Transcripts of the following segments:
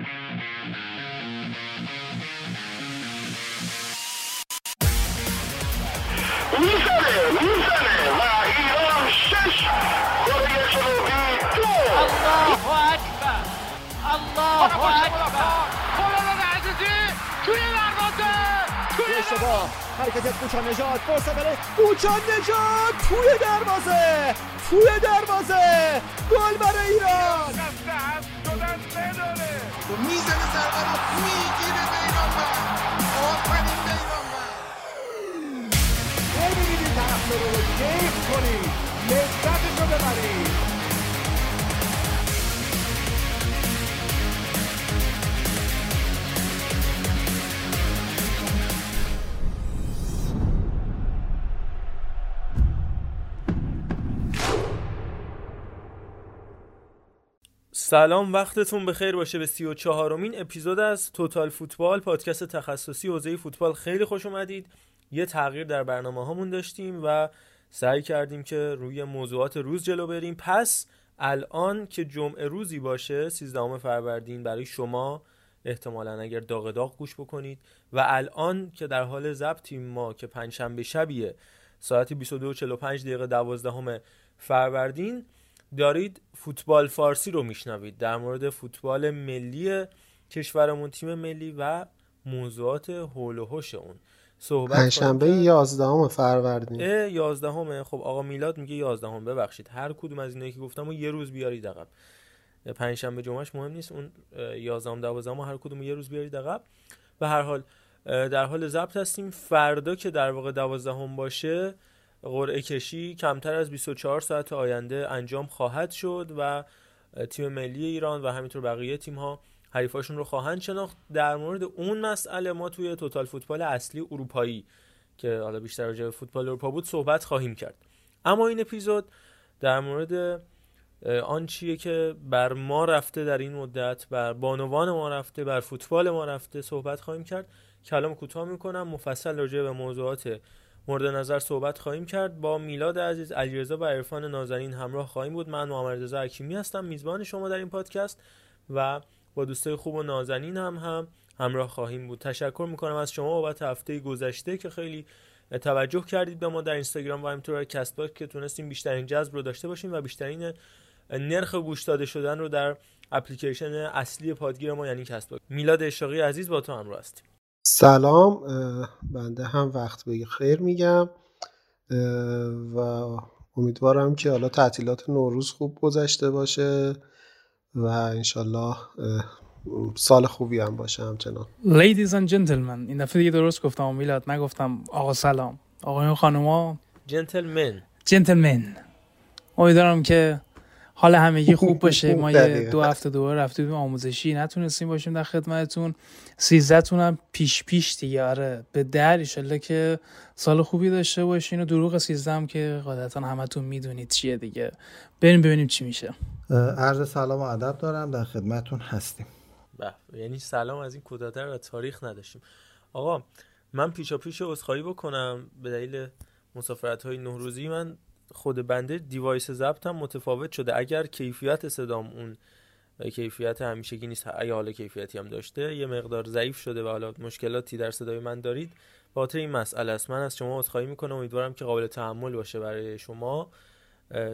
میزنه و ایران 6-2. الله اکبر، الله اکبر. خالد عزیزی توی دروازه، توی اشتباه حرکت کوچا نجات، فرصت برای کوچا نجات، توی دروازه، توی دروازه، گل برای ایران. میزنه سرها رو میگیره به ایران بر. ببینید طرفدار رو کیف کنید، لذتش رو ببرید. سلام، وقتتون بخیر باشه. به 34مین اپیزود از توتال فوتبال، پادکست تخصصی حوزه فوتبال، خیلی خوش اومدید. یه تغییر در برنامه هامون داشتیم و سعی کردیم که روی موضوعات روز جلو بریم. پس الان که جمعه روزی باشه، 13 فروردین، برای شما احتمالاً اگر داغ داغ گوش بکنید، و الان که در حال ضبطیم ما که پنجشنبه شبیه ساعت 22:45 دقیقه 12 فروردین، دارید فوتبال فارسی رو میشنوید در مورد فوتبال ملی کشورمون، تیم ملی و موضوعات حول و حوش اون صحبت. پنجشنبه 11 فروردین. 11ه. خب آقا میلاد میگه 11ه، ببخشید. هر کدوم از اینایی که گفتم رو یه روز بیارید عقب. پنجشنبه جمعهش مهم نیست، اون 11ام 12ام هر کدوم رو یه روز بیارید عقب. به هر حال در حال ضبط هستیم. فردا که در واقع 12ام باشه، قرعه کشی کمتر از 24 ساعت آینده انجام خواهد شد و تیم ملی ایران و همینطور بقیه تیم‌ها حریفاشون رو خواهند شناخت. در مورد اون مسئله ما توی توتال فوتبال اصلی اروپایی که حالا بیشتر راجع به فوتبال اروپا بود صحبت خواهیم کرد. اما این اپیزود در مورد آن چیه که بر ما رفته در این مدت، بر بانوان ما رفته، بر فوتبال ما رفته صحبت خواهیم کرد. کلام کوتاه میکنم، مفصل راجع به موضوعات مورد نظر صحبت خواهیم کرد. با میلاد عزیز، علیرضا و عرفان نازنین همراه خواهیم بود. من محمد رضا حکیمی هستم، میزبان شما در این پادکست، و با دوستای خوب و نازنین هم همراه خواهیم بود. تشکر میکنم از شما بابت هفته گذشته که خیلی توجه کردید به ما در اینستاگرام و همینطور کست باکس، که تونستیم بیشترین جذب رو داشته باشیم و بیشترین نرخ گوش داده شدن رو در اپلیکیشن اصلی پادگیر ما، یعنی کست باکس. میلاد اشاقی عزیز با تو همراه هستیم. سلام، بنده هم وقت بخیر میگم و امیدوارم که حالا تعطیلات نوروز خوب گذشته باشه و انشالله سال خوبی هم باشه همچنان. Ladies and gentlemen، این دفعه دیگه درست گفتم میلاد، نگفتم آقا سلام، آقایون خانوما، gentlemen. امیدوارم که حال همگی خوب باشه. ما یه دو هفته دوباره رفتیم آموزشی، نتونستیم باشیم در خدمتتون. 13تون هم پیش دیگه، آره به دل، انشالله که سال خوبی داشته باشین. و دروغ 13 هم که قاعدتا همتون میدونید چیه دیگه. بریم ببینیم چی میشه. عرض سلام و ادب دارم، در خدمتتون هستیم. یعنی سلام از این کودادر و تاریخ نداشتیم. آقا من پیشاپیش عذرخواهی بکنم، به دلیل مسافرت‌های نوروزی من خود بنده دیوایس ضبطم متفاوت شده. اگر کیفیت صدام اون کیفیت همیشگی نیست، اگه حالا کیفیتی هم داشته، یه مقدار ضعیف شده و حالا مشکلاتی در صدای من دارید، خاطر این مسئله است. من از شما عذرخواهی میکنم، امیدوارم که قابل تحمل باشه برای شما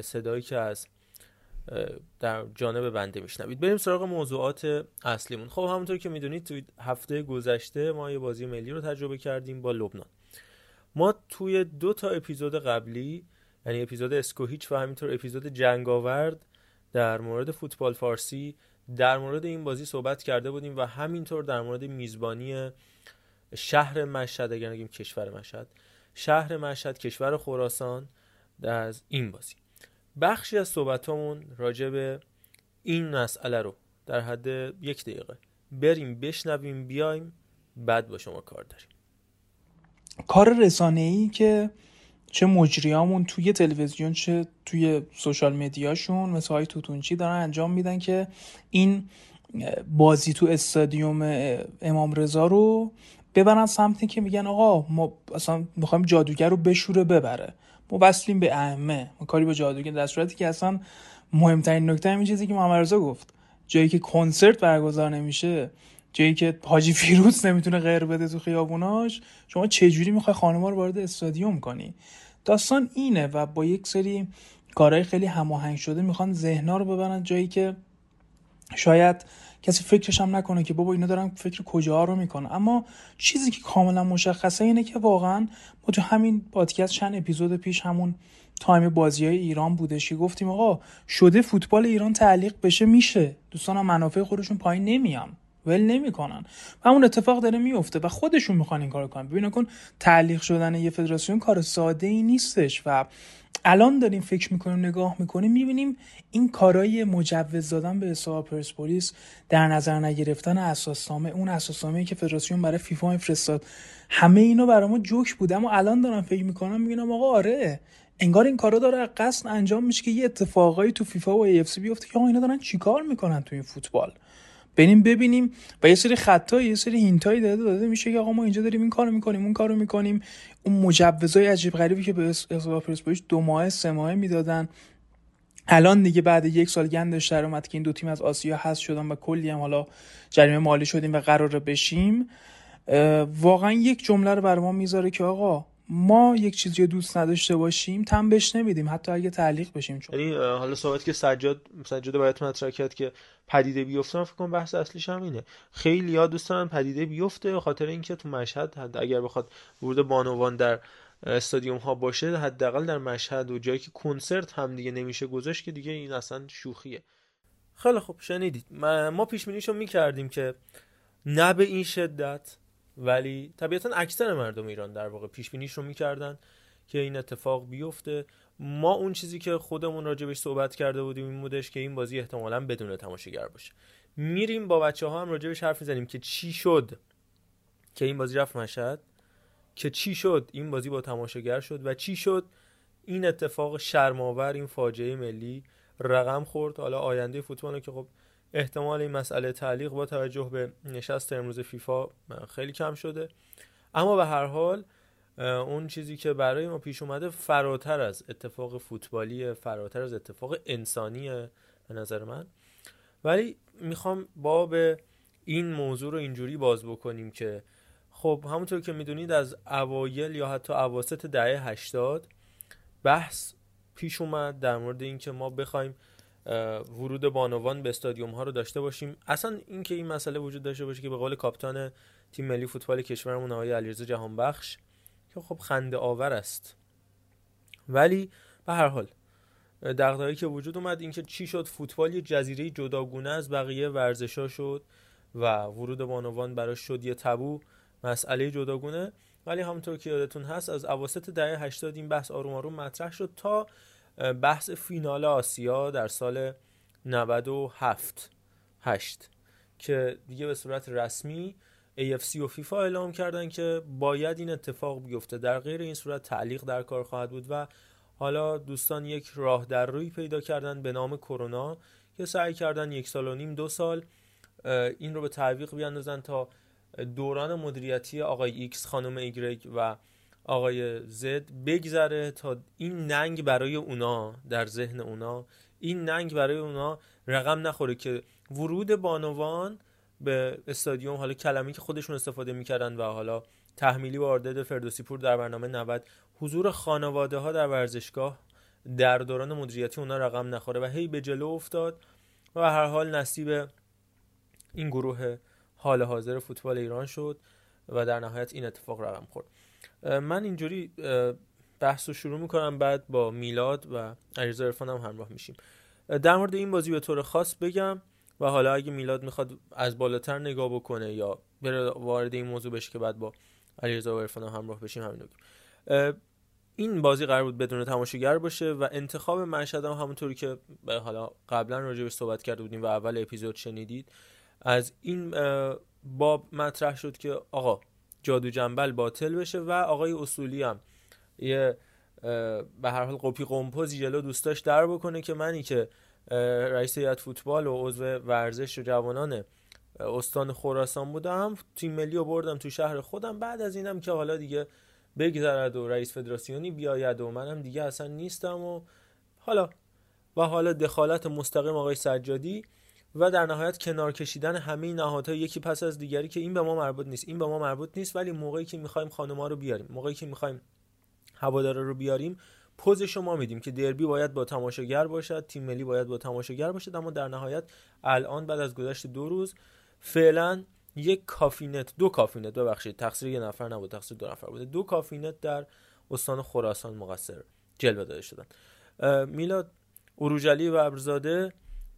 صدایی که از در جانب بنده میشنوید. بریم سراغ موضوعات اصلیمون. خب همونطور که میدونید توی هفته گذشته ما یه بازی ملی رو تجربه کردیم با لبنان. ما توی 2 تا اپیزود قبلی، یعنی اپیزود اسکوهیچ و همینطور اپیزود جنگاورد در مورد فوتبال فارسی، در مورد این بازی صحبت کرده بودیم و همینطور در مورد میزبانی شهر مشهد، اگر نگیم کشور مشهد، شهر مشهد، کشور خراسان، در این بازی. بخشی از صحبتامون راجع به این مسئله رو در حد 1 دقیقه بریم بشنویم، بیایم بعد با شما کار داریم. کار رسانه‌ای که چه مجریامون توی تلویزیون چه توی سوشال مدیاشون مثل های توتونچی دارن انجام میدن که این بازی تو استادیوم امام رضا رو ببرن سمتی که میگن آقا ما اصلا میخوایم جادوگر رو بشوره ببره، ما وصلیم به اهمه، ما کاری با جادوگر، در صورتی که اصلا مهمترین نکته همین چیزی که محمد رضا گفت، جایی که کنسرت برگزار نمیشه، جایی که حاجی فیروز نمیتونه غیر بده تو خیابوناش، شما چجوری میخوای خانم‌ها رو وارد استادیوم کنی؟ داستان اینه و با یک سری کارهای خیلی هماهنگ شده میخوان ذهن‌ها رو ببرن جایی که شاید کسی فکرش هم نکنه که بابا اینا دارن فکر کجا رو میکنن. اما چیزی که کاملا مشخصه اینه که واقعا ما تو همین پادکست چند اپیزود پیش همون تایم بازیای ایران بودش که گفتیم آقا شده فوتبال ایران تعلیق بشه میشه، دوستان هم منافع خودشون پایین نمیان، ول نمیکنن و همون اتفاق داره میفته و خودشون میخوان این کارو کنن. ببین کن تعلیق شدن یه فدراسیون کار ساده ای نیستش و الان داریم فکر میکنیم، نگاه میکنیم، میبینیم این کارای مجوز دادن به حساب پرسپولیس، در نظر نگرفتن اساسنامه، اون اساسنامه‌ای که فدراسیون برای فیفا میفرستاد، همه اینا برام جوک بود. اما الان دارم فکر میکنم میبینم آقا آره، انگار این کارا داره قصد انجام میشه که یه اتفاقایی تو فیفا و ای‌اف‌سی بیفته که آقا اینا دارن چیکار میکنن تو این فوتبال. ببینیم و یه سری خطایی، یه سری هینتایی داده میشه که آقا ما اینجا داریم این کارو میکنیم، اون کارو میکنیم. اون مجوزهای عجیب غریبی که به حساب پرسپولیس 2 ماه 3 ماه میدادن، الان دیگه بعد 1 سال گندش در اومد که این 2 تیم از آسیا حذف شدن و کلی هم حالا جریمه مالی شدیم و قراره بشیم. واقعا یک جمله رو برام میذاره که آقا ما یک چیزی رو دوست نداشته باشیم، تم بهش نمیدیم حتی اگه تعلیق بشیم. چون یعنی حالا صحبت که سجاد باید مطرح کرد که پدیده بیفتن، فکر کنم بحث اصلیش هم اینه. خیلی ها دوست دارن پدیده بیفته به خاطر اینکه تو مشهد اگر بخواد ورود بانوان در استادیوم ها باشه، حداقل در مشهد و جایی که کنسرت هم دیگه نمیشه گذاشت که دیگه این اصلا شوخیه. خیلی خوب شنیدید، ما پیش بینیشو می‌کردیم که نه به این شدت، ولی طبیعتاً اکثر مردم ایران در واقع پیش بینیش رو می‌کردن که این اتفاق بیفته. ما اون چیزی که خودمون راجبش صحبت کرده بودیم این بودش که این بازی احتمالاً بدون تماشاگر باشه. میریم با بچه‌ها هم راجبش حرف می‌زنیم که چی شد که این بازی رفت مشهد، که چی شد این بازی با تماشاگر شد و چی شد این اتفاق شرم‌آور، این فاجعه ملی رقم خورد. حالا آینده فوتبال که خب احتمال این مسئله تعلیق با توجه به نشست امروز فیفا خیلی کم شده، اما به هر حال اون چیزی که برای ما پیش اومده فراتر از اتفاق فوتبالیه، فراتر از اتفاق انسانیه به نظر من. ولی میخوام باب این موضوع رو اینجوری باز بکنیم که خب همونطور که میدونید از اوایل یا حتی اواسط دهه 80 بحث پیش اومد در مورد اینکه ما بخوایم ورود بانوان به استادیوم ها رو داشته باشیم. اصلا اینکه این مسئله وجود داشته باشه که به قول کاپیتان تیم ملی فوتبال کشورمون آقای علیرضا جهانبخش که خب خنده آور است، ولی به هر حال دغدغه‌ای که وجود اومد اینکه چی شد فوتبال یه جزیره جداگونه از بقیه ورزش‌ها شد و ورود بانوان براش شد یه تابو، مسئله جداگونه. ولی همونطور که یادتون هست از اواسط دهه 80 این بحث آروم آروم مطرح شد تا بحث فینال آسیا در سال 97-98 که دیگه به صورت رسمی AFC و فیفا اعلام کردن که باید این اتفاق بیفته، در غیر این صورت تعلیق در کار خواهد بود. و حالا دوستان یک راه در روی پیدا کردن به نام کرونا که سعی کردن 1.5-2 سال این رو به تعویق بیاندازن تا دوران مدیریتی آقای ایکس، خانم ایگرگ و آقای زد بگذره، تا این ننگ برای اونا در ذهن اونا، این ننگ برای اونا رقم نخوره که ورود بانوان به استادیوم، حالا کلمه‌ای که خودشون استفاده میکردن و حالا تحمیلی با ارداد فردوسی پور در برنامه 90، حضور خانواده ها در ورزشگاه در دوران مدیریتی اونا رقم نخوره و هی به جلو افتاد. و هر حال نصیب این گروه حال حاضر فوتبال ایران شد و در نهایت این اتفاق رقم خورد. من اینجوری بحث رو شروع میکنم، بعد با میلاد و علیرضا عرفان هم همراه میشیم در مورد این بازی به طور خاص بگم و حالا اگه میلاد میخواد از بالاتر نگاه بکنه یا بره وارد این موضوع بشه که بعد با علیرضا عرفان هم همراه بشیم همین رو. این بازی قرار بود بدون تماشاگر باشه و انتخاب مشهد هم همونطوری که حالا قبلا راجع بهش صحبت کرده بودیم و اول اپیزود شنیدید از این باب مطرح شد که آقا جادو جنبل باطل بشه و آقای اصولی هم یه به هر حال قپی قمپوزی جلو دوستاش در بکنه که منی که رئیس هیئت فوتبال و عضو ورزش و جوانان استان خراسان بودم، تیم ملی رو بردم تو شهر خودم، بعد از اینم که حالا دیگه بگذرد و رئیس فدراسیونی بیاید و منم دیگه اصلا نیستم و حالا دخالت مستقیم آقای سجادی و در نهایت کنار کشیدن همه نهادها یکی پس از دیگری که این به ما مربوط نیست، این به ما مربوط نیست، ولی موقعی که می‌خوایم خانم‌ها رو بیاریم، موقعی که می‌خوایم هوادارا رو بیاریم، پوزش ما میدیم که دربی باید با تماشاگر باشد، تیم ملی باید با تماشاگر باشد. اما در نهایت الان بعد از گذشت 2 روز فعلا دو کافینت تقصیر یه نفر نبود، تقصیر 2 نفر بوده. 2 کافینت در استان خراسان مقصر جلوه داده شدن. میلاد عروجلی و ابرزاده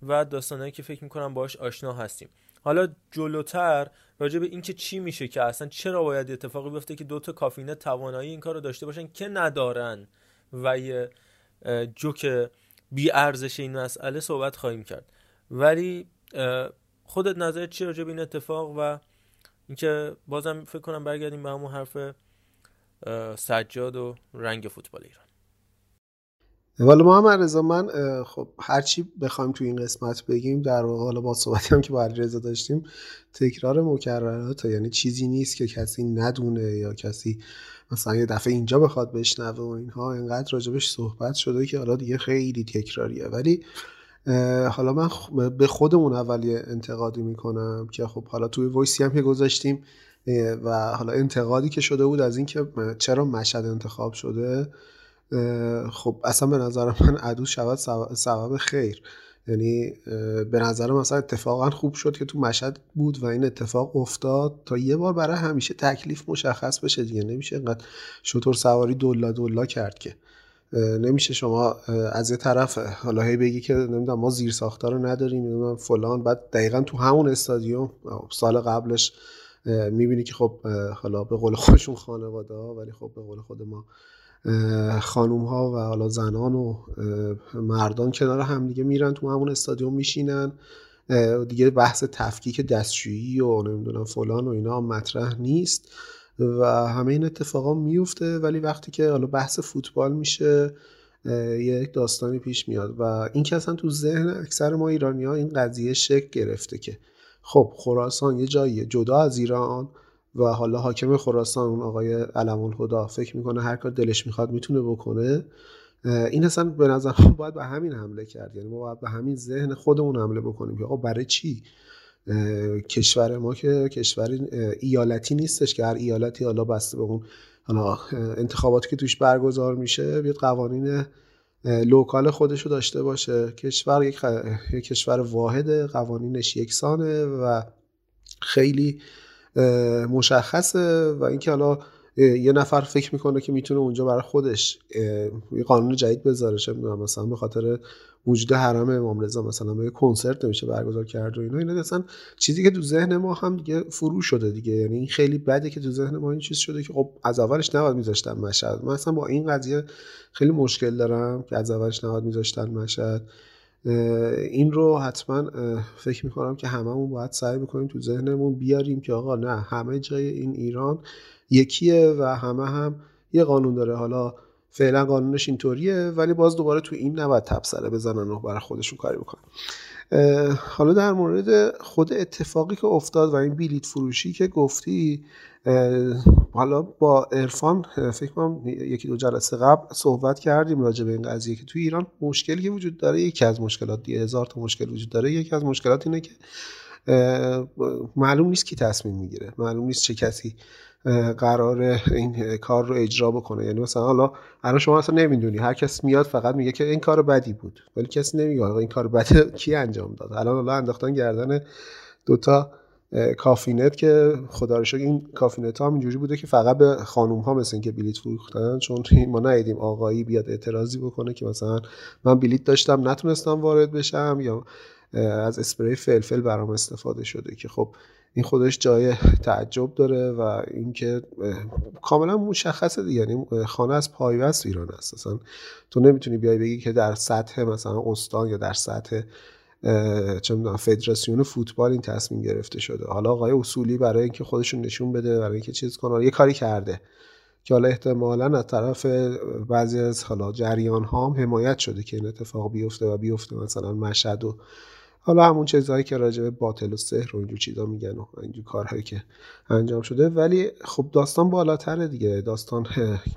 و داستانایی که فکر می‌کنم باهاش آشنا هستیم. حالا جلوتر راجع به اینکه چی میشه که اصلا چرا باید اتفاقی بیفته که 2 تا کافینت توانایی این کارو داشته باشن که ندارن و یه جوک بی ارزش این مسئله صحبت خواهیم کرد. ولی خودت نظرت چی راجع به این اتفاق و اینکه بازم فکر کنم برگردیم به همون حرف سجاد و رنگ فوتبال ایران. والا محمد رضا، من خب هرچی بخوایم تو این قسمت بگیم در واقع با صحبتی هم که با علیرضا داشتیم تکرار مکررات، یعنی چیزی نیست که کسی ندونه یا کسی مثلا یه دفعه اینجا بخواد بشنوه و اینها، اینقدر راجبش صحبت شده که حالا دیگه خیلی تکراریه. ولی حالا من به خودمون اولیه انتقادی میکنم که خب حالا توی وایسی هم که گذاشتیم و حالا انتقادی که شده بود از اینکه چرا مشهد انتخاب شده، خب اصلا به نظر من عدو شود سبب خیر، یعنی به نظر من اصلا اتفاقا خوب شد که تو مشهد بود و این اتفاق افتاد تا یه بار برای همیشه تکلیف مشخص بشه دیگه. نمیشه اینقدر شتر سواری دلا کرد که نمیشه شما از یه طرف حالا هی بگی که نمیدونم ما زیر ساختار رو نداریم، نمیدونم فلان، بعد دقیقاً تو همون استادیوم سال قبلش میبینی که خب حالا به قول خودشون خانواده ها، ولی خب به قول خود ما خانوم ها و حالا زنان و مردان کنار هم دیگه میرن تو همون استادیوم میشینن دیگه، بحث تفکیک دستشویی و نمیدونم فلان و اینا مطرح نیست و همه این اتفاقا میفته. ولی وقتی که حالا بحث فوتبال میشه یک داستانی پیش میاد و این که اصلا تو ذهن اکثر ما ایرانی ها این قضیه شکل گرفته که خب خراسان یه جاییه جدا از ایران و حالا حاکم خراسان اون آقای علم الهدی فکر میکنه هر کار دلش میخواد میتونه بکنه. این اصلا به نظر من باید به همین حمله کرد، یعنی ما باید به همین ذهن خودمون حمله بکنیم که آقا برای چی کشور ما که کشور ایالتی نیستش که هر ایالتی حالا بسته به اون حالا انتخاباتی که توش برگزار میشه بیاد قوانین لوکال خودشو داشته باشه. کشور یک کشور واحده، قوانینش یکسانه و خیلی مشخصه و اینکه حالا یه نفر فکر میکنه که میتونه اونجا برای خودش یه قانون جدید بذاره، چه میدونم مثلا به خاطر وجود حرم امام رضا مثلا به کنسرت نمیشه برگزار کرد و اینا مثلا چیزی که تو ذهن ما هم دیگه فرو شده دیگه. یعنی این خیلی بده که تو ذهن ما این چیز شده که خب از اولش نباید میذاشتن مشهد. من اصلا با این قضیه خیلی مشکل دارم که از اولش نباید میذاشتن مشهد. این رو حتما فکر میکنم که هممون باید سعی بکنیم تو ذهنمون بیاریم که آقا نه، همه جای این ایران یکیه و همه هم یه قانون داره. حالا فعلا قانونش اینطوریه ولی باز دوباره تو این نباید تبصره بزنن و برای خودشون کاری بکنن. حالا در مورد خود اتفاقی که افتاد و این بلیت فروشی که گفتی، حالا با عرفان فکر کنم 1-2 جلسه قبل صحبت کردیم راجع به این قضیه که توی ایران مشکلی که وجود داره، یکی از مشکلات دیگه 1000 تا مشکل وجود داره، یکی از مشکلات اینه که معلوم نیست کی تصمیم میگیره، معلوم نیست چه کسی قراره این کار رو اجرا بکنه. یعنی مثلا حالا الان شما اصلا نمیدونی، هر کس میاد فقط میگه که این کار بدی بود ولی کسی نمیگه آقا این کار بد کی انجام داد. الان انداختن گردن 2 تا کافینت که خدا رو شکر این کافینت ها هم اینجوری بوده که فقط به خانوم ها مثلا که بلیت فروختن، چون ما ندیدیم آقایی بیاد اعتراضی بکنه که مثلا من بلیت داشتم نتونستم وارد بشم یا از اسپری فلفل برام استفاده شده، که خب این خودش جای تعجب داره و اینکه کاملا مشخصه دیگه. یعنی خانه از پایبست ایران است، اصلا تو نمیتونی بیای بگی که در سطح مثلا استان یا در سطح چه میدونم فدراسیون فوتبال این تصمیم گرفته شده. حالا آقای اصولی برای اینکه خودشون نشون بده، برای اینکه چیز کنه، یه کاری کرده که حالا احتمالاً از طرف بعضی از حالا جریان ها هم حمایت شده که این اتفاق بیفته مثلا مشهد و حالا همون چیزهایی که راجع به باطل و سحر و اینجور چیزا میگن و اینجور کارهایی که انجام شده. ولی خب داستان بالاتره دیگه، داستان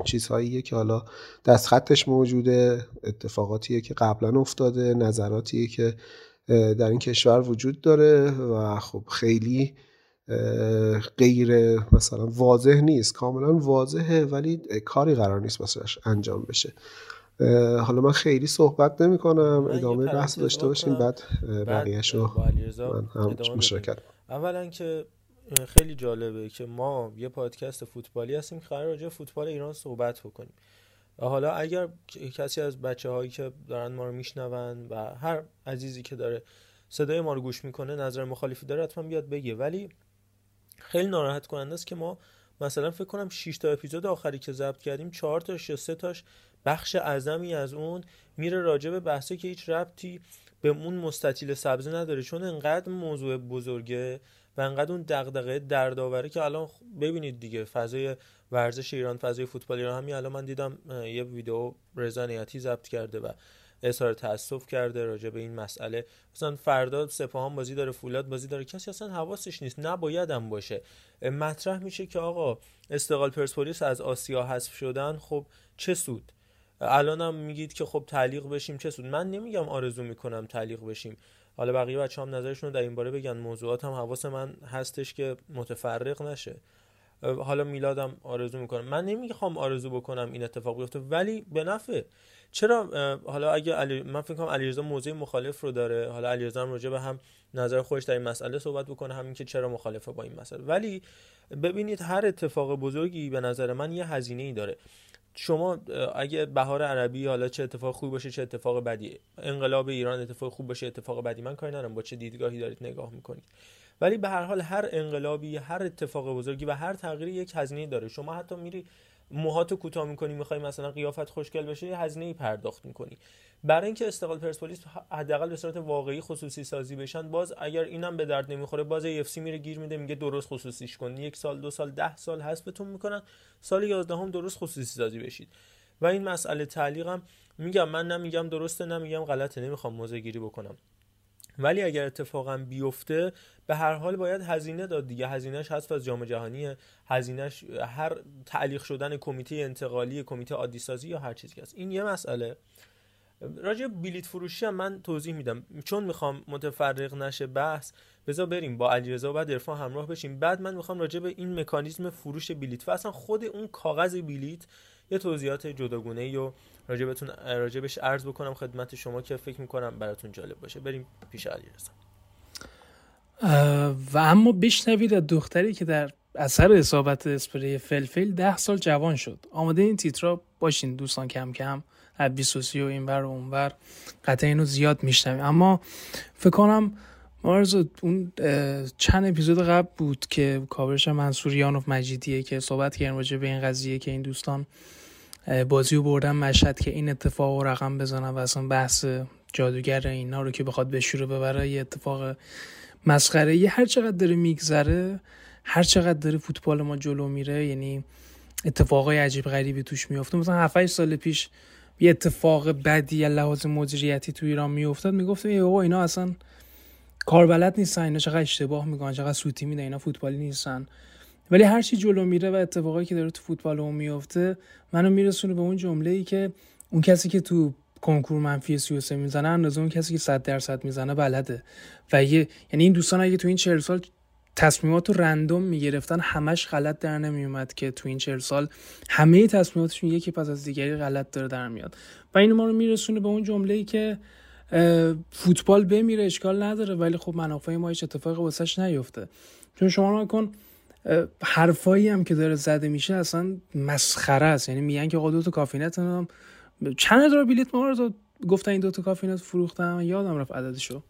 چیزهاییه که حالا دستخطش موجوده، اتفاقاتیه که قبلا افتاده، نظراتیه که در این کشور وجود داره و خب خیلی غیر مثلا واضح نیست، کاملا واضحه ولی کاری قرار نیست واسش انجام بشه. حالا من خیلی صحبت نمی کنم، ادامه بحث داشته باشیم، بعد بقیه‌شو من هم مشارکت. اولا که خیلی جالبه که ما یه پادکست فوتبالی هستیم که قراره راجع به فوتبال ایران صحبت بکنیم. حالا اگر کسی از بچه‌هایی که دارن ما رو میشنون و هر عزیزی که داره صدای ما رو گوش میکنه نظر مخالفی داره حتما بیاد بگه، ولی خیلی ناراحت کننده است که ما مثلا فکر کنم 6 تا اپیزود آخری که ضبط کردیم 4 تاش یا 3 تاش بخش اعظمی از اون میره راجع به بحثی که هیچ ربطی به اون مستطیل سبز نداره، چون انقدر موضوع بزرگه و انقدر اون دغدغه دردآوره که الان ببینید دیگه فضای ورزش ایران، فضای فوتبال ایران، همین الان من دیدم یه ویدیو رضا نیاتی ضبط کرده و اظهار تأسف کرده راجع به این مسئله. مثلا فردا سپاهان بازی داره، فولاد بازی داره، کسی اصلا حواسش نیست، نباید هم باشه. مطرح میشه که آقا استقلال پرسپولیس از آسیا حذف شدن، خب چه سود؟ الان هم میگید که خب تعلیق بشیم، چه سود؟ من نمیگم آرزو میکنم تعلیق بشیم، حالا بقیه بچه هم نظرشون رو در این باره بگن، موضوعات هم حواس من هستش که متفرق نشه. حالا میلادم آرزو میکنم، من نمیخوام آرزو بکنم این اتفاق بیفته، ولی به نفع. چرا حالا اگه من فکر کنم علیرضا موضوع مخالف رو داره، حالا علیرضا هم راجع به هم نظر خودش در این مسئله صحبت بکنه، همین که چرا مخالفه با این مسئله. ولی ببینید هر اتفاق بزرگی به نظر من یه هزینه‌ای داره. شما اگه بهار عربی، حالا چه اتفاق خوب باشه چه اتفاق بدی، انقلاب ایران اتفاق خوب باشه اتفاق بدی، من کاری ندارم با چه دیدگاهی دارید نگاه میکنید، ولی به هر حال هر انقلابی، هر اتفاق بزرگی و هر تغییری یک هزینه داره. شما حتی میری موهاتو کوتاه میکنی، میخوای مثلا قیافت خوشگل بشه، یه هزینه‌ای پرداخت میکنی. برای اینکه استقلال پرسپولیس حداقل به صورت واقعی خصوصی سازی بشن، باز اگر اینم به درد نمیخوره، باز اف سی میره گیر میده میگه درست خصوصیش کن، 1 سال 2 سال 10 سال حذفتون میکنن، سال 11م درست خصوصی سازی بشید. و این مسئله تعلیقم، میگم من نمیگم درسته، نمیگم غلطه، نمیخوام موضع گیری بکنم، ولی اگر اتفاقا بیفته به هر حال باید هزینه داد دیگه. هزینه‌اش حذف از جام جهانیه، هزینه‌اش هر تعلیق شدن کمیته انتقالی، کمیته عادی‌سازی یا هر چیزی است. این یه مسئله. راجع به بلیت فروشی هم من توضیح میدم، چون میخوام متفرق نشه بحث، بذار بریم با علیرضا و عرفان همراه بشیم، بعد من میخوام راجع به این مکانیزم فروش بلیت و اصلا خود اون کاغذ بلیت یه توضیحات جداگونه‌ای و راجبش عرض بکنم خدمت شما که فکر میکنم براتون جالب باشه. بریم پیش علیرضا. و اما بشنوید از دختری که در اثر اصابت اسپری فلفل 10 سال جوان شد. آماده این تیترا باشین دوستان، کم کم از 20 و 30 و اینور و اونور قطعا اینو زیاد میشنویم. اما فکر کنم مارزو اون چند اپیزود قبل بود که کاورش منصوریان و مجیدیه که صحبت کردن راجع به این قضیه که این دوستان بازی رو بردن مشهد که این اتفاق رو رقم بزنن و اصلا بحث جادوگر اینا رو که بخواد به شروع ببره یه اتفاق مسخره. یه هر چقدر داره میگذره، هر چقدر داره فوتبال ما جلو میره، یعنی اتفاقای عجیب غریبی توش میفته. مثلا 7-8 سال پیش یه اتفاق بدی از لحاظ مدیریتی تو ایران میافتاد، میگفتم آقا اینا اصلا کار بلد نیستن، اینا چقدر اشتباه میکنن، چقدر سوتی میدن، اینا فوتبالی نیستن. ولی هر چی جلو میره و اتفاقایی که داره تو فوتبال اون میفته منو میرسونه به اون جمله‌ای که اون کسی که تو کنکور منفی 33 میزنه اندازه اون کسی که 100% میزنه بلده. و یعنی این دوستان اگه تو این 40 سال تصمیمات رو رندوم میگرفتن همش غلط در نمیومد، که تو این 40 سال همه تصمیماتشون یکی پس از دیگری غلط داره در میاد. و این ما رو میرسونه به اون جمله‌ای که فوتبال بمیره اشکال نداره، ولی خب منافع ما هیچ اتفاقی واسش نیفته. چون شما نکن حرفایی هم که داره زده میشه اصلا مسخره است. یعنی میگن که آقا 2 تا کافینت هم چند تا بلیت ما رو گفتن، این 2 تا کافینت فروختم، یادم رفت عددشو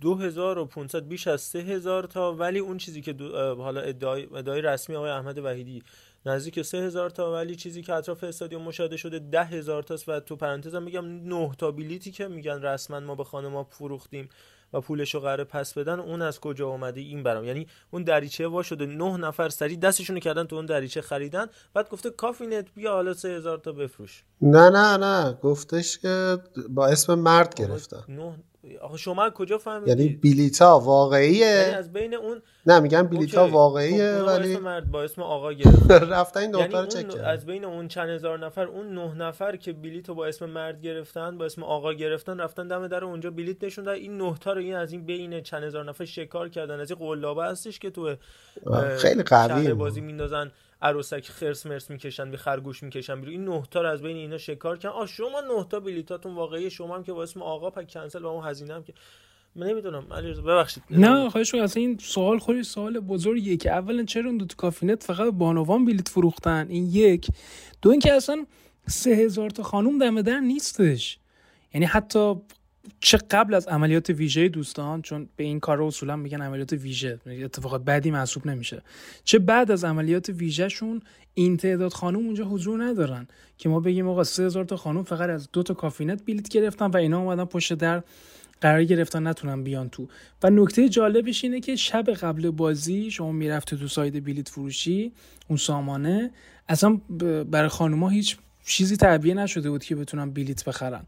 2500 بیش از 3000 تا، ولی اون چیزی که حالا ادعای رسمی آقای احمد وحیدی نزدیک 3000 تا، ولی چیزی که اطراف استادیوم مشاهده شده 10000 تاست. و تو پرانتزم میگم 9 تا بلیتی که میگن رسما ما به خانم ما فروختیم و پولشو قراره پس بدن، اون از کجا اومده این برام؟ یعنی اون دریچه وا شده 9 نفر سری دستشونو کردن تو اون دریچه خریدن، بعد گفته کافینت بیا حالا 3000 تا بفروش. نه گفتش که با اسم مرد گرفتن. 9 آخه شما کجا فهمیدی؟ یعنی بلیتا واقعیه؟ یعنی از بین اون نه میگم بلیتا واقعیه ولی مرد با اسم آقا گرفت رفتن این دختر رو چک کردن. از بین اون چند هزار نفر اون 9 نفر که بلیتو با اسم مرد گرفتن با اسم آقا گرفتن رفتن دم در اونجا بلیت نشوندن. این 9 تا رو این از این بین چند هزار نفر شکار کردن. از این قلابه هستش که تو خیلی قویه بازی میندازن عروسک خرس مرس میکشن به خرگوش میکشن بیرون. این 9 تا رو از بین اینا شکار کردن. آ شما 9 تا بلیتاتون واقعیه، شما هم که با اسم آقا پک کنسل و اون هزینه هم که من نمیدونم. علیرضا ببخشید نه خواهش می‌کنم. اصلا این سوال خیلی سوال بزرگیه که اولا چرا اون دو تا کافینت فقط بانوان بلیت فروختن؟ این یک. دو اینکه اصلا 3000 تا خانم دم در نیستش، یعنی حتی چه قبل از عملیات ویژه دوستان، چون به این کار اصولا میگن عملیات ویژه، اتفاقات بعدی محسوب نمیشه، چه بعد از عملیات ویژه شون این تعداد خانم اونجا حضور ندارن که ما بگیم آقا 3000 تا خانم فقط از 2 تا کافینت بلیت گرفتن و اینا اومدن پشت در قرار گرفتن نتونن بیان تو. و نکته جالبش اینه که شب قبل بازی شما میرفته تو سایت بلیت فروشی اون سامانه، اصلا برای خانوما هیچ چیزی تعبیه نشده بود که بتونن بلیت بخرن.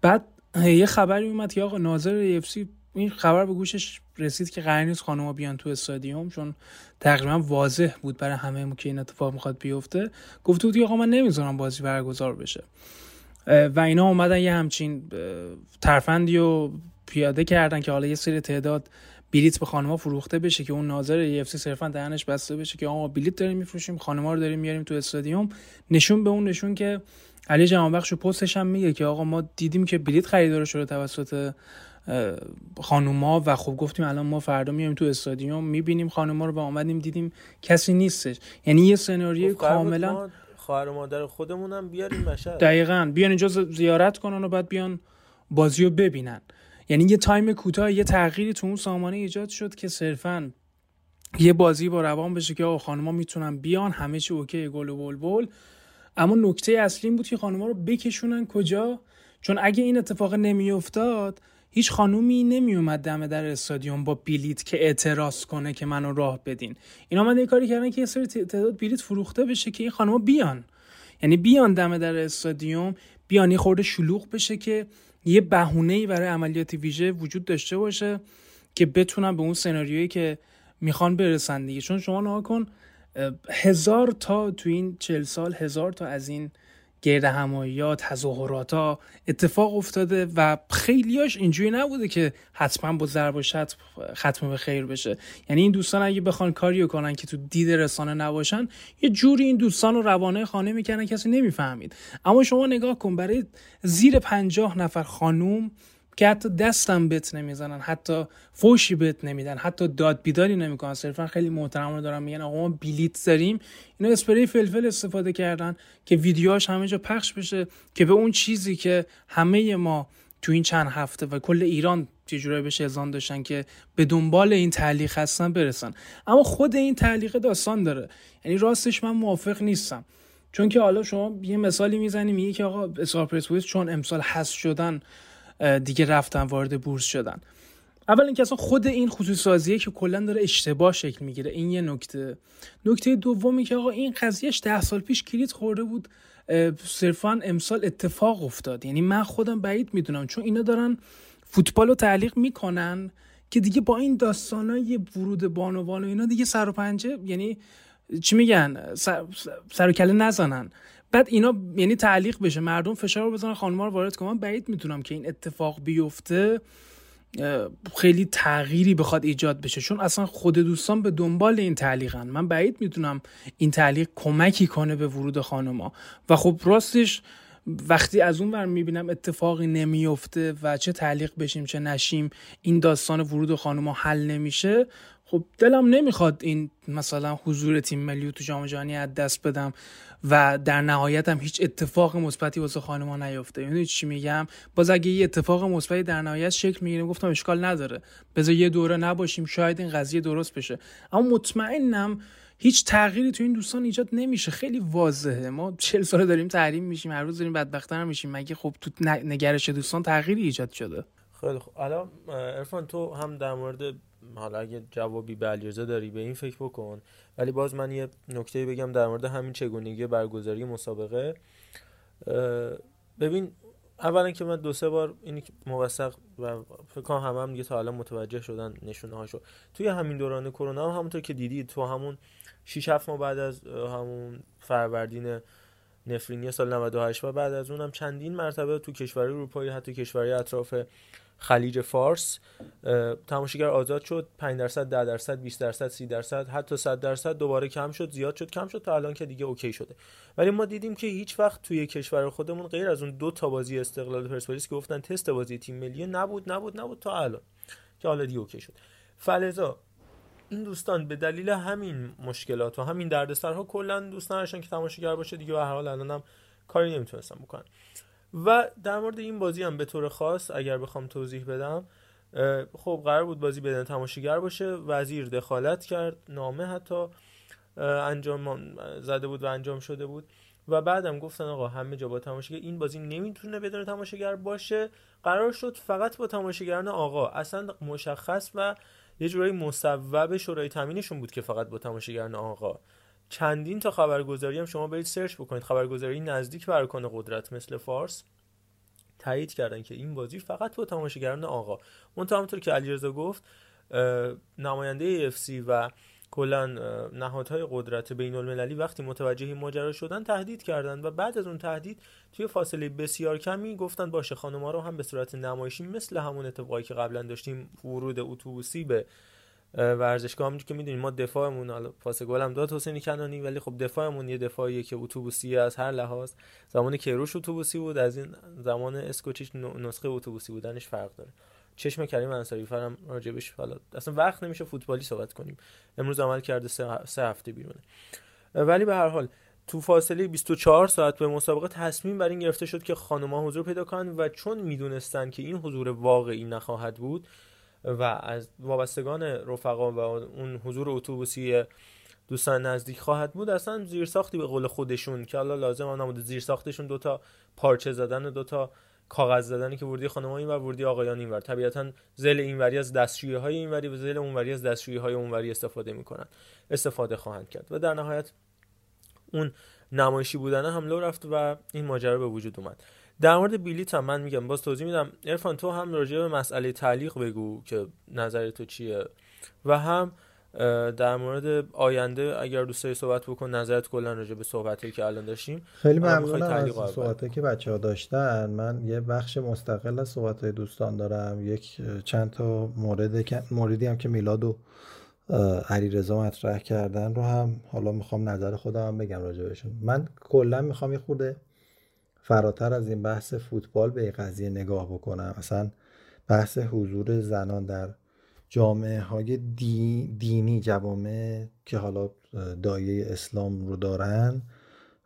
بعد یه خبری اومد که آقا ناظر ایف‌سی این خبر به گوشش رسید که قرار نیست خانوما بیان تو استادیوم، چون تقریبا واضح بود برای همه که این اتفاق میخواد بیفته. گفته بود آقا من نمیذارم بازی برگزار بشه و اینا اومدن یه همچین ترفندی رو پیاده کردن که حالا یه سری تعداد بلیت به خانوما فروخته بشه که اون ناظر ایف‌سی صرفا دهنش بسته بشه که آقا بلیت داریم میفروشیم، خانوما رو داریم میاریم تو استادیوم. نشون به اون نشون که علی جهانبخش و پستش هم میگه که آقا ما دیدیم که بلیت خریدار شده توسط خانوما و خب گفتیم الان ما فردا میایم تو استادیوم میبینیم خانوما رو و اومدیم دیدیم کسی نیستش. یعنی یه سناریوی کاملا خواهر و مادر خودمون هم بیاریم مشهد، دقیقاً بیان اینجا زیارت کنن و بعد بیان بازی رو ببینن. یعنی یه تایم کوتاه، یه تغییری تو اون سامانه ایجاد شد که صرفاً یه بازی با روان بشه که آقا خانوما میتونن بیان، همه چی اوکی، گل و بلبل. اما نکته اصلی این بود که خانوما رو بکشونن کجا، چون اگه این اتفاق نمیافتاد هیچ خانومی نمیومد دم در استادیوم با بلیت که اعتراض کنه که منو راه بدین. اینا اومدن یه کاری کردن که یه سری تعداد بلیت فروخته بشه که این خانوما بیان، یعنی بیان دم در استادیوم، بیان یه خورده شلوغ بشه که یه بهونه‌ای برای عملیات ویژه وجود داشته باشه که بتونن به اون سناریویی که میخوان برسن دیگه. چون شما نگاه کن 1000 تا تو این 40 سال 1000 تا از این گردهمایی‌ها، تظاهرات‌ها اتفاق افتاده و خیلیاش اینجوری نبوده که حتما با ضرب و شتم ختم به خیر بشه. یعنی این دوستان اگه بخوان کاریو کنن که تو دید رسانه نباشن، یه جوری این دوستان رو روانه خانه میکنن کسی نمیفهمید. اما شما نگاه کن برای زیر 50 نفر خانوم که حتی دستم بت نمیزنن، حتی فوشی بت نمیدن، حتی داد بیداری نمیکنن، صرفا خیلی محترمانه دارن میگن آقا ما بلیت داریم، اینا اسپری فلفل استفاده کردن که ویدیوهاش همه جا پخش بشه که به اون چیزی که همه ما تو این چند هفته و کل ایران چه جوری بهش اذعان داشتن که به دنبال این تعلیق هستن برسن. اما خود این تعلیق داستان داره، یعنی راستش من موافق نیستم. چون که حالا شما یه مثالی میزنی میگی که آقا اسپرس ویس چون امسال حذف شدن دیگه رفتن وارد بورس شدن. اول اینکه اصلا خود این خصوصی سازیه که کلا داره اشتباه شکل میگیره، این یه نکته. نکته دومی که آقا این قضیهش 10 سال پیش کلید خورده بود، صرفا امسال اتفاق افتاد. یعنی من خودم بعید میدونم، چون اینا دارن فوتبال رو تعلیق میکنن که دیگه با این داستانای ورود بانوان و اینا دیگه سر و پنجه، یعنی چی میگن، سر و کله نزنن، بعد اینا یعنی تعلیق بشه، مردم فشار رو بزنن خانم‌ها رو وارد کنن. بعید میتونم که این اتفاق بیفته خیلی تغییری بخواد ایجاد بشه، چون اصلا خود دوستان به دنبال این تعلیقن. من بعید میتونم این تعلیق کمکی کنه به ورود خانم‌ها. و خب راستش وقتی از اون ور میبینم اتفاقی نمیفته و چه تعلیق بشیم چه نشیم این داستان ورود خانم‌ها حل نمیشه، خب دلم نمیخواد این مثلا حضور تیم ملی تو جام جهانی از دست بدم و در نهایت هم هیچ اتفاق مثبتی واسه خانم‌ها نیفته. یعنی چی میگم؟ باز اگه یه اتفاق مثبتی در نهایت شکل میگیره گفتم اشکال نداره، بذار یه دوره نباشیم شاید این قضیه درست بشه. اما مطمئنم هیچ تغییری تو این دوستان ایجاد نمیشه، خیلی واضحه. ما 40 سال داریم تحریم میشیم، هر روز داریم بدبخت‌تر میشیم، مگه خب تو نگرش دوستان تغییری ایجاد شده؟ خیلی خب الان عرفان تو هم در مورد حالا اگه جوابی به علیرضا داری به این فکر بکن، ولی باز من یه نکته بگم در مورد همین چگونگی برگزاری مسابقه. ببین اولا که من 2-3 بار این موثق و فکر کنم هم دیگه تا الان متوجه شدن نشونه هاشو. توی همین دوران کرونا هم همونطور که دیدید تو همون 6-7 ماه بعد از همون فروردین نفرینی سال 98 و بعد از اونم چندین مرتبه تو کشورهای اروپایی، حتی کشورهای اطراف خلیج فارس تماشاگر آزاد شد. 5%، 10%، 20%، 30%، حتی 100% دوباره کم شد، زیاد شد، کم شد، تا الان که دیگه اوکی شده. ولی ما دیدیم که هیچ وقت توی کشور خودمون غیر از اون 2 تا بازی استقلال پرسپولیس که گفتن تست بازی تیم ملی نبود تا الان که حالا دیگه اوکی شد. فلزا این دوستان به دلیل همین مشکلات و همین دردسرها کلا دوستان هاشون که تماشاگر باشه دیگه به هر حال الانم کاری نمیتونستن بکنن. و در مورد این بازی هم به طور خاص اگر بخوام توضیح بدم، خب قرار بود بازی بدون تماشاگر باشه، وزیر دخالت کرد، نامه حتی انجام زده بود و انجام شده بود و بعدم گفتن آقا همه جا با تماشاگر، این بازی نمیتونه بدون تماشاگر باشه. قرار شد فقط با تماشاگران آقا، اصلا مشخص و یه جورایی مصوب شورای تامینشون بود که فقط با تماشاگران آقا. چندین تا خبرگزاری هم شما برید سرچ بکنید، خبرگزاری نزدیک به ارکان قدرت مثل فارس تایید کردن که این بازی فقط با تماشاگران آقا. منتها همونطور که علیرضا گفت نماینده AFC و کلا نهادهای قدرت بین‌المللی وقتی متوجه این ماجرا شدن تهدید کردن و بعد از اون تهدید توی فاصله بسیار کمی گفتن باشه خانم‌ها رو هم به صورت نمایشی مثل همون اتفاقی که قبلا داشتیم ورود اتوبوسی به ورزشگاه، همونجوری که میدونید ما دفاعمون، حالا پاس گل هم داد حسین کنانی، ولی خب دفاعمون یه دفاعیه که اتوبوسی از هر لحاظ، زمان کیروش اتوبوسی بود، از این زمان اسکوچیچ نسخه اتوبوسی بودنش فرق داره. چشم کریم انصاری فرام راجبش حالا اصلا وقت نمیشه فوتبالی صحبت کنیم، امروز عمل کرده 3 هفته بیرونه. ولی به هر حال تو فاصله 24 ساعت به مسابقه تصمیم بر این گرفته شد که خانم‌ها حضور پیدا کنن و چون میدونستان که این حضور واقعی نخواهد بود و از وابستگان رفقا و اون حضور اتوبوسی دوستان نزدیک خواهد بود، اصلا زیرساختی به قول خودشون که حالا لازم هم نبود، زیرساختشون 2 تا پارچه زدن و 2 تا کاغذ زدنی که وردی خانم‌ها این ور وردی آقایان این ور، طبیعتاً ذیل اینوری از دستشویی‌های اینوری و ذیل اونوری از دستشویی‌های اونوری استفاده خواهند کرد و در نهایت اون نمایشی بودنه هم لو رفت و این ماجرا به وجود اومد. در مورد بلیط هم من میگم باز توضیح میدم، عرفان تو هم راجع به مسئله تعلیق بگو که نظر تو چیه و هم در مورد آینده اگر دوست داری صحبت بکن نظرت کلا راجع به صحبتایی که الان داشتیم. خیلی ممنونم از صحبتایی که بچه‌ها داشتن. من یه بخش مستقل از صحبت‌های دوستان دارم، یک چند تا موردی هم که میلاد و علیرضا مطرح کردن رو هم حالا میخوام نظر خودم هم بگم راجع بهشون. من کلا میخوام یه خورده فراتر از این بحث فوتبال به قضیه نگاه بکنم، مثلا بحث حضور زنان در جامعه های دینی، جوامع که حالا دایه اسلام رو دارن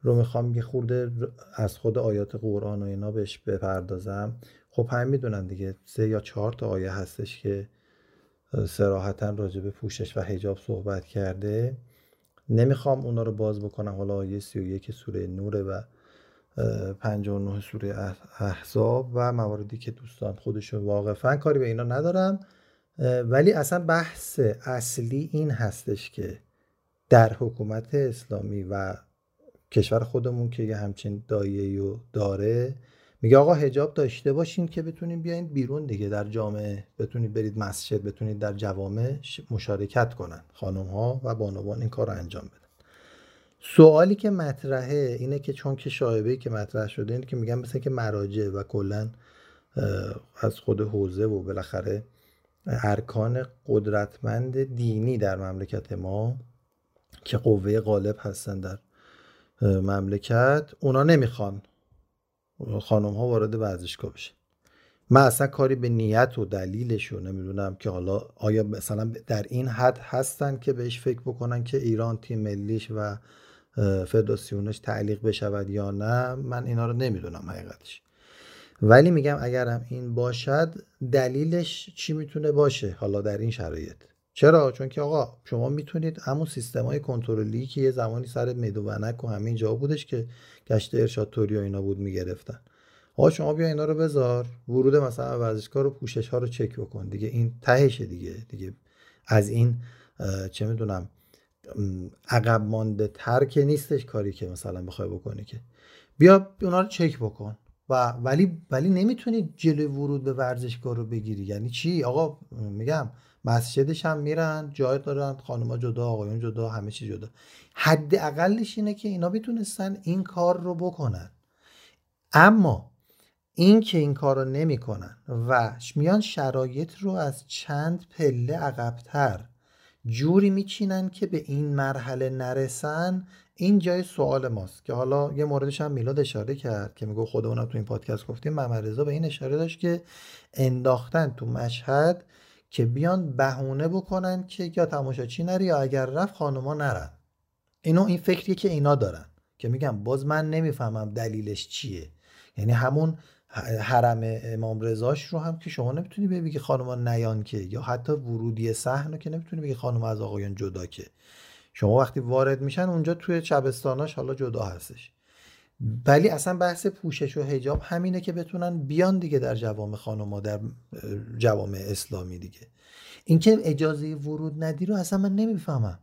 رو میخوام یه خورده از خود آیات قرآن و اینا بهش بپردازم. خب هم میدونن دیگه 3 یا 4 تا آیه هستش که صراحتاً راجع به پوشش و حجاب صحبت کرده، نمیخوام اونا رو باز بکنم. حالا آیه 31 سوره نوره و 59 سوره احزاب و مواردی که دوستان خودشون واقفاً کاری به اینا ندارم، ولی اصلا بحث اصلی این هستش که در حکومت اسلامی و کشور خودمون که یه همچین دایه‌ای داره میگه آقا حجاب داشته باشین که بتونین بیاین بیرون دیگه، در جامعه بتونید برید مسجد، بتونید در جوامع مشارکت کنن خانم‌ها و بانوان این کار رو انجام بدن. سوالی که مطرحه اینه که چون که شایبه‌ای که مطرح شده اینه که میگن مثلا که مراجع و کلن از خود حوزه و بالاخره ارکان قدرتمند دینی در مملکت ما که قوه غالب هستن در مملکت، اونا نمیخوان خانم ها وارد ورزشگاه بشن. من اصلا کاری به نیت و دلیلشو نمیدونم که حالا آیا مثلا در این حد هستن که بهش فکر بکنن که ایران تیم ملیش و فدراسیونش تعلیق بشود یا نه، من اینا رو نمیدونم حقیقتش. ولی میگم اگرم این باشد دلیلش چی میتونه باشه حالا در این شرایط؟ چرا؟ چون که آقا شما میتونید همون سیستمای کنترلی که یه زمانی سر میدونک و همین جا بودش که گشت ارشاد توری و اینا بود میگرفتن، آقا شما بیا اینا رو بذار ورود مثلا ورزشکار و پوشش ها رو چک بکن دیگه، این تهشه دیگه از این چه میدونم عقب مانده تر که نیستش کاری که مثلا بخوای بکنی، که بیا اونا رو چک بکن و ولی نمیتونی جلوی ورود به ورزشگاه رو بگیری. یعنی چی آقا؟ میگم مسجدش هم میرن، جای دارن، خانما جدا، آقایون جدا، همه چی جدا. حد اقلش اینه که اینا میتونستن این کار رو بکنن. اما این که این کار رو نمی کنن و میان شرایط رو از چند پله عقبتر جوری میچینن که به این مرحله نرسن، این جای سوال ماست که حالا یه موردش هم میلاد اشاره کرد که میگه خودمونم تو این پادکست گفتیم، محمد رضا به این اشاره داشت که انداختن تو مشهد که بیان بهونه بکنن که یا تماشاچی نره یا اگر رفت خانوما نرن. اینو این فکریه که اینا دارن که میگم باز من نمیفهمم دلیلش چیه. یعنی همون حرم امام رضاش رو هم که شما نمیتونی بگی خانوما نیان که، یا حتی ورودی صحن رو که نمیتونی بگی خانوما از آقایان جدا که. شما وقتی وارد میشن اونجا توی شبستاناش حالا جدا هستش، ولی اصلا بحث پوشش و حجاب همینه که بتونن بیان دیگه در جوامع خانوما، در جوامع اسلامی دیگه. اینکه اجازه ورود ندی رو اصلا من نمیفهمم.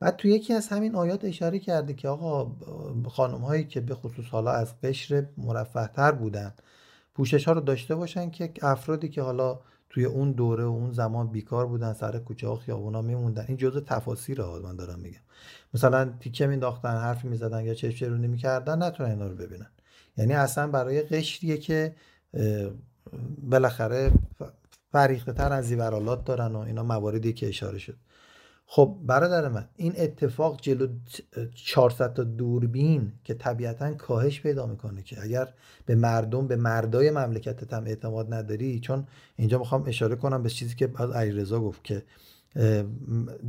بعد تو یکی از همین آیات اشاره کرده که آقا خانم‌هایی که به خصوص حالا از قشر مرفه‌تر بودن پوشش‌ها رو داشته باشن که افرادی که حالا توی اون دوره و اون زمان بیکار بودن، سر کوچه ها خیابونا میموندن. این جزء تفاسیره من دارم میگم. مثلا تیکه مینداختن، حرفی میزدن یا چشم‌چرونی میکردن، نتونن اینا رو ببینن. یعنی اصلا برای قشریه که بالاخره فریخته تر از زیورالات دارن و اینا مواردی که اشاره شد. خب برادر من، این اتفاق جلو 400 تا دوربین که طبیعتاً کاهش پیدا میکنه، که اگر به مردم، به مردای مملکتت هم اعتماد نداری. چون اینجا میخوام اشاره کنم به چیزی که باز علیرضا گفت که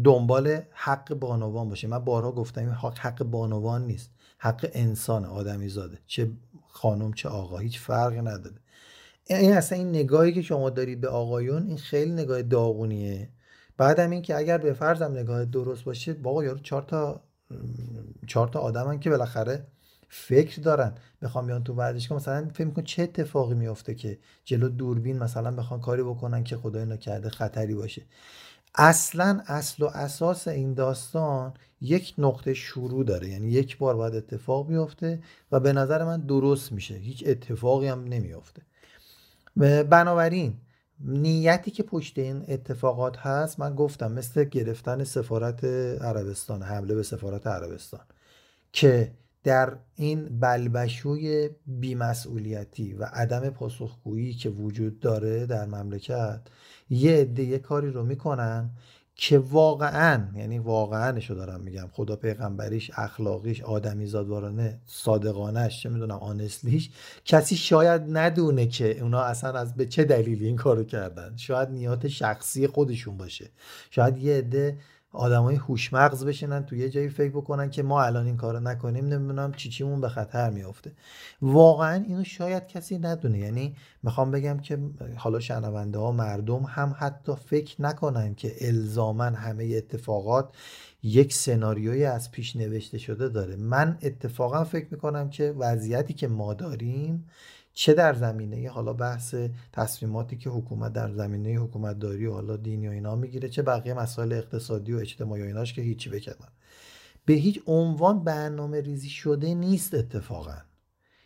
دنبال حق بانوان باشه. من بارها گفتم این حق بانوان نیست، حق انسان آدمی زاده، چه خانم چه آقا، هیچ فرقی نداره. این اصلا این نگاهی که شما داری به آقایون، این خیلی نگاه داغونیه. بعدم این که اگر به فرضم نگاه درست باشه، باقا یارو چهار تا آدمن که بالاخره فکر دارن، بخوام بیان تو ورزشگاه مثلا فکر میکنن چه اتفاقی میفته که جلو دوربین مثلا بخوان کاری بکنن که خدای نکرده خطری باشه. اصلا اصل و اساس این داستان یک نقطه شروع داره، یعنی یک بار باید اتفاق بیفته و به نظر من درست میشه، هیچ اتفاقی هم نمیفته. بنابراین نیتی که پشت این اتفاقات هست، من گفتم مثل گرفتن سفارت عربستان، حمله به سفارت عربستان، که در این بلبشوی بیمسئولیتی و عدم پاسخگویی که وجود داره در مملکت، یه عده یه کاری رو میکنن که واقعا، یعنی واقعاًشو دارم میگم، خدا پیغمبریش، اخلاقیش، آدمیزادوارانه، صادقانش، چه میدونم آنستلیش، کسی شاید ندونه که اونا اصلا از به چه دلیلی این کارو کردن. شاید نیات شخصی خودشون باشه، شاید یه عده آدمای هوشمغز بشینن تو یه جایی فکر بکنن که ما الان این کارو نکنیم نمیدونم چیمون به خطر میافته. واقعا اینو شاید کسی ندونه. یعنی میخوام بگم که حالا شنونده ها، مردم هم حتی فکر نکنن که الزاما همه اتفاقات یک سناریوی از پیش نوشته شده داره. من اتفاقا فکر میکنم که وضعیتی که ما داریم، چه در زمینه حالا بحث تصمیماتی که حکومت در زمینه حکومتداری و حالا دینی و اینا میگیره، چه بقیه مسائل اقتصادی و اجتماعی و ایناش، که هیچی بکنن، به هیچ عنوان برنامه ریزی شده نیست. اتفاقا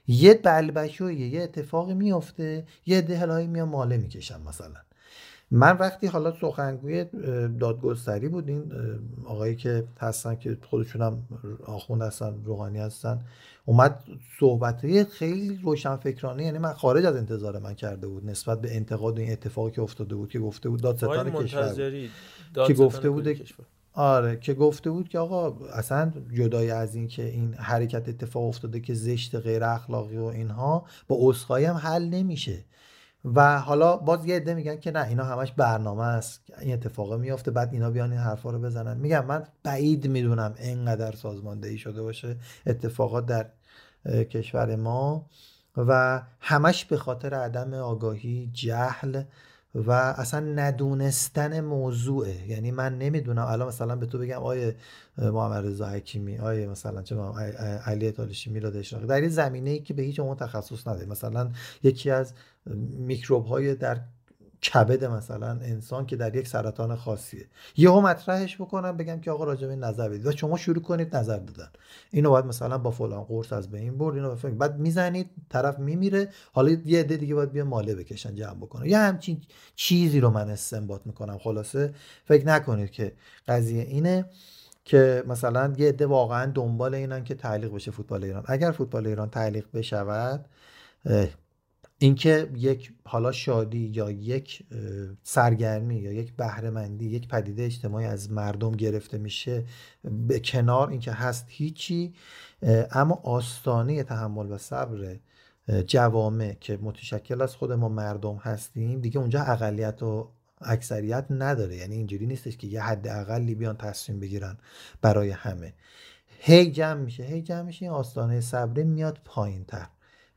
یه بلبشویه، یه اتفاقی میفته، یه دهلایی میان ماله میکشن. مثلا من وقتی حالا سخنگوی دادگستری بود، این آقایی که هستن که خودشونم آخوند هستن، روحانی هستن، اومد صحبت‌های خیلی روشنفکرانه، یعنی من خارج از انتظار من کرده بود نسبت به انتقاد این اتفاقی که افتاده بود، که گفته بود دادستان کشور بود. که گفته بود که آقا اصلا جدای از این که این حرکت اتفاق افتاده که زشت، غیر اخلاقی و اینها، با عذرخواهی هم حل نمیشه. و حالا باز یه عده میگن که نه اینا همش برنامه است، این اتفاقه میافته بعد اینا بیان این حرفا رو بزنن. میگم من بعید میدونم اینقدر سازماندهی شده باشه اتفاقات در کشور ما، و همش به خاطر عدم آگاهی، جهل و اصلا ندونستن موضوعه. یعنی من نمیدونم الان مثلا به تو بگم آیه محمد رضا حکیمی، آیه مثلا چه علی طالشی، میلاد اشراقی، در این زمینه‌ای که به هیچ اون تخصص نداره، مثلا یکی از میکروب‌های در کبد مثلا انسان که در یک سرطان خاصیه، یهو مطرحش بکنم بگم که آقا راجع به نظر بدید و شما شروع کنید نظر دادن، اینو باید مثلا با فلان قرص از بین برد، اینو بعد میزنید طرف میمیره، حالا یه عده دیگه باید بیا ماله بکشن جمع بکنه، یا همچین چیزی رو من استنباط میکنم. خلاصه فکر نکنید که قضیه اینه که مثلا یه عده واقعا دنبال اینن که تعلیق بشه فوتبال ایران. اگر فوتبال ایران تعلیق بشود، اینکه یک حالا شادی یا یک سرگرمی یا یک بهره‌مندی، یک پدیده اجتماعی از مردم گرفته میشه به کنار، اینکه هست هیچی، اما آستانه تحمل و صبر جوامع که متشکل از خود ما مردم هستیم دیگه اونجا اقلیت و اکثریت نداره. یعنی اینجوری نیستش که یه حد اقلی بیان تصمیم بگیرن برای همه. هی جمع میشه این آستانه صبر میاد پایین‌تر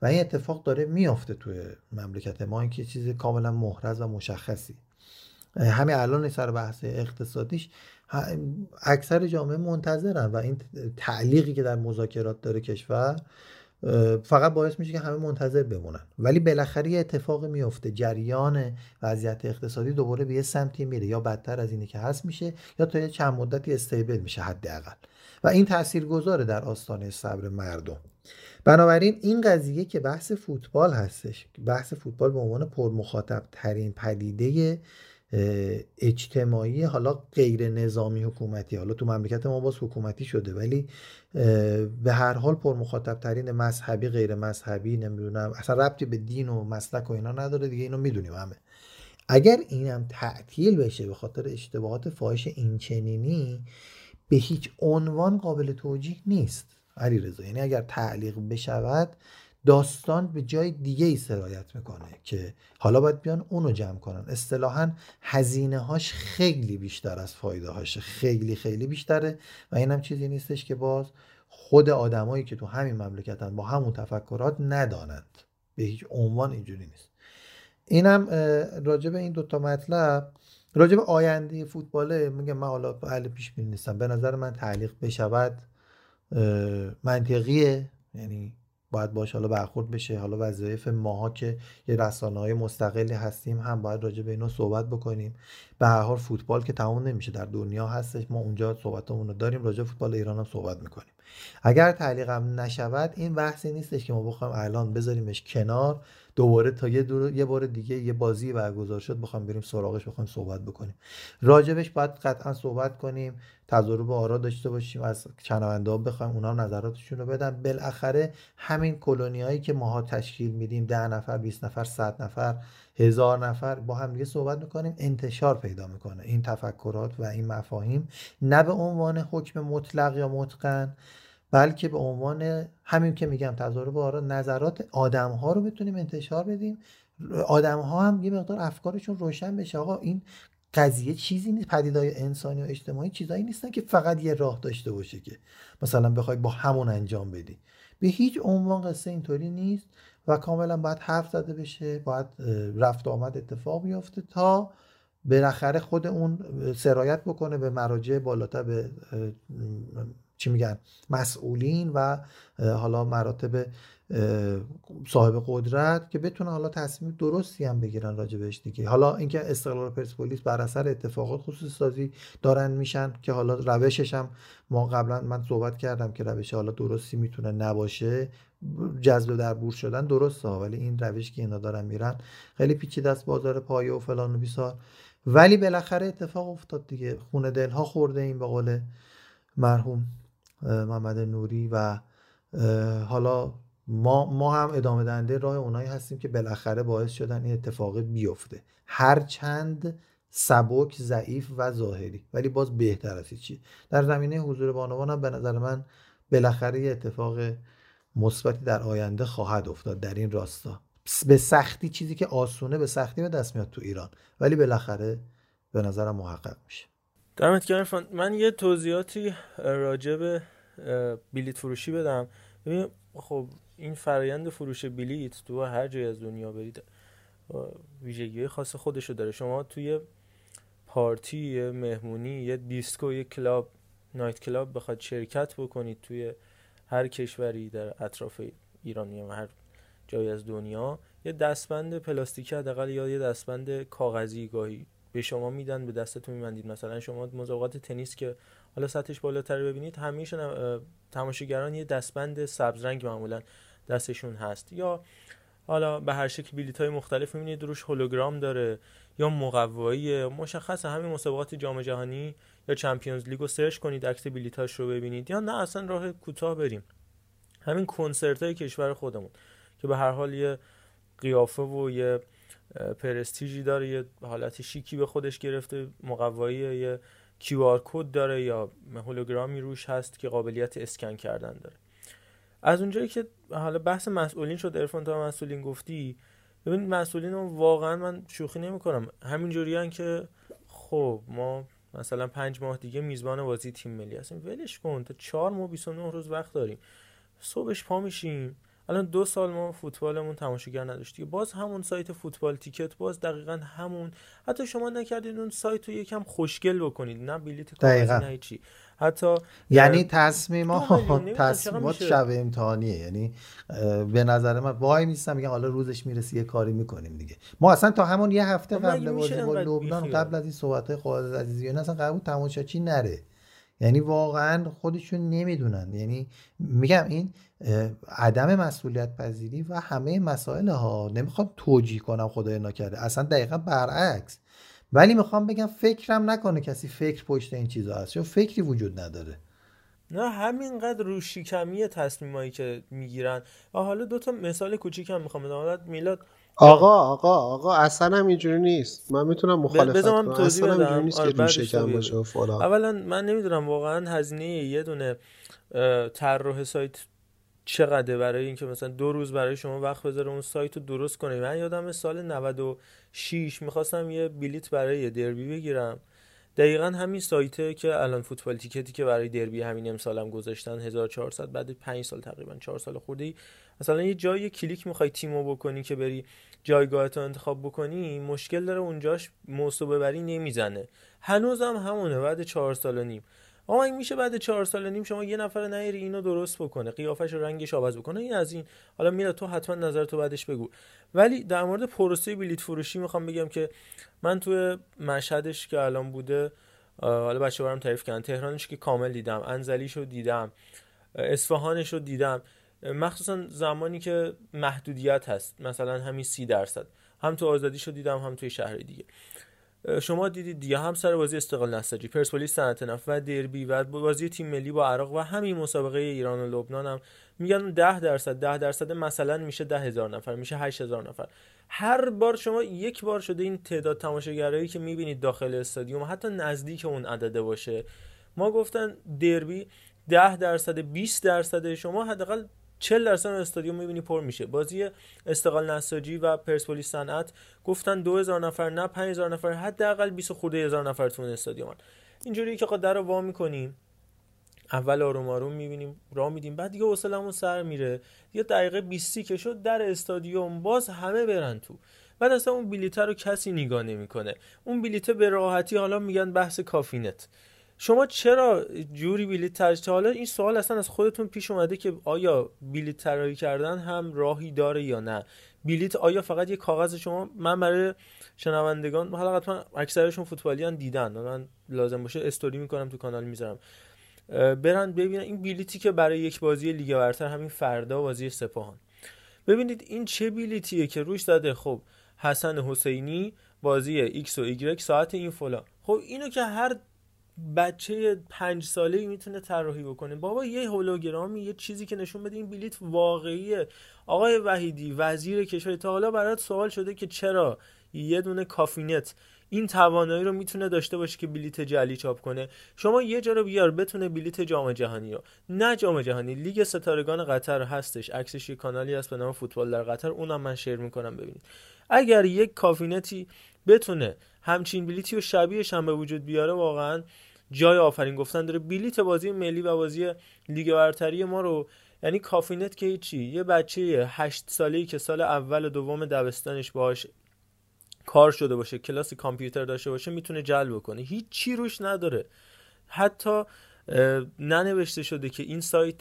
و این اتفاق داره میافته توی مملکت ما، این که چیز کاملا محرز و مشخصی. همین الان سر بحث اقتصادیش اکثر جامعه منتظرن و این تعلیقی که در مذاکرات داره کشور فقط باعث میشه که همه منتظر بمونن، ولی بالاخره یه اتفاق میفته، جریان وضعیت اقتصادی دوباره به یه سمتی میره، یا بدتر از اینی که هست میشه یا تا یه چند مدتی استیبل میشه حداقل، و این تاثیرگذاره در آستانه صبر مردم. بنابراین این قضیه که بحث فوتبال هستش، بحث فوتبال به عنوان پرمخاطب ترین پدیده اجتماعی، حالا غیر نظامی حکومتی، حالا تو مملکت ما باز حکومتی شده، ولی به هر حال پرمخاطب ترین، مذهبی، غیر مذهبی، نمیدونم، اصلا ربطی به دین و مسلک و اینا نداره دیگه، اینو میدونیم همه. اگر اینم تعطیل بشه به خاطر اشتباهات فاحش اینچنینی، به هیچ عنوان قابل توجیه نیست علیرضا. یعنی اگر تعلیق بشود، داستان به جای دیگه ای سرایت میکنه که حالا باید بیان اونو جمع کنن. اصطلاحاً هزینه هاش خیلی بیشتر از فایده هاشه، خیلی خیلی بیشتره، و اینم چیزی نیستش که باز خود آدمایی که تو همین مملکتن با همون تفکرات ندانند، به هیچ عنوان اینجوری نیست. اینم راجع به این دوتا مطلب. راجع به آینده فوتباله میگم من حالا اهل پیش بینی نیستم، به نظر من تعلیق بشود منطقیه، یعنی باید باشه حالا برخورد بشه. حالا وظایف ماها که یه رسانه‌های مستقلی هستیم هم باید راجع به اینو صحبت بکنیم. به هر حال فوتبال که تمام نمیشه، در دنیا هستش، ما اونجا صحبتمون رو داریم، راجع فوتبال ایران هم صحبت میکنیم. اگر تعلیقم نشود، این بحثی نیستش که ما بخوایم الان بذاریمش کنار، دوباره تا یه بار دیگه یه بازی برگزار شد بخوایم بریم سراغش، بخوایم صحبت بکنیم راجبش. باید قطعا صحبت کنیم، تجربه آرا داشته باشیم، از چنوانده ها بخوایم اونا نظراتشون رو بدن. بالاخره همین کلونیایی که ماها تشکیل میدیم، 10 نفر، 20 نفر، 100 نفر، 1000 نفر، با هم دیگه صحبت میکنیم، انتشار پیدا میکنه این تفکرات و این مفاهیم، نه به عنوان حکم مطلق یا مطلقاً، بلکه به عنوان همین که میگم تضارب آرا، نظرات آدم ها رو بتونیم انتشار بدیم، آدم ها هم یه مقدار افکارشون روشن بشه. آقا این قضیه چیزی نیست، پدیده‌های انسانی و اجتماعی چیزایی نیستن که فقط یه راه داشته باشه که مثلا بخوای با همون انجام بدی. به هیچ عنوان قصه اینطوری نیست و کاملا باید حرف زده بشه، باید رفت آمد اتفاق بیفته تا بالاخره خود اون سرایت بکنه به مراجع بالاتر، به چی میگن، مسئولین و حالا مراتب صاحب قدرت، که بتونه حالا تصمیم درستی هم بگیرن راجع بهش دیگه. حالا اینکه استقلال پرسپولیس بر اثر اتفاقات خصوصی سازی دارن میشن، که حالا روشش هم ما قبلا من صحبت کردم که روش حالا درستی میتونه نباشه، جذب دربور شدن درسته، ولی این روش که اینا دارن میرن خیلی پیچیده است، بازار پایه و فلان و بیسار، ولی بالاخره اتفاق افتاد دیگه، خون دلها خورده این به قول مرحوم محمد نوری، و حالا ما هم ادامه دهنده راه اونایی هستیم که بالاخره باعث شدن این اتفاق بیفته، هر چند سبک، ضعیف و ظاهری، ولی باز بهتر از چی. در زمینه حضور بانوان هم به نظر من بالاخره یه اتفاق مثبتی در آینده خواهد افتاد در این راستا. به سختی، چیزی که آسونه به سختی به دست میاد تو ایران، ولی بالاخره به نظرم محقق میشه. دمت گرم عرفان. من یه توضیحاتی راجع به بلیت فروشی بدم. ببین خب این فرآیند فروش بلیت تو هر جای از دنیا برید ویژگی‌های خاص خودشو داره. شما توی پارتی، یه مهمونی، یه دیسکو، یه کلاب، نایت کلاب بخواد شرکت بکنید توی هر کشوری در اطراف ایران یا هر جای از دنیا، یه دستبند پلاستیکی حداقل یا یه دستبند کاغذی گاهی به شما میدن، به دستتون میبندید. مثلا شما مسابقات تنیس که حالا سطحش بالاتر ببینید، همیشه تماشاگران یه دستبند سبز رنگ معمولا دستشون هست، یا حالا به هر شکل بلیط‌های مختلف می‌بینید روش هولوگرام داره یا مقوایی مشخصه. همین مسابقات جام جهانی یا چمپیونز لیگو سرچ کنید، عکس بلیط‌هاش رو ببینید، یا نه اصلا راه کوتاه بریم همین کنسرت‌های کشور خودمون که به هر حال یه قیافه و یه پرستیجی داره، یه حالت شیکی به خودش گرفته، مقوایی یه کیو آر کد داره یا هولوگرامی روش هست که قابلیت اسکن کردن داره. از اونجایی که حالا بحث مسئولین شد، عرفان تا مسئولین گفتی، ببینید مسئولین رو واقعا من شوخی نمی کنم، همینجوریان که خب ما مثلا 5 ماه دیگه میزبان بازی تیم ملی هستیم، ولش کن، تا 4 ماه 29 روز وقت داریم، صبحش پا میشیم. الان 2 سال ما فوتبالمون تماشاگر نداشتیم، باز همون سایت فوتبال تیکت، باز دقیقاً همون. حتی شما نکردید اون سایت رو یکم خوشگل بکنید، نه بلیت کاغذی نه چی. حتی یعنی تصمیمات شب امتحانیه. یعنی به نظر من وای میستم میگم حالا روزش میرسه یه کاری میکنیم دیگه. ما اصلا تا همون یه هفته قبل بازی با لبنان، قبل از این صحبت‌های خالد عزیزیان اصلا قبول تماشاچی نره. یعنی واقعا خودشون نمیدونن. یعنی میگم این عدم مسئولیت پذیری و همه مسائل ها، نمیخوام توجیه کنم خدای نکرده، اصلا دقیقا برعکس، ولی میخوام بگم فکرم نکنه کسی فکر پشت این چیزا هست، چون فکری وجود نداره. نه همینقدر روشیکمی تصمیمایی که میگیرن. و حالا 2 تا مثال کوچیکم میخوام بدم. میلاد آقا اصلا هم اینجوری نیست. من میتونم مخالفت کنم، اصلا هم اینجوری نیست که روشیکم باشه فلان. اولا من نمیدونم واقعا هزینه یه دونه طراح سایت چقدره برای اینکه مثلا 2 روز برای شما وقت بذاره اون سایت رو درست کنه. من یادم سال 96 میخواستم یه بلیت برای یه دربی بگیرم، دقیقاً همین سایته که الان فوتبال تیکتی که برای دربی همین امسالم گذاشتن 1400 بعد 5 سال تقریباً 4 سال خورده‌ای. مثلا یه جایی کلیک می‌خوای تیمو بکنی که بری جایگاهت رو انتخاب بکنی، مشکل داره اونجاش موضوع ببری نمیزنه، هنوزم همونه بعد 4 سال و نیم. اما این میشه بعد 4 سال و نیم شما یه نفر نیاری اینو درست بکنه، قیافش رو رنگش عوض بکنه. این از این. حالا میلا تو حتما نظر تو بعدش بگو. ولی در مورد پروسه بلیت فروشی میخوام بگم که من توی مشهدش که الان بوده، حالا بچه برام تعریف کردن، تهرانش که کامل دیدم، انزلیشو دیدم، اصفهانشو دیدم، مخصوصا زمانی که محدودیت هست، مثلا همین 30%، هم تو آزادیشو دیدم هم توی شهر دیگه. شما دیدید دیگه، هم سر بازی استقلال نساجی، پرسپولیس صنعت نفت و دربی و بازی تیم ملی با عراق و همین مسابقه ایران و لبنان هم میگن 10% 10% مثلا میشه 10,000 نفر، میشه 8,000 نفر. هر بار شما یک بار شده این تعداد تماشاگرایی که میبینید داخل استادیوم حتی نزدیک اون عدده باشه. ما گفتن دربی 10% 20%، شما حداقل 40% استادیوم می‌بینی پر میشه. بازی استقلال نساجی و پرسپولیس صنعت گفتن 2000 نفر نه 5000 نفر، حداقل 20,000 نفر تو استادیومن. اینجوریه که قدر رو وا می‌کنیم، اول آروم آروم می‌بینیم راه میدیم، بعد دیگه حوصله‌مون سر میره، یه دقیقه 20 که شد در استادیوم باز همه برن تو، بعد اصلا اون بلیطه رو کسی نگاه نمی‌کنه. اون بلیطه به راحتی، حالا میگن بحث کافینت، شما چرا جوری بلیط ترجیح؟ حالا این سوال اصلا از خودتون پیش اومده که آیا بلیط طراحی کردن هم راهی داره یا نه؟ بلیط آیا فقط یه کاغذ؟ شما، من برای شنوندگان، حالا حتما اکثرشون فوتبالیان دیدن، من لازم باشه استوری میکنم تو کانال میذارم، برن ببینن این بلیطی که برای یک بازی لیگ برتر همین فردا بازی سپاهان، ببینید این چه بلیطیه که روش داده خب حسن حسینی بازی ایکس و ایگرگ ساعت این فلان. خب اینو که هر بچه 5 ساله‌ای میتونه طراحی بکنه، بابا یه هولوگرامی، یه چیزی که نشون بده این بلیت واقعیه. آقای وحیدی وزیر کشور، تا حالا برات سوال شده که چرا یه دونه کافینت این توانایی رو میتونه داشته باشه که بلیت جعلی چاپ کنه؟ شما یه جا رو بیار بتونه بلیت جام جهانی رو، نه جام جهانی، لیگ ستارگان قطر هستش، عکسش یه کانالی هست به نام فوتبال در قطر، اونم من شیر میکنم ببینید. اگر یک کافینتی بتونه همچین بلیتی رو شبیهش هم به وجود بیاره، واقعا جای آفرین گفتن داره. بلیت بازی ملی و بازی لیگ برتری ما رو، یعنی کافینت که چی، یه بچه 8 ساله‌ای که سال اول و دوم دبستانش باهاش کار شده باشه، کلاس کامپیوتر داشته باشه، میتونه جلب کنه، هیچ چی روش نداره. حتی ننوشته شده که این سایت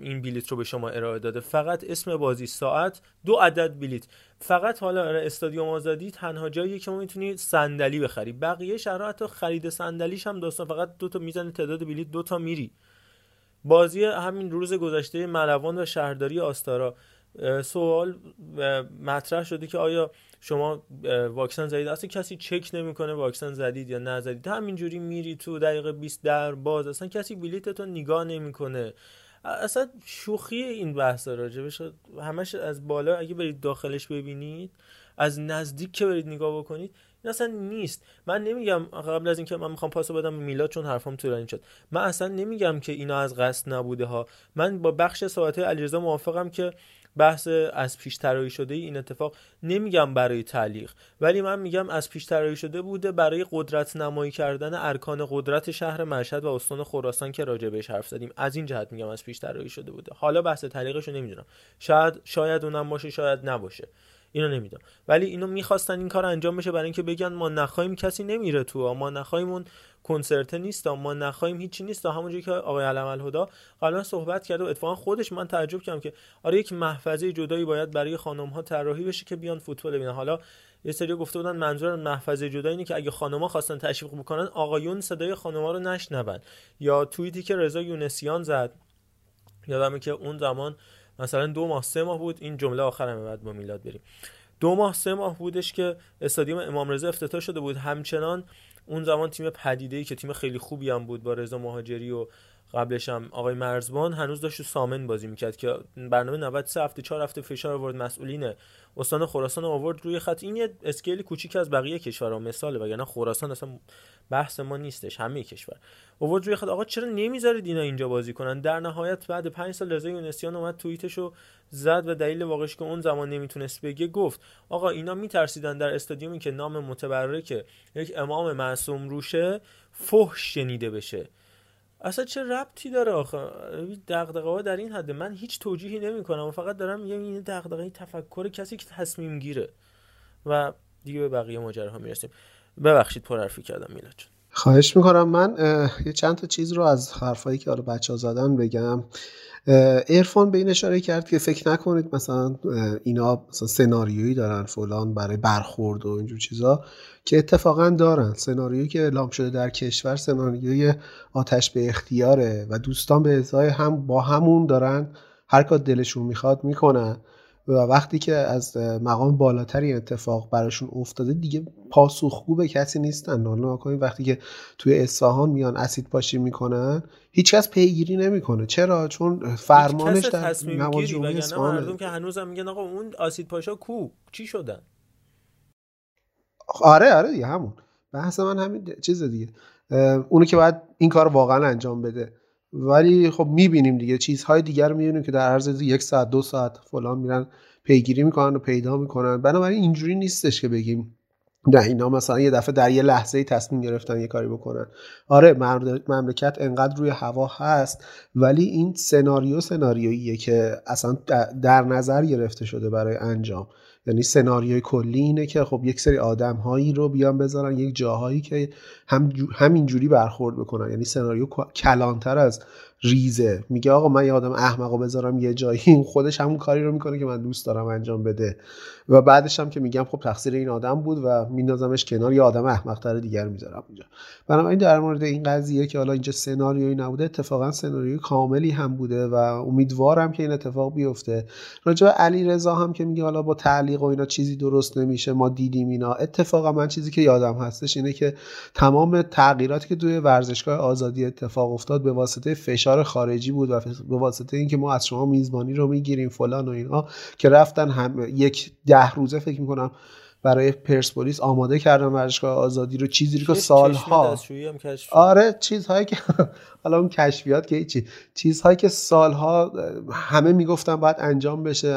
این بلیت رو به شما ارائه داده، فقط اسم بازی، ساعت، 2 عدد بلیت. فقط حالا استادیوم آزادی تنها جاییه که ما میتونی صندلی بخری، بقیه شهرها حتی خرید صندلیش هم داستان، فقط 2 تا میزنه تعداد بلیت، 2 تا میری. بازی همین روز گذشته ملوان و شهرداری آستارا سوال مطرح شده که آیا شما واکسن زدید؟ اصلا کسی چک نمیکنه واکسن زدید یا نزدید، همینجوری میری تو دقیقه 20 در باز، اصلا کسی بلیتتو نگاه نمیکنه. اصلا شوخی این بحث راجبش همش از بالا اگه برید داخلش ببینید، از نزدیک که برید نگاه بکنید، این اصلا نیست. من نمیگم، قبل از اینکه من میخوام پاسو بدم میلاد چون حرفم طولانی شد، من اصلا نمیگم که اینا از قصد نبوده ها. من با بخش صحبت علیرضا موافقم که بحث از پیش طراحی شده این اتفاق، نمیگم برای تعلیق، ولی من میگم از پیش طراحی شده بوده برای قدرت نمایی کردن ارکان قدرت شهر مشهد و استان خراسان که راجع بهش حرف زدیم، از این جهت میگم از پیش طراحی شده بوده. حالا بحث تعلیقش رو نمیدونم، شاید اونم باشه، شاید نباشه، اینو نمیدونم، ولی اینو میخواستن این کار انجام بشه برای اینکه بگن ما نخواهیم کسی نمیره تو، ما نخواهیم اون کنسرت نیست، ما نخواهیم هیچی نیست. همونجوری که آقای علم الهدی قبلا صحبت کرد و اتفاقا خودش، من تعجب کردم که آره یک محفظه جدایی باید برای خانم ها طراحی بشه که بیان فوتبال ببینن. حالا یه سری گفته بودن منظور محفظه جدایی اینه که اگه خانم ها خواستن تشویق بکنن آقایون صدای خانم ها رو نشنون، یا توییتی که رضا یونسیان زد، یادمه که اون زمان مثلا 2 ماه 3 ماه بود، این جمله آخرمه بعد با میلاد بریم، 2 ماه 3 ماه بودش که استادیوم امام رضا افتتاح شده بود. همچنان اون زمان تیم پدیده‌ای که تیم خیلی خوبی هم بود با رضا مهاجری و قبلش هم آقای مرزبان، هنوز داشت تو سامن بازی میکرد که برنامه 93 هفته 4 هفته فشار آورد، مسئولین استان خراسان آورد روی خط. این یه اسکیل کوچیک از بقیه کشورها مثاله، وگرنه خراسان اصلا بحث ما نیستش، همه کشور آورد روی خط. آقا چرا نمیذارید اینا اینجا بازی کنن؟ در نهایت بعد 5 سال رضا یونسیان اومد توییتشو زد و دلیل واقعیش که اون زمان نمیتونست بگه، گفت آقا اینا میترسیدن در استادیومی که نام متبرکه یک امام معصوم روشه فحش شنیده بشه. اصلا چه ربطی داره آخه؟ دغدغه‌ها در این حده. من هیچ توجیهی نمی‌کنم، فقط دارم میگم این دغدغه تفکر کسی که تصمیم گیره. و دیگه به بقیه ماجراها میرسیم. ببخشید پرحرفی کردم میلاد جون. خواهش می‌کنم. من یه چند تا چیز رو از حرفایی که حالا بچه‌ها زدن بگم. عرفان به این اشاره کرد که فکر نکنید مثلا اینا مثلا سناریویی دارن فلان برای برخورد و اینجور چیزا، که اتفاقا دارن. سناریویی که اعلام شده در کشور سناریوی آتش به اختیاره و دوستان به ازای هم با همون دارن هر کار دلشون میخواد میکنن، و وقتی که از مقام بالاتری اتفاق براشون افتاده دیگه پاسخگو به کسی نیستن. نالا کنید وقتی که توی اصفهان میان اسیدپاشی میکنن هیچ کس پیگیری نمیکنه. چرا؟ چون فرمانش در نماز جمعه اصفهانه. مردم که هنوزم میگن آقا اون اسیدپاشا کو چی شدن؟ آره دیگه همون بحث من همین چیز دیگه، اونو که باید این کار واقعا انجام بده. ولی خب میبینیم دیگه، چیزهای دیگر رو میبینیم که در عرض 1 ساعت 2 ساعت فلان میرن پیگیری میکنن و پیدا میکنن. بنابراین اینجوری نیستش که بگیم نه اینا مثلا یه دفعه در یه لحظه تصمیم گرفتن یه کاری بکنن. آره مملکت انقدر روی هوا هست، ولی این سناریویه که اصلا در نظر گرفته شده برای انجام. یعنی سناریوی کلی اینه که خب یک سری آدم هایی رو بیان بذارن یک جاهایی که همینجوری برخورد بکنن. یعنی سناریو کلانتر از ریزه، میگه آقا من یه آدم احمقو بذارم یه جایی خودش همون کاری رو میکنه که من دوست دارم انجام بده، و بعدش هم که میگم خب تقصیر این آدم بود و میندازمش کنار، یه آدم احمق‌تر دیگر میذارم اونجا. بنابراین در مورد این قضیه که حالا اینجا سناریویی نبوده، اتفاقا سناریوی کاملی هم بوده و امیدوارم که این اتفاق بیفته. راجع به علیرضا هم که میگه حالا با تعلیق و اینا چیزی درست نمیشه، ما دیدیم اینا. اتفاقا من چیزی که یادم هستش اینه که تمام تغییراتی که توی ورزشگاه آزادی اتفاق افتاد به واسطه فشار خارجی بود و به واسطه اینکه ما از شما میزبانی رو میگیریم فلان و اینا، که رفتن هم 10 روزه فکر میکنم برای پرسپولیس آماده کردن ورزشگاه آزادی رو، چیزی رو که سالها آره چیزهایی که حالا اون کشفیات که هیچی، چیزهایی که سالها همه میگفتن باید انجام بشه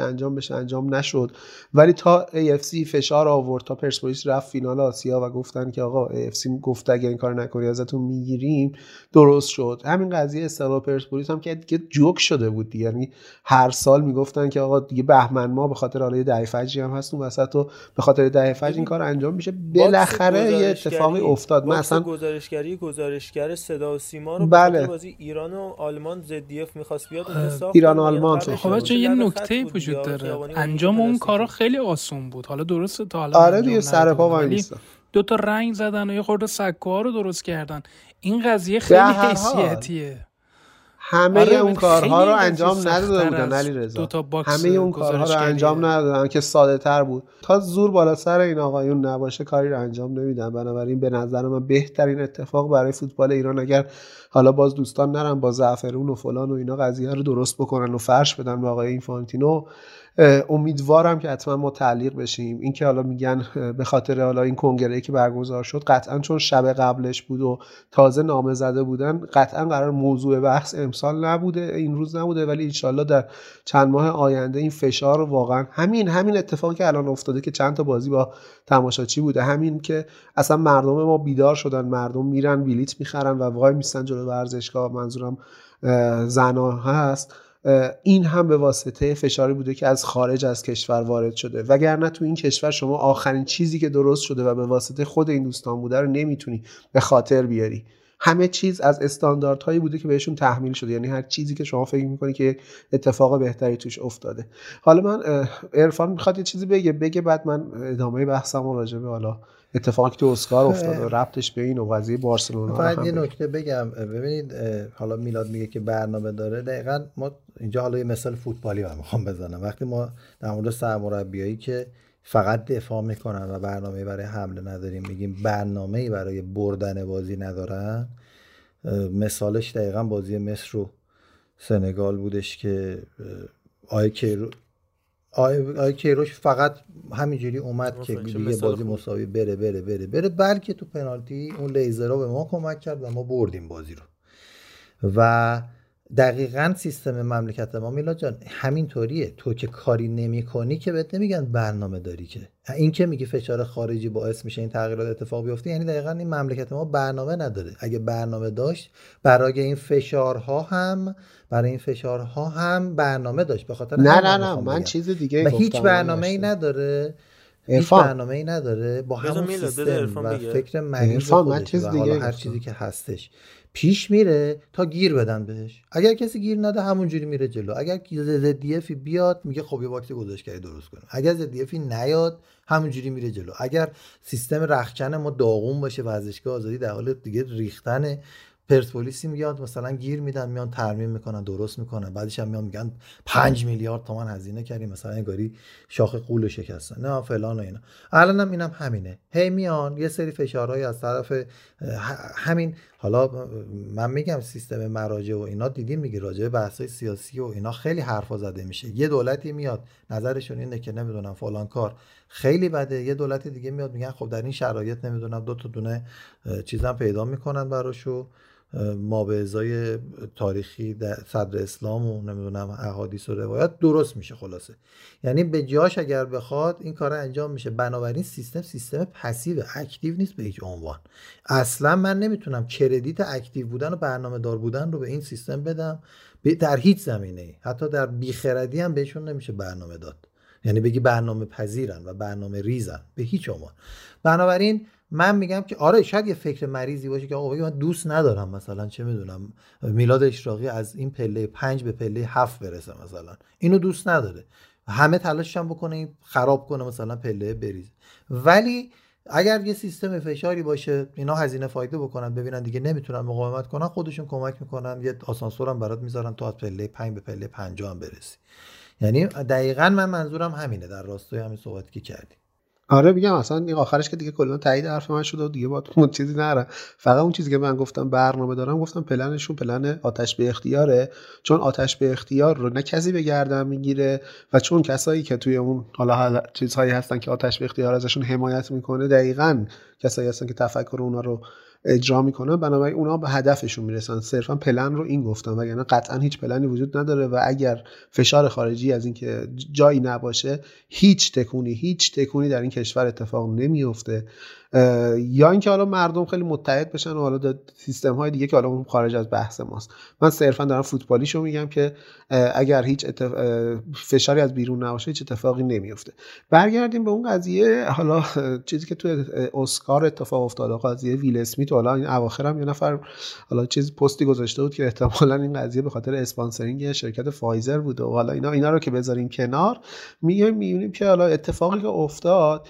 انجام نشد، ولی تا AFC فشار آورد، تا پرسپولیس رفت فینال آسیا و گفتن که آقا AFC گفت اگه این کار نکنی ازتون میگیریم، درست شد. همین قضیه استقلال پرسپولیس هم که دیگه جوک شده بود دیگه، یعنی هر سال میگفتن که آقا دیگه بهمن ما به خاطر حاله دعی فجری هم هست اون وسط و به خاطر دعی فجر این کار انجام میشه. بالاخره یه اتفاقی افتاد. مثلا گزارشگری صدا و سیما نیما رو بله. بازی ایران و آلمان ZDF می‌خواست بیاد اونجا ایران و آلمان. خب چه یه نکته وجود داره، انجام اون کارا خیلی آسون بود. حالا درسته تا حالا آره دیگه سرپا وای نیست، دو تا رنگ زدن و یه خورده سکوها رو درست کردن. این قضیه خیلی حسیاتیه، همه آره اون کارها رو انجام نداده بودن علی رضا، همه اون کارها رو انجام ندادن که ساده تر بود. تا زور بالا سر این آقایون نباشه کاری رو انجام نمیدن. بنابراین به نظر من بهترین اتفاق برای فوتبال ایران، اگر حالا باز دوستان نرم با زعفرون و فلان و اینا قضیه رو درست بکنن و فرش بدن به آقای اینفانتینو، امیدوارم که حتما ما تعلیق بشیم. این که حالا میگن به خاطر حالا این کنگره‌ای که برگزار شد، قطعا چون شب قبلش بود و تازه نامزده بودن قطعا قرار موضوع بحث امسال نبوده، این روز نبوده، ولی ان شاءالله در چند ماه آینده این فشار رو واقعا همین اتفاقی که الان افتاده که چند تا بازی با تماشاچی بوده، همین که اصلا مردم ما بیدار شدن، مردم میرن بلیت میخرن و وای میسن جلوی ورزشگاه، منظورم زنا هست، این هم به واسطه فشاری بوده که از خارج از کشور وارد شده. وگرنه تو این کشور شما آخرین چیزی که درست شده و به واسطه خود این دوستان بوده رو نمیتونی به خاطر بیاری. همه چیز از استانداردهایی بوده که بهشون تحمیل شده، یعنی هر چیزی که شما فکر میکنی که اتفاق بهتری توش افتاده. حالا من عرفان میخواد یه چیزی بگه بعد من ادامه بحثم راجع به حالا اتفاقی تو اسکار افتاد ربطش به این و قضیه بارسلونا. فقط یه نکته بگم، ببینید حالا میلاد میگه که برنامه داره، دقیقاً ما اینجا حالا یه مثال فوتبالی هم میخوام بزنم. وقتی ما در مورد سرمربیایی که فقط دفاع میکنن و برنامه برای حمله نداریم میگیم برنامه‌ای برای بردن بازی ندارن، مثالش دقیقاً بازی مصر و سنگال بودش که آیه کیروش فقط همینجوری اومد که دیگه بازی مساوی بره، بلکه تو پنالتی اون لیزرها به ما کمک کرد و ما بردیم بازی رو. و دقیقاً سیستم مملکت ما میلاد جان همینطوریه، تو که کاری نمی‌کنی که بهت نمیگن برنامه داری. که این که میگه فشار خارجی باعث میشه این تغییرات اتفاق بیفته، یعنی دقیقاً این مملکت ما برنامه نداره. اگه برنامه داشت برای این فشارها هم برنامه داشت، به خاطر نه من چیز دیگه گفتم، هیچ برنامه‌ای نداره، با همون سیستم و فکر مریض خودش و حالا هر چیزی که هستش پیش میره تا گیر بدن بهش. اگر کسی گیر نده همونجوری میره جلو. اگر ZDFی بیاد میگه خب یه باکت گذاشت کردی درست کنه. اگر ZDFی نیاد همونجوری میره جلو. اگر سیستم رخکن ما داغون باشه، ورزشگاه آزادی در حال دیگه ریختن، پرسپولیسی میاد مثلا گیر میدن، میان ترمیم میکنن، درست میکنن، بعدش هم میان میگن 5 میلیارد تومان هزینه کردیم، مثلا انگاری شاخ قولو شکستن، نه فلان و اینا. الانم اینم همینه، هی میان یه سری فشارهایی از طرف همین، حالا من میگم سیستم مراجع و اینا، دیدیم میگه راجع به بحث‌های سیاسی و اینا خیلی حرفا زده میشه. یه دولتی میاد نظرشون اینه که نمیدونم فلان کار خیلی بده، یه دولت دیگه میاد میگن خب در این شرایط نمیدونم دو تا دونه چیزام پیدا میکنن براشو، ما به ازای تاریخی در صدر اسلام و نمیدونم احادیث و روایات درست میشه. خلاصه یعنی به جاش اگر بخواد این کارا انجام میشه. بنابراین سیستم پسیو، اکتیو نیست به هیچ عنوان. اصلا من نمیتونم کردیت اکتیو بودن و برنامه دار بودن رو به این سیستم بدم در هیچ زمینه‌ای. حتی در بیخردی هم بهشون نمیشه برنامه داد، یعنی بگی برنامه پذیرن و برنامه ریزن، به هیچ عنوان. بنابراین من میگم که آره شاید یه فکر مریضی باشه که آقا من دوست ندارم مثلا چه میدونم میلاد اشراقی از این پله 5 به پله 7 برسه، مثلا اینو دوست نداره، همه تلاشش هم بکنه این خراب کنه مثلا پله بریز. ولی اگر یه سیستم فشاری باشه، اینا هزینه فایده بکنن، ببینن دیگه نمیتونن مقاومت کنن، خودشون کمک میکنن، یه آسانسور هم برات میذارن تو از پله 5 به پله 50 هم برسی. یعنی دقیقاً من منظورم همینه، در راستای همین صحبتی که کردی. آره میگم اصلا این آخرش که دیگه کلا تایید حرف من شد و دیگه باطون چیزی نره. فقط اون چیزی که من گفتم برنامه دارم، گفتم پلنشون پلن آتش به اختیاره، چون آتش به اختیار رو نه کسی به گردن میگیره و چون کسایی که توی اون حالا چیزهایی هستن که آتش به اختیار ازشون حمایت میکنه دقیقاً کسایی هستن که تفکر اونا رو اجرا میکنن، بنابراین اونا به هدفشون میرسن. صرفا پلن رو این گفتم، وگرنه قطعا هیچ پلنی وجود نداره و اگر فشار خارجی از این که جایی نباشه هیچ تکونی در این کشور اتفاق نمیفته. یا اینکه حالا مردم خیلی متحد بشن و حالا سیستم های دیگه که حالا اون خارج از بحث ماست. من صرفا دارم فوتبالیشو میگم که اگر هیچ فشاری از بیرون نباشه هیچ اتفاقی نمیفته. برگردیم به اون قضیه، حالا چیزی که تو اسکار اتفاق افتاد، قضیه ویل اسمیت، حالا این اواخرم یه نفر حالا چیز پستی گذاشته بود که احتمالاً این قضیه به خاطر اسپانسرینگ شرکت فایزر بود و حالا اینا رو که بذاریم کنار، میبینیم که حالا اتفاقی که افتاد،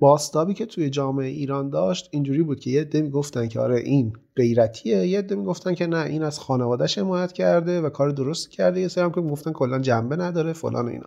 باستابی که توی جامعه ایران داشت اینجوری بود که یه عده میگفتن که آره این غیرتیه، یه عده میگفتن که نه این از خانواده‌اش حمایت کرده و کار درست کرده، یه سری هم که میگفتن کلا جنبه نداره فلان و اینا.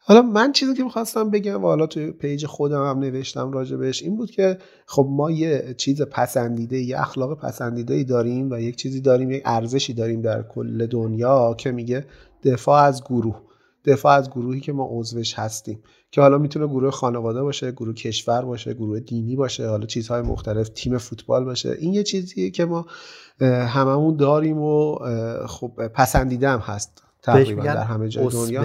حالا من چیزی که میخواستم بگم و حالا توی پیج خودم هم نوشتم راجبش این بود که خب ما یه چیز پسندیده، یه اخلاق پسندیده‌ای داریم و یک چیزی داریم، یک ارزشی داریم در کل دنیا که میگه دفاع از گروه، دفاع از گروهی که ما عضوش هستیم، که حالا میتونه گروه خانواده باشه، گروه کشور باشه، گروه دینی باشه، حالا چیزهای مختلف، تیم فوتبال باشه. این یه چیزیه که ما هممون داریم و خب پسندیده هم هست تقریبا در همه جای دنیا.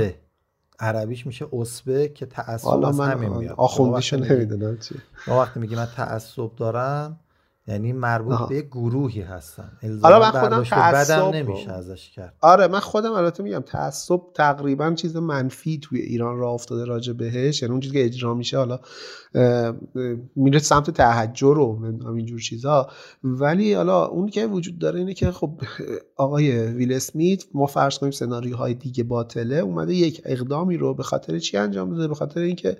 عربیش میشه عصبه که تعصب از همین میاد. آخوندیشو نمیدونم چی. ما وقتی میگیم من تعصب دارم یعنی مربوط به یک گروهی هستن. حالا من خودم تعصب نمیشه ازش کرد. آره من خودم البته میگم تعصب تقریبا چیز منفی توی ایران راه افتاده راجع بهش، یعنی اون چیزی که اجرا میشه حالا میره سمت تهجر و اینجور چیزا، ولی حالا اون که وجود داره اینه که خب آقای ویل اسمیت، ما فرض کنیم سناریوهای دیگه باطله، اومده یک اقدامی رو به خاطر چی انجام داده؟ به خاطر اینکه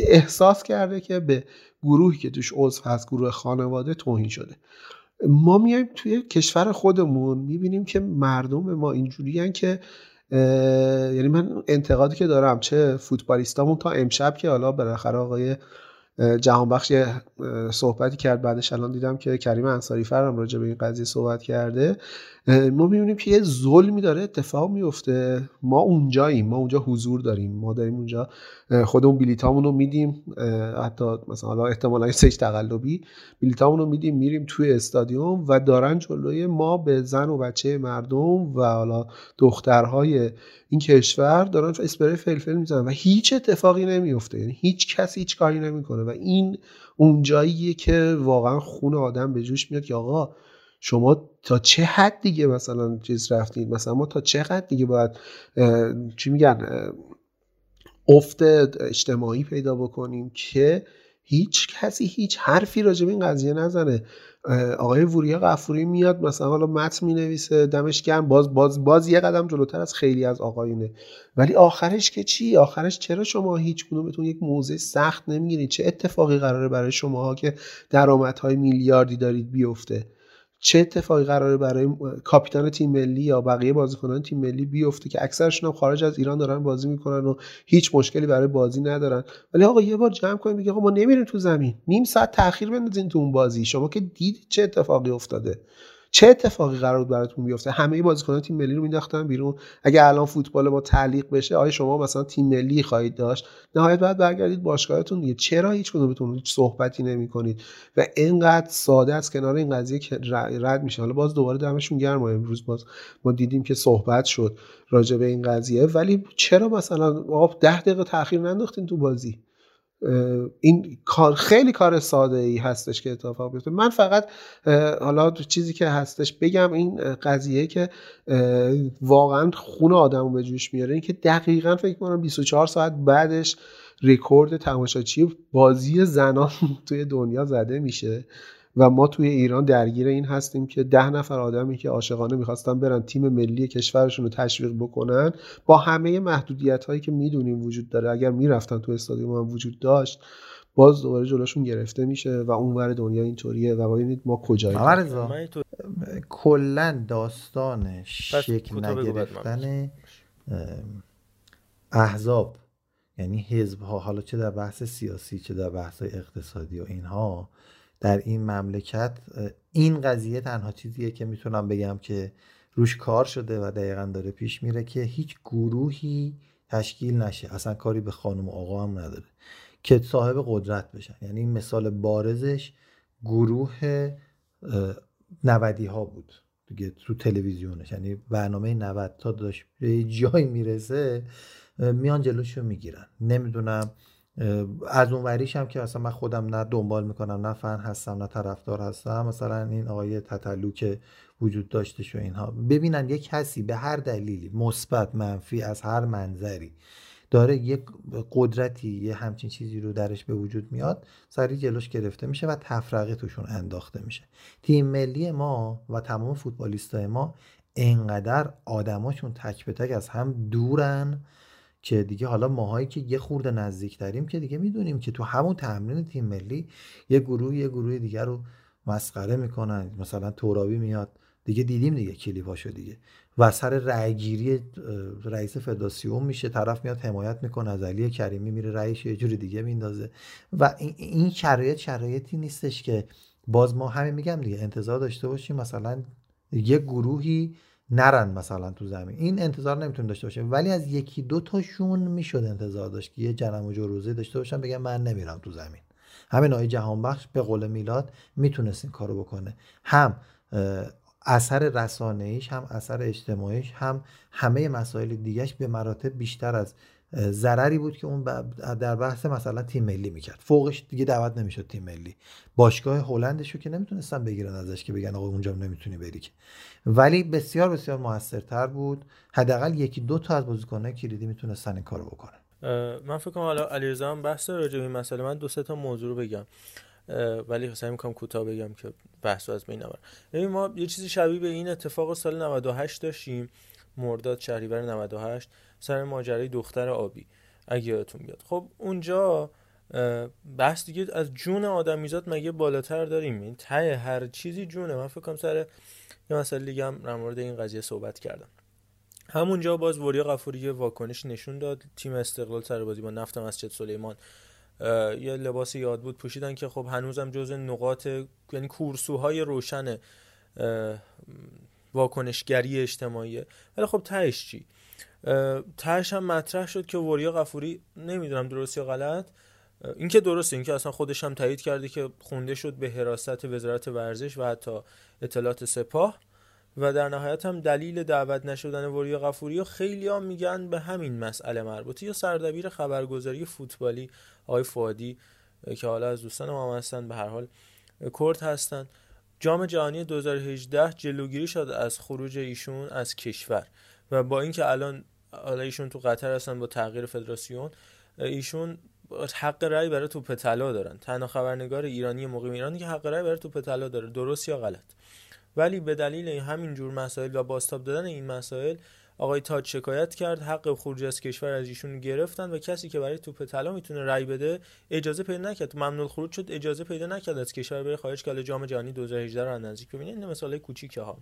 احساس کرده که به گروهی که توش عضو هست، گروه خانواده، توهین شده. ما میایم توی کشور خودمون میبینیم که مردم ما اینجوریان که یعنی من انتقادی که دارم چه فوتبالیستامون تا امشب که حالا بالاخره آقای جهانبخش صحبتی کرد، بعدش الان دیدم که کریم انصاری فرم راجع به این قضیه صحبت کرده، ما میبینیم که یه ظلمی داره اتفاق میفته. ما اونجاییم، ما اونجا حضور داریم، ما داریم اونجا خودمون بلیطامون رو میدیم، حتی مثلا حالا احتمالاً سیج تقلبی بلیطامون رو میدیم، میریم توی استادیوم و دارن جلوی ما به زن و بچه مردم و حالا دخترهای این کشور دارن اسپری فلفل میزنن و هیچ اتفاقی نمیفته، یعنی هیچ کسی هیچ کاری نمیکنه و این اونجاییه که واقعا خون آدم به جوش میاد که آقا شما تا چه حد دیگه مثلا چیز رفتید، مثلا ما تا چه حد دیگه باید چی میگن افت اجتماعی پیدا بکنیم که هیچ کسی هیچ حرفی راجع به این قضیه نزنه. آقای وریا غفوری میاد مثلا حالا متن مینویسه، دمش گرم، باز یه قدم جلوتر از خیلی از آقایونه، ولی آخرش که چی؟ آخرش چرا شما هیچ کدومتون یک موضع سخت نمیگیرید؟ چه اتفاقی قراره برای شماها که درآمدهای میلیاردی دارید بیفته؟ چه اتفاقی قراره برای کاپیتان تیم ملی یا بقیه بازیکنان تیم ملی بیفته که اکثرشون هم خارج از ایران دارن بازی میکنن و هیچ مشکلی برای بازی ندارن؟ ولی آقا یه بار جمع کنیم بگیم آقا ما نمیریم تو زمین، نیم ساعت تاخیر بندازین تو اون بازی، شما که دیدید چه اتفاقی افتاده، چه اتفاقی قرار بود براتون بیفته؟ همه بازیکنان تیم ملی رو مینداختن بیرون. اگه الان فوتبال ما تعلیق بشه، آیا شما مثلا تیم ملی خواهید داشت؟ نهایت بعد برگردید باشگاهتون دیگه. چرا هیچ کدومتون هیچ صحبتی نمی‌کنید و اینقدر ساده از کنار این قضیه که رد میشه؟ حالا باز دوباره دمشون گرم، امروز باز ما دیدیم که صحبت شد راجع به این قضیه، ولی چرا مثلا آقا 10 دقیقه تأخیر ننداختین تو بازی؟ این کار خیلی کار ساده ای هستش که اتفاق میفته. من فقط حالا چیزی که هستش بگم، این قضیه که واقعا خون آدمو به جوش میاره، این که دقیقاً فکر کنم 24 ساعت بعدش رکورد تماشاچی بازی زنان توی دنیا زده میشه و ما توی ایران درگیر این هستیم که 10 نفر آدمی که عاشقانه می‌خواستن برن تیم ملی کشورشون رو تشویق بکنن با همه محدودیت‌هایی که می‌دونیم وجود داره، اگر می‌رفتن تو استادیوم هم وجود داشت، باز دوباره جلوشون گرفته میشه و اونور دنیا اینطوریه و ببینید ما کجاییم. کلاً داستان شکل نگرفتن احزاب، یعنی حزب‌ها، حالا چه در بحث سیاسی چه در بحث اقتصادی و اینها، در این مملکت این قضیه تنها چیزیه که میتونم بگم که روش کار شده و دقیقاً داره پیش میره که هیچ گروهی تشکیل نشه، اصلا کاری به خانم و آقا هم نداره که صاحب قدرت بشن. یعنی این مثال بارزش گروه 90 ها بود دیگه تو تلویزیونش، یعنی برنامه 90 تا داشت به جایی میرسه میان جلوشو میگیرن، نمیدونم از اون وریش هم که مثلا من خودم نه دنبال میکنم نه فن هستم نه طرفدار هستم، مثلا این آقای تتلو که وجود داشته شو اینها، ببینن یک کسی به هر دلیلی مثبت منفی از هر منظری داره یک قدرتی یه همچین چیزی رو درش به وجود میاد، سریع جلوش گرفته میشه و تفرقه توشون انداخته میشه. تیم ملی ما و تمام فوتبالیستای ما اینقدر آدماشون تک به تک از هم دورن که دیگه حالا ماهایی که یه خورده نزدیک داریم که دیگه میدونیم که تو همون تمرین تیم ملی یه گروه دیگه رو مسخره میکنن، مثلا ترابی میاد دیگه، دیدیم دیگه کلیپاشو دیگه، و سر رأیگیری رئیس فدراسیون میشه، طرف میاد حمایت میکنه از علی کریمی، میره رأیش یه جوری دیگه میندازه و این شرایطی نیستش که باز ما همه میگم دیگه انتظار داشته باشیم مثلا یه گروهی نرن مثلا تو زمین، این انتظار نمیتونیم داشته باشیم، ولی از یکی دو تاشون میشد انتظار داشت که یه جرم و جروزی داشته باشن بگم من نمیرم تو زمین. همین آقای جهانبخش به قول میلاد میتونست این کارو بکنه، هم اثر رسانه‌ایش هم اثر اجتماعیش هم همه مسائل دیگهش به مراتب بیشتر از ضرری بود که اون در بحث مثلا تیم ملی میکرد. فوقش دیگه دعوت نمیشد تیم ملی، باشگاه هلندشو که نمیتونستن بگیرن ازش که بگن آقا اونجا نمیتونی بری که، ولی بسیار بسیار موثرتر بود. حداقل یکی دو تا از بازیکن‌های کلیدی میتونستن این کارو بکنن. من فکر کنم حالا علیرضا هم بحث راجع به مسئله، من دو سه تا موضوع رو بگم ولی سعی می‌کنم کوتاه بگم که بحثو از بین نبره. ببین ما یه چیزی شبیه به این اتفاق سال 98 داشتیم، مرداد شهریور 98 سر ماجرای دختر آبی اگه یادتون بیاد. خب اونجا بحث دیگه از جون آدمیزاد مگه بالاتر داریم؟ این ته هر چیزی جونه. من فکر کنم سر یه مسئله دیگه هم در مورد این قضیه صحبت کردم. همونجا باز وریا غفوری واکنش نشون داد، تیم استقلال سر بازی با نفت مسجد سلیمان یه لباس یاد بود پوشیدن که خب هنوزم جزء نقاط یعنی کورسوهای روشن واکنشگری اجتماعیه. ولی خب تهش چی؟ تهش هم مطرح شد که وریا غفوری، نمیدونم درست یا غلط، این که درسته، این که اصلا خودش هم تایید کرده که خونده شد به حراست وزارت ورزش و حتی اطلاعات سپاه و در نهایت هم دلیل دعوت نشدن وریا غفوری خیلی ها میگن به همین مسئله مربوطه. یا سردبیر خبرگزاری فوتبالی آقای فؤادی که حالا از دوستان ما هستن، به هر حال کرد هستن، جام جهانی 2018 جلوگیری شد از خروج ایشون از کشور و با اینکه الان ایشون تو قطر هستن با تغییر فدراسیون، ایشون حق رأی برای توپ طلا دارن، تنها خبرنگار ایرانی مقیم ایرانی که حق رأی برای توپ طلا داره، درست یا غلط. ولی به دلیل همین جور مسائل و بازتاب دادن این مسائل آقای تاج شکایت کرد، حق خروج از کشور از ایشون گرفتن و کسی که برای توپ طلا میتونه رأی بده اجازه پیدا نکرد، ممنوع خروج شد، اجازه پیدا نکرد از کشور بره خارج که جام جهانی 2018 رو نزدیک ببینید. این مسئله کوچیکه ها.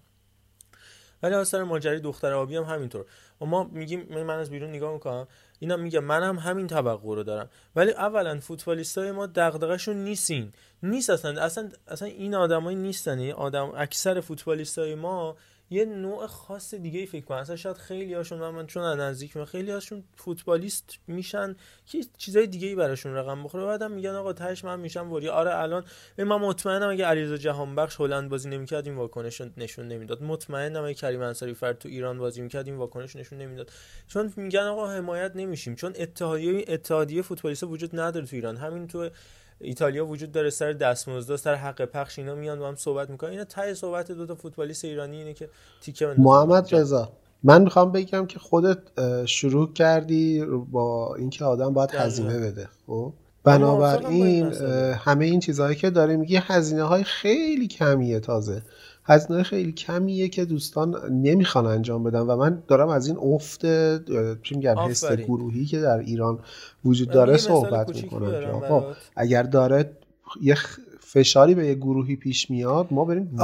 ولی اصلا ماجرای دختر آبی هم همینطور، ما میگیم من از بیرون نگاه میکنم، اینا میگه منم همین توقع رو دارم، ولی اولا فوتبالیستای ما دغدغه‌شون نیست اصلا این آدمای نیستن. این آدم اکثر فوتبالیستای ما یه نوع خاص دیگه ای فکر کنم، اصلا شاید خیلی هاشون من چون نزدیک من خیلی هاشون فوتبالیست میشن که چیزای دیگه ای براشون رقم بخوره، بعدم میگن آقا تهش من میشم وریا. آره الان من مطمئنم اگه علیرضا جهانبخش هلند بازی نمیکرد این واکنش نشون نمیداد، مطمئنم اگه کریم انصاری فرد تو ایران بازی میکرد این واکنش نشون نمیداد، چون میگن آقا حمایت نمیشیم، چون اتحادیه فوتبالیستا وجود نداره تو ایران، همین تو ایتالیا وجود داره، سر دستمزد سر حق پخش اینا میان با هم صحبت میکنن. اینا ته صحبت دو تا فوتبالیست ایرانی اینه که تیکه بندازن. محمد رضا، من میخوام بگم که خودت شروع کردی با اینکه آدم باید هزینه بده، خب بنابراین همه این چیزهایی که داره میگی هزینه‌های خیلی کمیه، تازه هزینه خیلی کمیه که دوستان نمیخوان انجام بدن و من دارم از این حس گروهی که در ایران وجود داره صحبت میکنم. خب اگر داره یه فشاری به یه گروهی پیش میاد ما بریم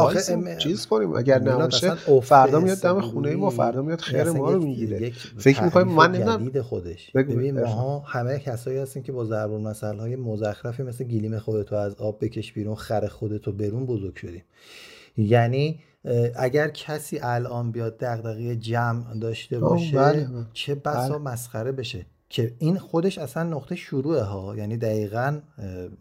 چیز کنیم، اگر نباشه فردا میاد دم خونه ما، فردا میاد خیر ما رو میگیره. فکر میکنم من نمیدونم خودش. ببین ما همه کسایی هستیم که با ضرب مسائل های مزخرفی مثل گلیم خودتو از آب بکش بیرون، خر خودتو برون بزرگ شدیم. یعنی اگر کسی الان بیاد دغدغه جمع داشته باشه چه بسا مسخره بشه. که این خودش اصلا نقطه شروعه ها. یعنی دقیقاً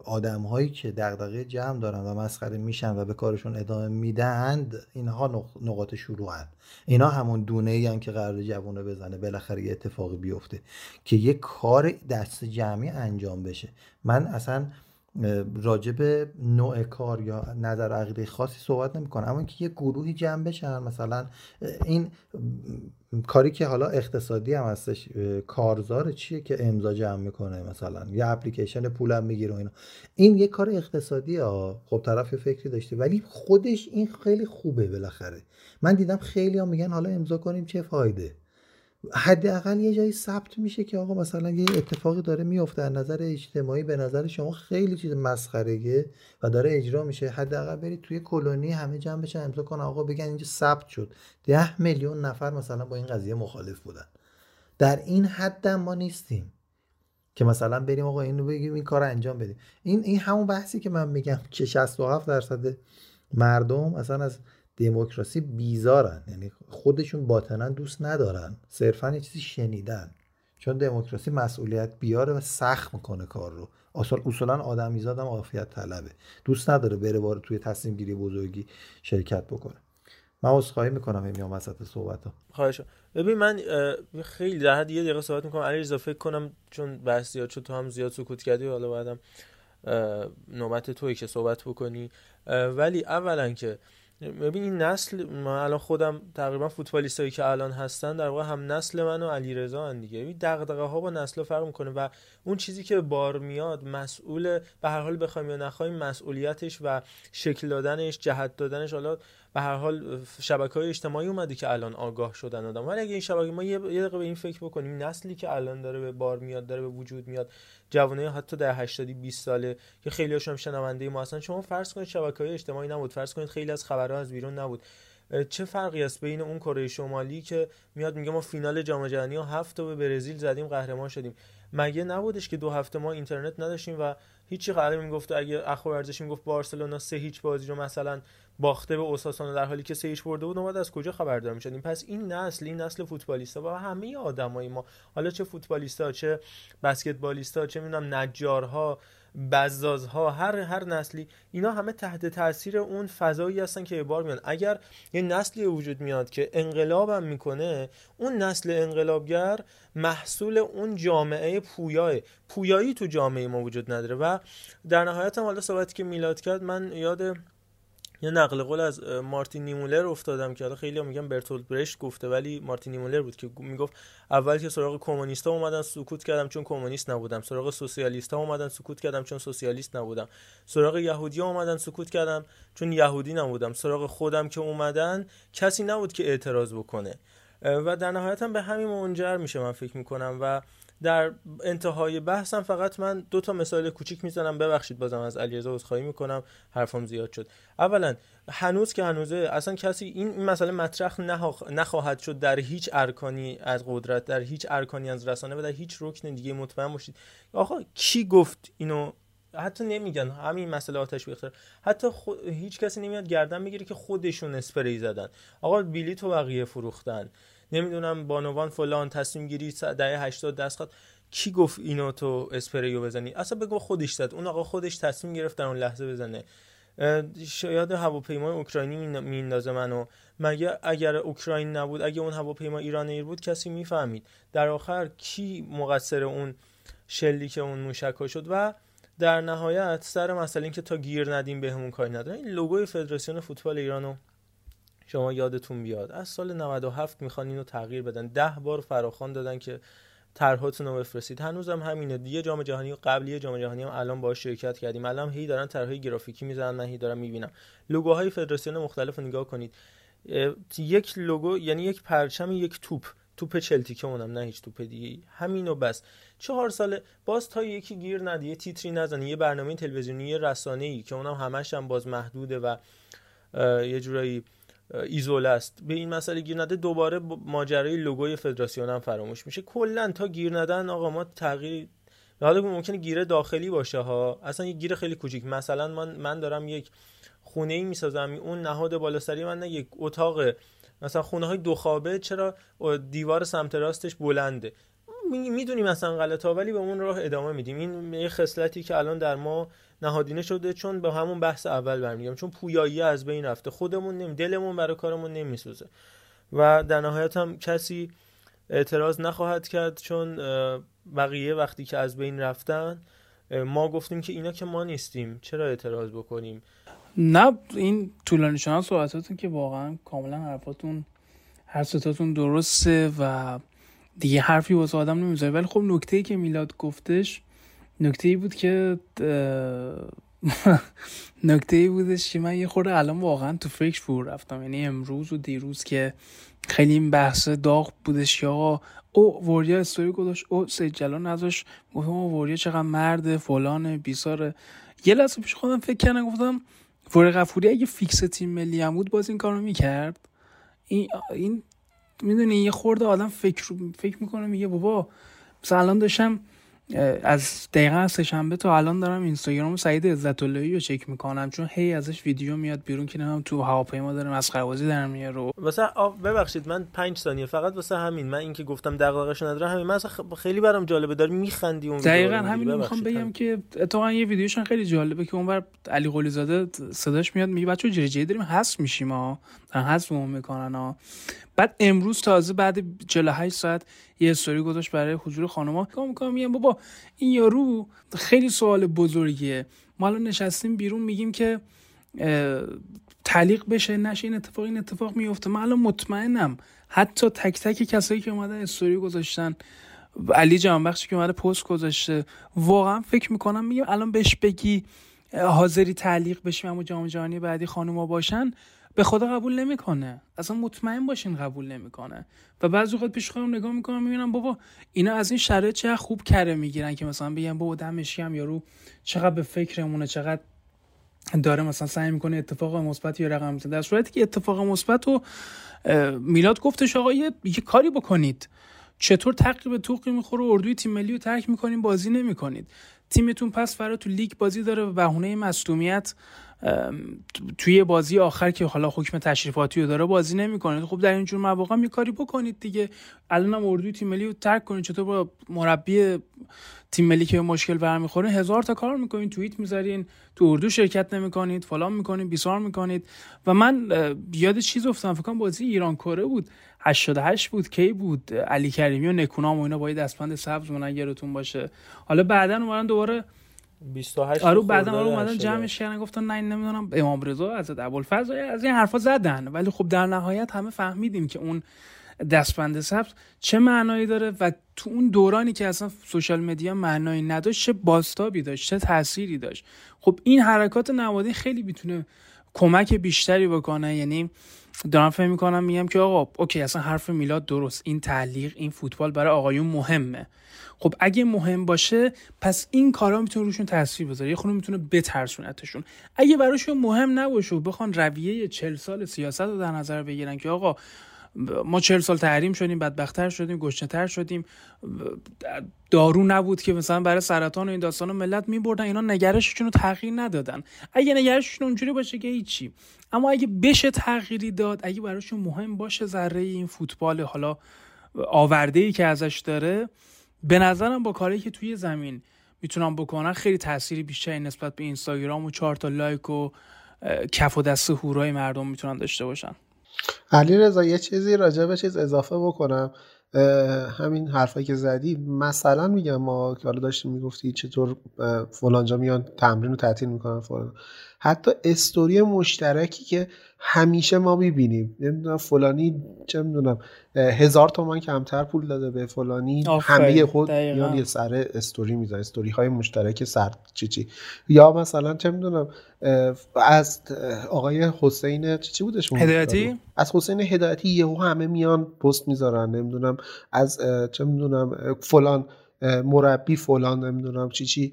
آدم هایی که دغدغه جمع دارن و مسخره میشن و به کارشون ادامه میدند، اینها نقاط شروع هستند. اینا همون دونه ای هستند که قرار جوونه بزنه، بالاخره یه اتفاقی بیفته که یه کار دست جمعی انجام بشه. من اصلا راجب نوع کار یا نظر عقیده خاصی صحبت نمی کنم، اما اینکه یه گروهی جمع بشن، مثلا این کاری که حالا اقتصادی هم هستش، کارزار چیه که امضا جمع میکنه، مثلا یه اپلیکیشن پول هم میگیره و اینا، این یه کار اقتصادیه. خب طرف فکری داشته، ولی خودش این خیلی خوبه. بالاخره من دیدم خیلی ها میگن حالا امضا کنیم چه فایده، حداقل یه جایی ثبت میشه که آقا مثلا یه اتفاقی داره میفته از نظر اجتماعی، به نظر شما خیلی چیز مسخره‌ایه و داره اجرا میشه، حداقل برید توی کلونی همه جمع بشن امضا کنن، آقا بگن اینجا ثبت شد 10 میلیون نفر مثلا با این قضیه مخالف بودن. در این حد ما نیستیم که مثلا بریم آقا اینو بگیم این کارو انجام بدیم. این همون بحثی که من میگم که 67% مردم اصلا از دموکراسی بیزارن، یعنی خودشون باطنا دوست ندارن، صرفا یه چیزی شنیدن، چون دموکراسی مسئولیت بیاره و سخت میکنه کار رو. اصولا آدمیزاد هم عافیت طلبه، دوست نداره بره وارد توی تصمیم گیری بزرگی شرکت بکنه. من عذرخواهی میکنم این میام وسط صحبت‌ها. خواهش. ببین من خیلی در حد یه دقیقه صحبت میکنم علیرضا، فکر کنم چون بحثیات چون تو هم زیاد سکوت کردی، حالا بعدم نوبت توئه که صحبت بکنی. ولی اولا که ببین این نسل، من الان خودم تقریبا فوتبالیستایی که الان هستن در واقع هم نسل من و علیرضا ان دیگه. این دغدغه ها با نسل ها فرق میکنه و اون چیزی که بار میاد مسئول، به هر حال بخوایم یا نخوایم، مسئولیتش و شکل دادنش، جهت دادنش، حالا به هر حال شبکه‌های اجتماعی اومده که الان آگاه شدن آدم. ولی اگه این شبکه، ما یه دقیقه به این فکر بکنیم، نسلی که الان داره به بار میاد، داره به وجود میاد، جوانای حتی در 80-20 ساله که خیلی‌هاشون شنونده ما هستن، شما فرض کنید شبکه‌های اجتماعی نبود، فرض کنید خیلی از خبرها از بیرون نبود، چه فرقی است بین اون کره شمالی که میاد میگه ما فینال جام جهانی 7 تا به برزیل زدیم قهرمان شدیم، مگه نبودش که 2 هفته ما اینترنت نداشتیم و هیچی قراره میگفت، اگه اخبار ورزشی میگفت بارسلونا 3-0 بازی رو مثلا باخته به اوساسونا در حالی که 3-0 برده بود، اومد از کجا خبردار می‌شدیم؟ پس این نسل فوتبالیستا و همه آدمای ما، حالا چه فوتبالیستا، چه بسکتبالیستا، چه می‌دونم نجارها، بزازها، هر نسلی، اینا همه تحت تاثیر اون فضایی هستن که به بار میان. اگر یه نسلی وجود میاد که انقلابم میکنه، اون نسل انقلابگر محصول اون جامعه پویایی تو جامعه ما وجود نداره. و در نهایت هم حالا صحبتی که میلاد کرد، من یاد یه نقل قول از مارتین نیمولر افتادم که حالا خیلی‌ها میگن برتولد برشت گفته، ولی مارتین نیمولر بود که میگفت اول که سراغ کمونیست‌ها اومدن سکوت کردم چون کمونیست نبودم، سراغ سوسیالیست‌ها اومدن سکوت کردم چون سوسیالیست نبودم، سراغ یهودی‌ها اومدن سکوت کردم چون یهودی نبودم، سراغ خودم که اومدن کسی نبود که اعتراض بکنه. و در نهایت هم به همین منجر میشه من فکر می‌کنم. و در انتهای بحثم فقط من 2 تا مثال کوچیک میزنم، ببخشید بازم از علیرضا عذرخواهی میکنم حرفم زیاد شد. اولا هنوز که هنوزه، اصلا کسی این مسئله مطرح نخواهد شد در هیچ ارکانی از قدرت، در هیچ ارکانی از رسانه و در هیچ رکن دیگه. مطمئن باشید آقا کی گفت اینو، حتی نمیگن همین مسئله آتش بخیر، حتی هیچ کسی نمیاد گردن میگیره که خودشون اسپری زدن، آقا بلیط و بقیه فروختن، نمیدونم بانوان فلان، تصمیم گیری دهه 80 دستخط، کی گفت اینو تو اسپریو بزنی؟ اصلا بگو خودش زد، اون آقا خودش تصمیم گرفت در اون لحظه بزنه. شاید هواپیمای اوکراینی میندازه منو، مگه اگر اوکراین نبود، اگه اون هواپیما ایرانی بود کسی میفهمید؟ در آخر کی مقصر اون شلیک اون موشک‌ها شد؟ و در نهایت سر مسئله این که تا گیر ندیم بهمون کاری نداره، این لوگوی فدراسیون فوتبال ایرانو شما یادتون بیاد، از سال 97 میخوان اینو تغییر بدن، 10 بار فراخوان دادن که طرحاتون رو بفرستید، هنوزم همینه دیگه. جام جهانی قبلی، جام جهانی هم الان باهاش شرکت کردیم، الان هی دارن طرحهای گرافیکی میزنن، من هی دارم میبینم لوگوهای فدراسیون مختلف رو نگاه کنید، یک لوگو یعنی یک پرچم، یک توپ چلتیکه، اونم نه هیچ توپ دیگه، همینو بس. 4 ساله باز تا یکی گیر ندیه، تیتری نزنه، یه برنامه تلویزیونی رسانه‌ای که اونم همش هم باز محدوده و یه جورایی ایزوله است، به این مسئله گیر نده، دوباره ماجرای لوگوی فدراسیون هم فراموش میشه. کلا تا گیر ندن آقا ما تغییر، حالا ممکنه گیره داخلی باشه ها، اصلا یه گیر خیلی کوچیک، مثلا من دارم یک خونه ای میسازم، اون نهاد بالاسری من نه یک اتاق، مثلا خونه های 2 خوابه، چرا دیوار سمت راستش بلنده؟ میدونیم اصلا غلطا، ولی به اون راه ادامه میدیم. این یه خصلتی که الان در ما نهادینه شده، چون به همون بحث اول برمیگردم، چون پویایی از بین رفته، خودمون دلمون برای کارمون نمیسوزه و در نهایت هم کسی اعتراض نخواهد کرد، چون بقیه وقتی که از بین رفتن ما گفتیم که اینا که ما نیستیم، چرا اعتراض بکنیم؟ نه، این طولانی شدن صحبتاتون که واقعا کاملا حرفاتون هر ستاتون درسته و دیگه حرفی واسه آدم نمیذاره، ولی خب نکته‌ای که میلاد گفتش نکته‌ای بود که نکته‌ای بودش که من یه خورده الان واقعا تو فکر فرو رفتم، یعنی امروز و دیروز که خیلی این بحث داغ بودش یا او وریا استوری گذاشت، او سید جلال نذاش، گفتم وریا چقدر مرد فلان بیساره. یه لحظه پیش خودم فکر کردم گفتم وریا غفوری اگه فیکس تیم ملی هم بود باز این کارو میکرد. این میدونی یه خورده آدم فکر میکنه، میگه بابا مثلا الان داشتم از دقیقه از سه‌شنبه تا الان دارم اینستاگرام سعید عزت‌اللهی رو چک میکنم، چون هی ازش ویدیو میاد بیرون که نمیدونم تو هواپیما داره مسخره‌بازی در میاره رو واسه ببخشید من 5 ثانیه فقط واسه همین، من این که گفتم دغدغه‌اش نداره، همین من خیلی برام جالبه، داره میخندی اون ویدیو. دقیقاً همین میخوام بگم که اتفاقا یه ویدیوشون خیلی جالبه که اونور علی قلی زاده صداش میاد میگه بچه‌ها جرجری داریم حذف میشیم ها، حذفمون میکنن ها. بعد امروز تازه بعد 48 ساعت یه استوری گذاشت برای حضور خانوما، میگم بابا این یارو خیلی سوال بزرگیه، ما الان نشستیم بیرون میگیم که تعلیق بشه نشه، این اتفاق میفته. من الان مطمئنم حتی تک تک کسایی که اومدن استوری گذاشتن، علی جهانبخشی که اومده پست گذاشته، واقعا فکر میکنم میگم الان بهش بگی حاضری تعلیق بشیم اما جام جهانی بعدی خانوما باشن، به خدا قبول نمیکنه، اصلا مطمئن باشین قبول نمیکنه. و بعضی وقت پیش خودم نگاه میکنم میبینم بابا اینا از این شرایط چه خوب کره میگیرن که مثلا بگن بابا دمش گرم یارو چقدر به فکرمونه، چقدر داره مثلا سعی میکنه اتفاق مثبت یا رقم بزنه، در صورتی که اتفاق مثبت و میلاد گفتش آقا یه کاری بکنید، چطور تقریبا توقی میخوره اردوی تیم ملی رو ترک میکنین بازی نمیکنید، تیمتون پس فردا تو لیگ بازی داره به بهونه مصدومیت توی بازی آخر که حالا حکم تشریفاتی رو داره بازی نمی‌کنه. خب در اینجور مواقع یه کاری بکنید دیگه، الانم اردوی تیم ملی رو ترک کنید، چطور با مربی تیم ملی که مشکل برمیخوره هزار تا کار می‌کنید، توییت می‌ذارین، تو اردو شرکت نمی‌کنید، فلان می‌کنید، بیسار می‌کنید. و من یاد چیز افتادم، فکر کنم بازی ایران کره بود 88 بود، کی بود، علی کریمی و نکونام و اینا با دستبند سبز مون یادتون باشه. حالا بعداً اومدن دوباره 28 آره بعدم اومدن جمعش کردن گفتن نه نمیدونم امام رضا حضرت ابوالفضل از این حرفا زدن، ولی خب در نهایت همه فهمیدیم که اون دستبند سبز چه معنایی داره و تو اون دورانی که اصلا سوشال مدیا معنایی نداشت چه بازتابی داشت، چه تأثیری داشت. خب این حرکات نمادین خیلی میتونه کمک بیشتری بکنه، یعنی دارم فهم میکنم میگم که آقا اوکی اصلا حرف میلاد درست، این تعلیق این فوتبال برای آقایون مهمه. خب اگه مهم باشه پس این کارا میتونه روشون تاثیر بذاره، یه خورده میتونه بترسونتشون. اگه براشون مهم نباشه و بخوان رویه 40 سال سیاست رو در نظر بگیرن که آقا ما 40 سال تحریم شدیم، بدبخت‌تر شدیم، گشنه‌تر شدیم، دارو نبود که مثلا برای سرطان و این داستانا ملت می‌بردن، اینا نگرششون رو تغییر ندادن. اگه نگرششون اونجوری باشه که هیچی، اما اگه بشه تغییری داد، اگه براشون مهم باشه ذره این فوتبال حالا آورده‌ای که ازش داره، به نظرم با کاری که توی زمین میتونن بکنن خیلی تأثیری بیشتری نسبت به اینستاگرام و 4 تا لایک و کف و دست هورای مردم میتونن داشته باشن. علیرضا یه چیزی راجع به چیز اضافه بکنم، همین حرفایی که زدی، مثلا میگم ما که حالا داشتیم میگفتی چطور فلانجا میان تمرین رو تعطیل میکنن فلان، حتی استوری مشترکی که همیشه ما میبینیم، نمیدونم فلانی چه میدونم 1000 تومان کمتر پول داده به فلانی، همه خود میان یه سر استوری میذاره، استوری های مشترک سر چی یا مثلا چه میدونم از آقای حسین چی بودش هدایتی، از حسین هدایتی یهو همه میان پست میذارن، نمیدونم از چه میدونم فلان مربی فلان نمیدونم چی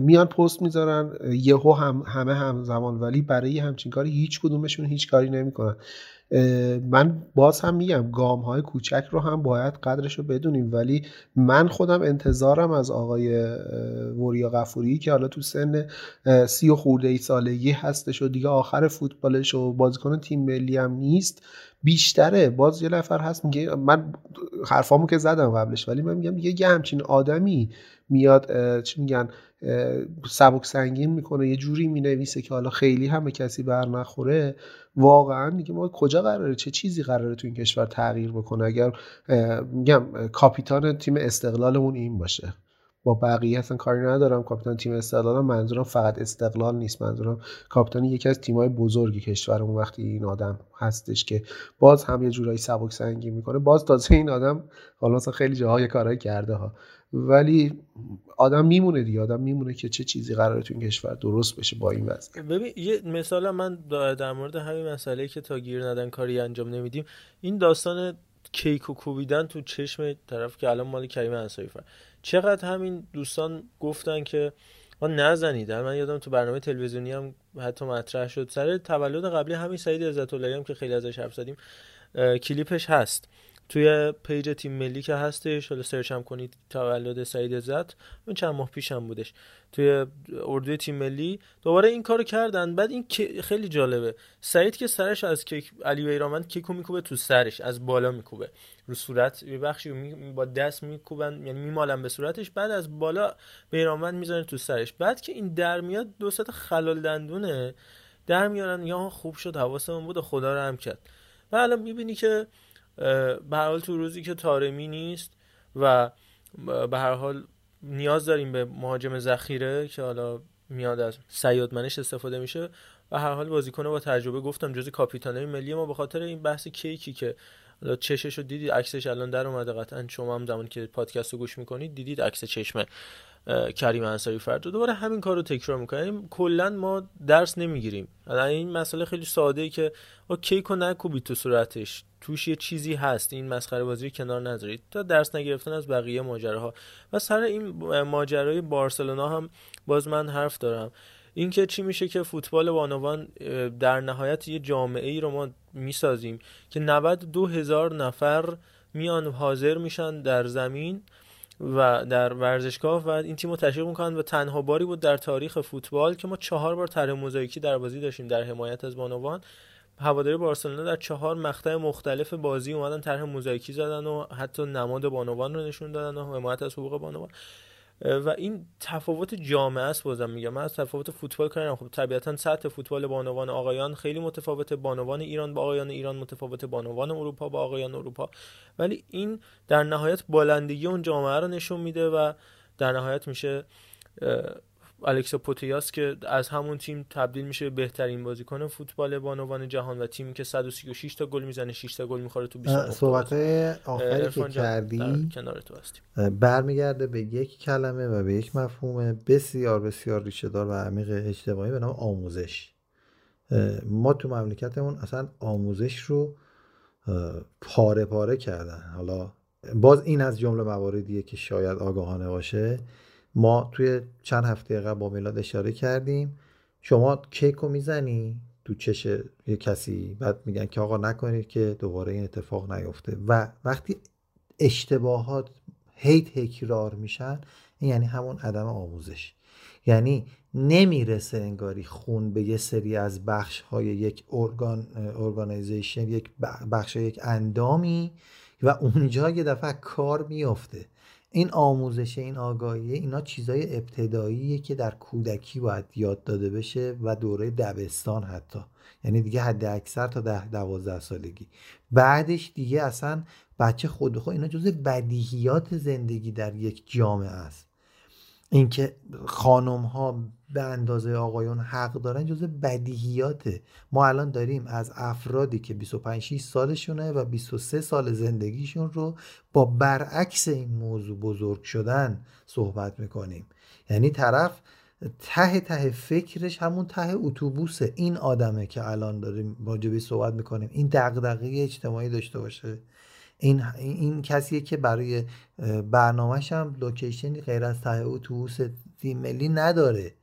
میان پست میذارن یهو همه همزمان، ولی برای همچین کاری هیچ کدومشون هیچ کاری نمیکنن. من باز هم میگم گام های کوچک رو هم باید قدرش رو بدونیم، ولی من خودم انتظارم از آقای وریا غفوری که حالا تو سن 30 و خورده ای سالگی هستش و دیگه آخر فوتبالش و بازیکن تیم ملی هم نیست، بیشتره. باز یه نفر هست میگه، من حرفامو که زدم قبلش، ولی من میگم دیگه یه همچین آدمی میاد چی میگن سبک سنگین میکنه، یه جوری مینویسه که حالا خیلی همه کسی بر نخوره. واقعا دیگه ما کجا قراره، چه چیزی قراره تو این کشور تغییر بکنه اگر میگم کاپیتان تیم استقلالمون این باشه؟ با بقیه اصلا کاری ندارم. کاپیتان تیم استقلال، منظورم فقط استقلال نیست، منظورم کاپیتان یکی از تیم‌های بزرگ کشورمون وقتی این آدم هستش که باز هم یه جورایی سبکسنگی میکنه. باز تازه این آدم حالا اصلا خیلی جاهای کارهای کرده ها، ولی آدم میمونه دیگه، آدم میمونه که چه چیزی قراره تو این کشور درست بشه با این وضع. ببین یه مثال من در مورد همین مسئله که تا گیر ندن کاری انجام نمیدیم، این داستان کیک و کوبیدن تو چشم طرف که الان مال کریم انصاری فر، چقدر همین دوستان گفتن که ما نزنید. من یادم تو برنامه تلویزیونی هم حتی مطرح شد سر تولد قبلی همین سعید عزت‌اللهی هم که خیلی ازش حرف زدیم، کلیپش هست توی پیج تیم ملی که هستش، حالا سرچ هم کنید تولد سعید عزت، اون چند ماه پیش هم بودش توی اردوی تیم ملی دوباره این کارو کردن. بعد این خیلی جالبه، سعید که سرش از کیک، علی بیرامند کیکو میکوبه تو سرش، از بالا میکوبه رو صورت، ببخشید با دست میکوبن یعنی میمالن به صورتش، بعد از بالا بیرامند میذاره تو سرش، بعد که این در میاد دو ساعت خلال دندونه در میارن، یا خوب شد حواسمون بود خدا رحم کرد. و الان میبینی که به هر حال تو روزی که طارمی نیست و به هر حال نیاز داریم به مهاجم ذخیره که حالا میاد از صیادمنش استفاده میشه، و هر حال بازیکن با تجربه گفتم جزو کاپیتانای ملی ما، به خاطر این بحث کیکی که حالا چششو دیدید، عکسش الان در اومده، قطعا شما هم زمانی که پادکستو گوش میکنید دیدید عکس چشم کریم انصاری فر، دوباره همین کارو تکرار میکنیم. کلا ما درس نمیگیریم. الان این مسئله خیلی ساده ای که کیکو نکوبید تو صورتش، توش یه چیزی هست، این مسخره بازی کنار نذارید، تا درس نگرفتن از بقیه ماجراها. و سر این ماجرای بارسلونا هم باز من حرف دارم، این که چی میشه که فوتبال وانوان در نهایت یه جامعه ای رو ما میسازیم که 92,000 نفر میان حاضر میشن در زمین و در ورزشگاه و این تیمو تشویق میکنن، و تنها باری بود در تاریخ فوتبال که ما 4 بار طرح موزاییکی در بازی داشتیم در حمایت از بانوان. هواداری بارسلونا در 4 مقطع مختلف بازی اومدن طرح موزاییکی زدن و حتی نماد بانوان رو نشون دادن و حمایت از حقوق بانوان. و این تفاوت جامعه است. بازم میگم من از تفاوت فوتبال کردم، خب طبیعتا سطح فوتبال بانوان آقایان خیلی متفاوته، بانوان ایران با آقایان ایران متفاوته، بانوان اروپا با آقایان اروپا، ولی این در نهایت بالندگی اون جامعه رو نشون میده و در نهایت میشه الکسا پوتیاس که از همون تیم تبدیل میشه بهترین بازیکن فوتبال بانوان جهان و تیمی که 136 تا گل میزنه، 6 تا گل میخوره تو 20. صحبت آخری که کردی کنار تو هستیم، برمیگرده به یک کلمه و به یک مفهوم بسیار بسیار ریشه‌دار و عمیق اجتماعی به نام آموزش. ما تو مملکتمون اصلا آموزش رو پاره پاره کردن. حالا باز این از جمله مواردیه که شاید آگاهانه باشه. ما توی چند هفته قبل با میلاد اشاره کردیم، شما کیکو میزنی تو چش یه کسی، بعد میگن که آقا نکنید که دوباره این اتفاق نیفته، و وقتی اشتباهات هی تکرار میشن، این یعنی همون عدم آموزش، یعنی نمیرسه انگاری خون به یه سری از بخش‌های یک ارگانایزیشن، یک بخش، یک اندامی، و اونجا یه دفعه کار میفته. این آموزش، این آگاهی، اینا چیزای ابتداییه که در کودکی باید یاد داده بشه و دوره دبستان حتی، یعنی دیگه حد اکثر تا 10-12 سالگی. بعدش دیگه اصلا بچه خود به خود اینا جزء بدیهیات زندگی در یک جامعه است. اینکه خانم ها به اندازه آقایون حق دارن جزء بدیهیاته. ما الان داریم از افرادی که 25-6 سالشونه و 23 سال زندگیشون رو با برعکس این موضوع بزرگ شدن صحبت میکنیم. یعنی طرف ته فکرش همون ته اتوبوسه. این آدمه که الان داریم راجبی صحبت میکنیم این دغدغه اجتماعی داشته باشه، این کسیه که برای برنامه‌ش هم لوکیشنی غیر از ته اتوبوس تیم ملی نداره.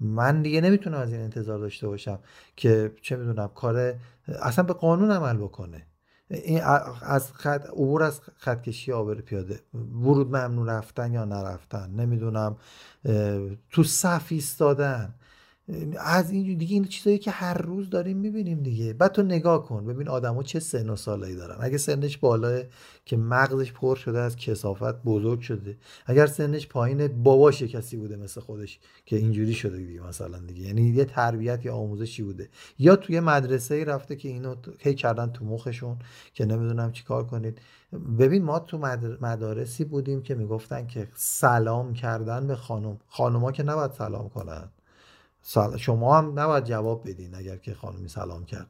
من دیگه نمیتونم از این انتظار داشته باشم که چه میدونم کار اصلا به قانون عمل بکنه، این از خط عبور، از خط کشی عابر پیاده، ورود ممنوع، رفتن یا نرفتن، نمیدونم تو صف ایستادن، از این دیگه این چیزایی که هر روز داریم میبینیم دیگه. بعد تو نگاه کن ببین آدما چه سن و سالایی دارن. اگه سنش بالاه که مغزش پر شده از کثافت بزرگ شده، اگر سنش پایینه باباش کسی بوده مثل خودش که اینجوری شده دیگه مثلا دیگه، یعنی یه تربیت یا آموزشی بوده، یا توی مدرسه‌ای رفته که اینو هی کردن تو مخشون که نمیدونم چیکار کنید. ببین ما تو مدارسی بودیم که میگفتن که سلام کردن به خانوما که نباید سلام کنن، شما هم نباید جواب بدین اگر که خانمی سلام کرد،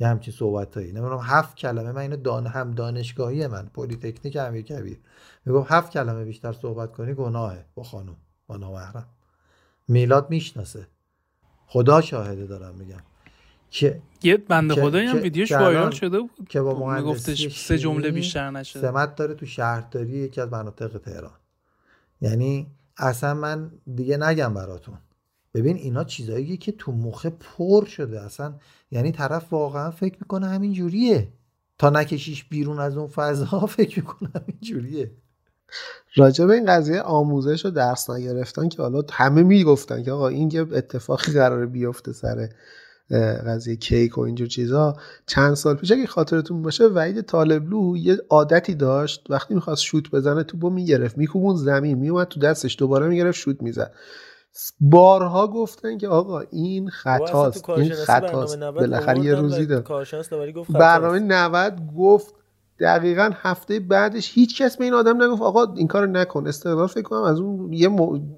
یه همچین صحبتایی. نمیدونم 7 کلمه، من اینو هم دانشگاهی من پلی‌تکنیک امیرکبیر میگم 7 کلمه بیشتر صحبت کنی گناهه با خانم، با نامحرم. میلاد میشناسه، خدا شاهده دارم میگم که یه بنده خدایی هم ویدیوش وایرال شده بود که با مهندسش 3 جمله بیشتر نشده. سمت داره تو شهرداری یکی از مناطق تهران. یعنی اصلا من دیگه نگم براتون. ببین اینا چیزاییه که تو مخ پر شده اصلا، یعنی طرف واقعا فکر میکنه همین جوریه، تا نکشیش بیرون از اون فضا فکر میکنه همین جوریه. راجع به این قضیه آموزش و درس نگرفتن که حالا همه میگفتن که آقا این یه اتفاقی قراره بیفته سر قضیه کیک و اینجور چیزا، چند سال پیش اگه خاطرتون باشه وحید طالبلو یه عادتی داشت وقتی میخواست شوت بزنه توپو میگرفت میکوبون زمین میومد تو دستش دوباره میگرفت شوت میزد. بارها گفتن که آقا این خطاست، این خطاست. بالاخره یه روزی برنامه 90 گفت دقیقاً، هفته بعدش هیچ کس به این آدم نگفت آقا این کارو نکن. استقلال فکر کنم از اون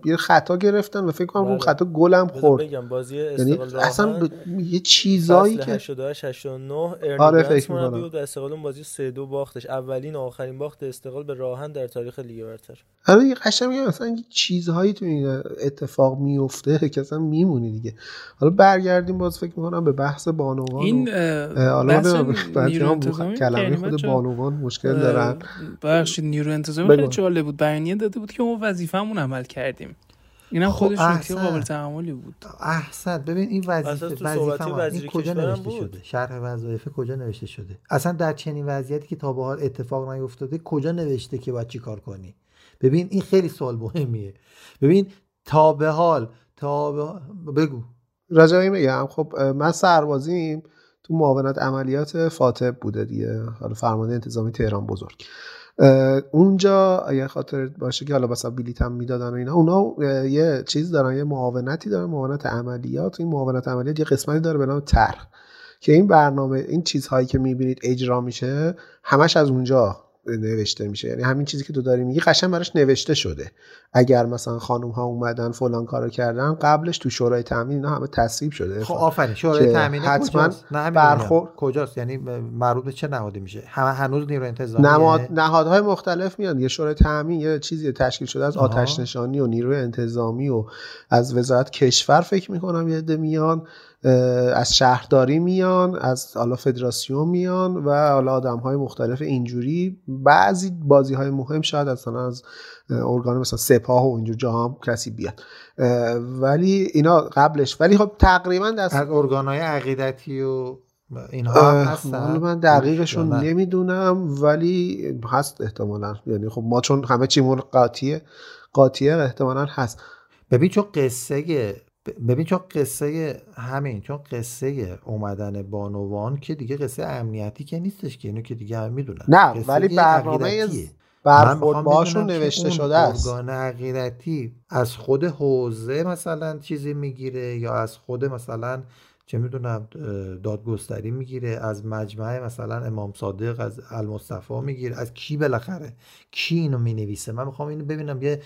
یه خطا گرفتن و فکر کنم اون خطا گلم خورد. بگم بازی استقلال اصلا یه چیزایی که 88 89 ارنیدس مربی بود استقلال اون بازی 3-2 باختش، اولین آخرین باخت استقلال به راهن در تاریخ لیگ برتر. آره قشنگ میگم مثلا چیزهایی تو این اتفاق میفته که اصلا میمونه دیگه. حالا برگردیم باز فکر می‌کنم به بحث بانوان. این حالا بحث کلمه خود بانوان مشکل دارن. بخش نیرو انتظامی خیلی جالب بود، بیانیه داده بود که ما وظیفه‌مون عمل کردیم. اینم خودش نکته قابل تحملی بود. احسن. ببین این وظیفه کجا نوشته شده؟ شرح وظایف کجا نوشته شده؟ اصلا در چنین وضعیتی که تا به حال اتفاق نیفتاده کجا نوشته که باید چیکار کنی؟ ببین این خیلی سوال مهمیه. ببین تا به حال بگو رجایی میگم. خب من سربازیم تو معاونت عملیات فاتح بوده دیگه، حالا فرمانده انتظامی تهران بزرگ. اونجا اگه خاطر باشه که حالا بس بیلیت هم میدادن و اینا، اونا یه چیز دارن، یه معاونتی دارن، معاونت عملیات. این معاونت عملیات یه قسمتی داره به نام طرح که این برنامه، این چیزهایی که میبینید اجرا میشه همش از اونجا نوشته میشه. یعنی همین چیزی که تو داری میگی قشنگ براش نوشته شده. اگر مثلا خانم ها اومدن فلان کارو کردن، قبلش تو شورای تامین اینا همه تصویب شده. خب آفرین، شورای تامین حتما برخورد کجاست؟ یعنی مربوط به چه نهادی میشه؟ هنوز نیروی انتظامی نهادهای مختلف میان. یه شورای تامین یه چیزی تشکیل شده از آتش نشانی و نیروی انتظامی و از وزارت کشور فکر میکنم یه عده میان، از شهرداری میان، از حالا فدراسیون میان و حالا آدم‌های مختلف اینجوری. بعضی بازی‌های مهم شاید اصلا از ارگان مثلا سپاه و اینجور جاها هم کسی بیاد، ولی اینا قبلش، ولی خب تقریبا از ارگان‌های عقیدتی و اینها هم هستن. من دقیقشون نمیدونم ولی هست احتمالاً. یعنی خب ما چون همه چیمون قاطیه احتمالاً هست. ببین چون قصه همین، چون قصه اومدن بانوان که دیگه قصه امنیتی که نیستش که، اینو که دیگه هم میدونن. نه ولی برنامه برخورد باشون نوشته شده است. ارگان عقیدتی از خود حوزه مثلا چیزی میگیره، یا از خود مثلا چه میدونم دادگستری میگیره، از مجمع مثلا امام صادق، از المصطفی میگیره، از کی بالاخره کی اینو مینویسه؟ من میخوام اینو ببینم یه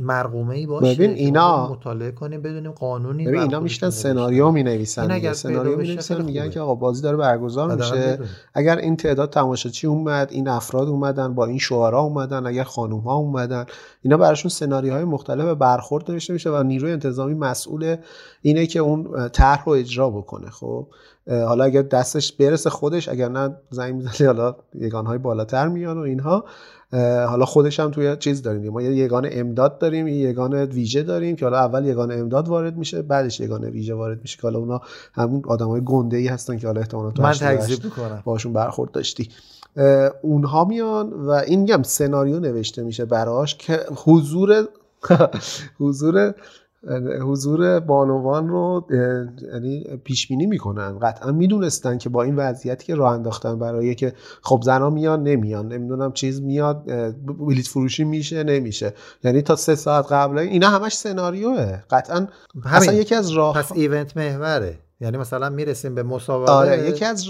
مرقومه ای باشه. ببین اینا مطالعه کنیم بدونیم قانونی. ببین اینا میشن سناریو مینویسن، سناریو مینویسن، میگن که آقا بازی داره برگزار میشه، اگر این تعداد تماشاچی اومد، این افراد اومدن، با این شعارا اومدن، اگر خانم ها اومدن، اینا براشون سناریوهای مختلف برخورد نوشته میشه و نیروی انتظامی مسئول اینه که اون طرح رو اجرا بکنه. خب حالا اگر دستش برسه خودش، اگر نه زنگ میزنه حالا یگان‌های بالاتر میان و اینها. حالا خودش هم توی چیز داریم، ما یه یگان امداد داریم، یه یگان ویژه داریم که حالا اول یگان امداد وارد میشه، بعدش یگان ویژه وارد میشه که حالا اونا همون آدمای گنده‌ای هستن که حالا احتمالاً تو من تکذیب می‌کنم باشون برخورد داشتی. اونها میان و این هم سناریو نوشته میشه براش که حضور حضور بانوان رو یعنی پیش بینی میکنن، قطعا میدونستن که با این وضعیتی که راه انداختن برای که خب زنا میان نمیان، نمیدونم چیز میاد، بلیت فروشی میشه نمیشه، یعنی تا 3 ساعت قبل اینا همش سناریوه قطعا. اصلا یکی از راه پس ایونت محوره، یعنی مثلا میرسیم به مسابقه، آره یکی از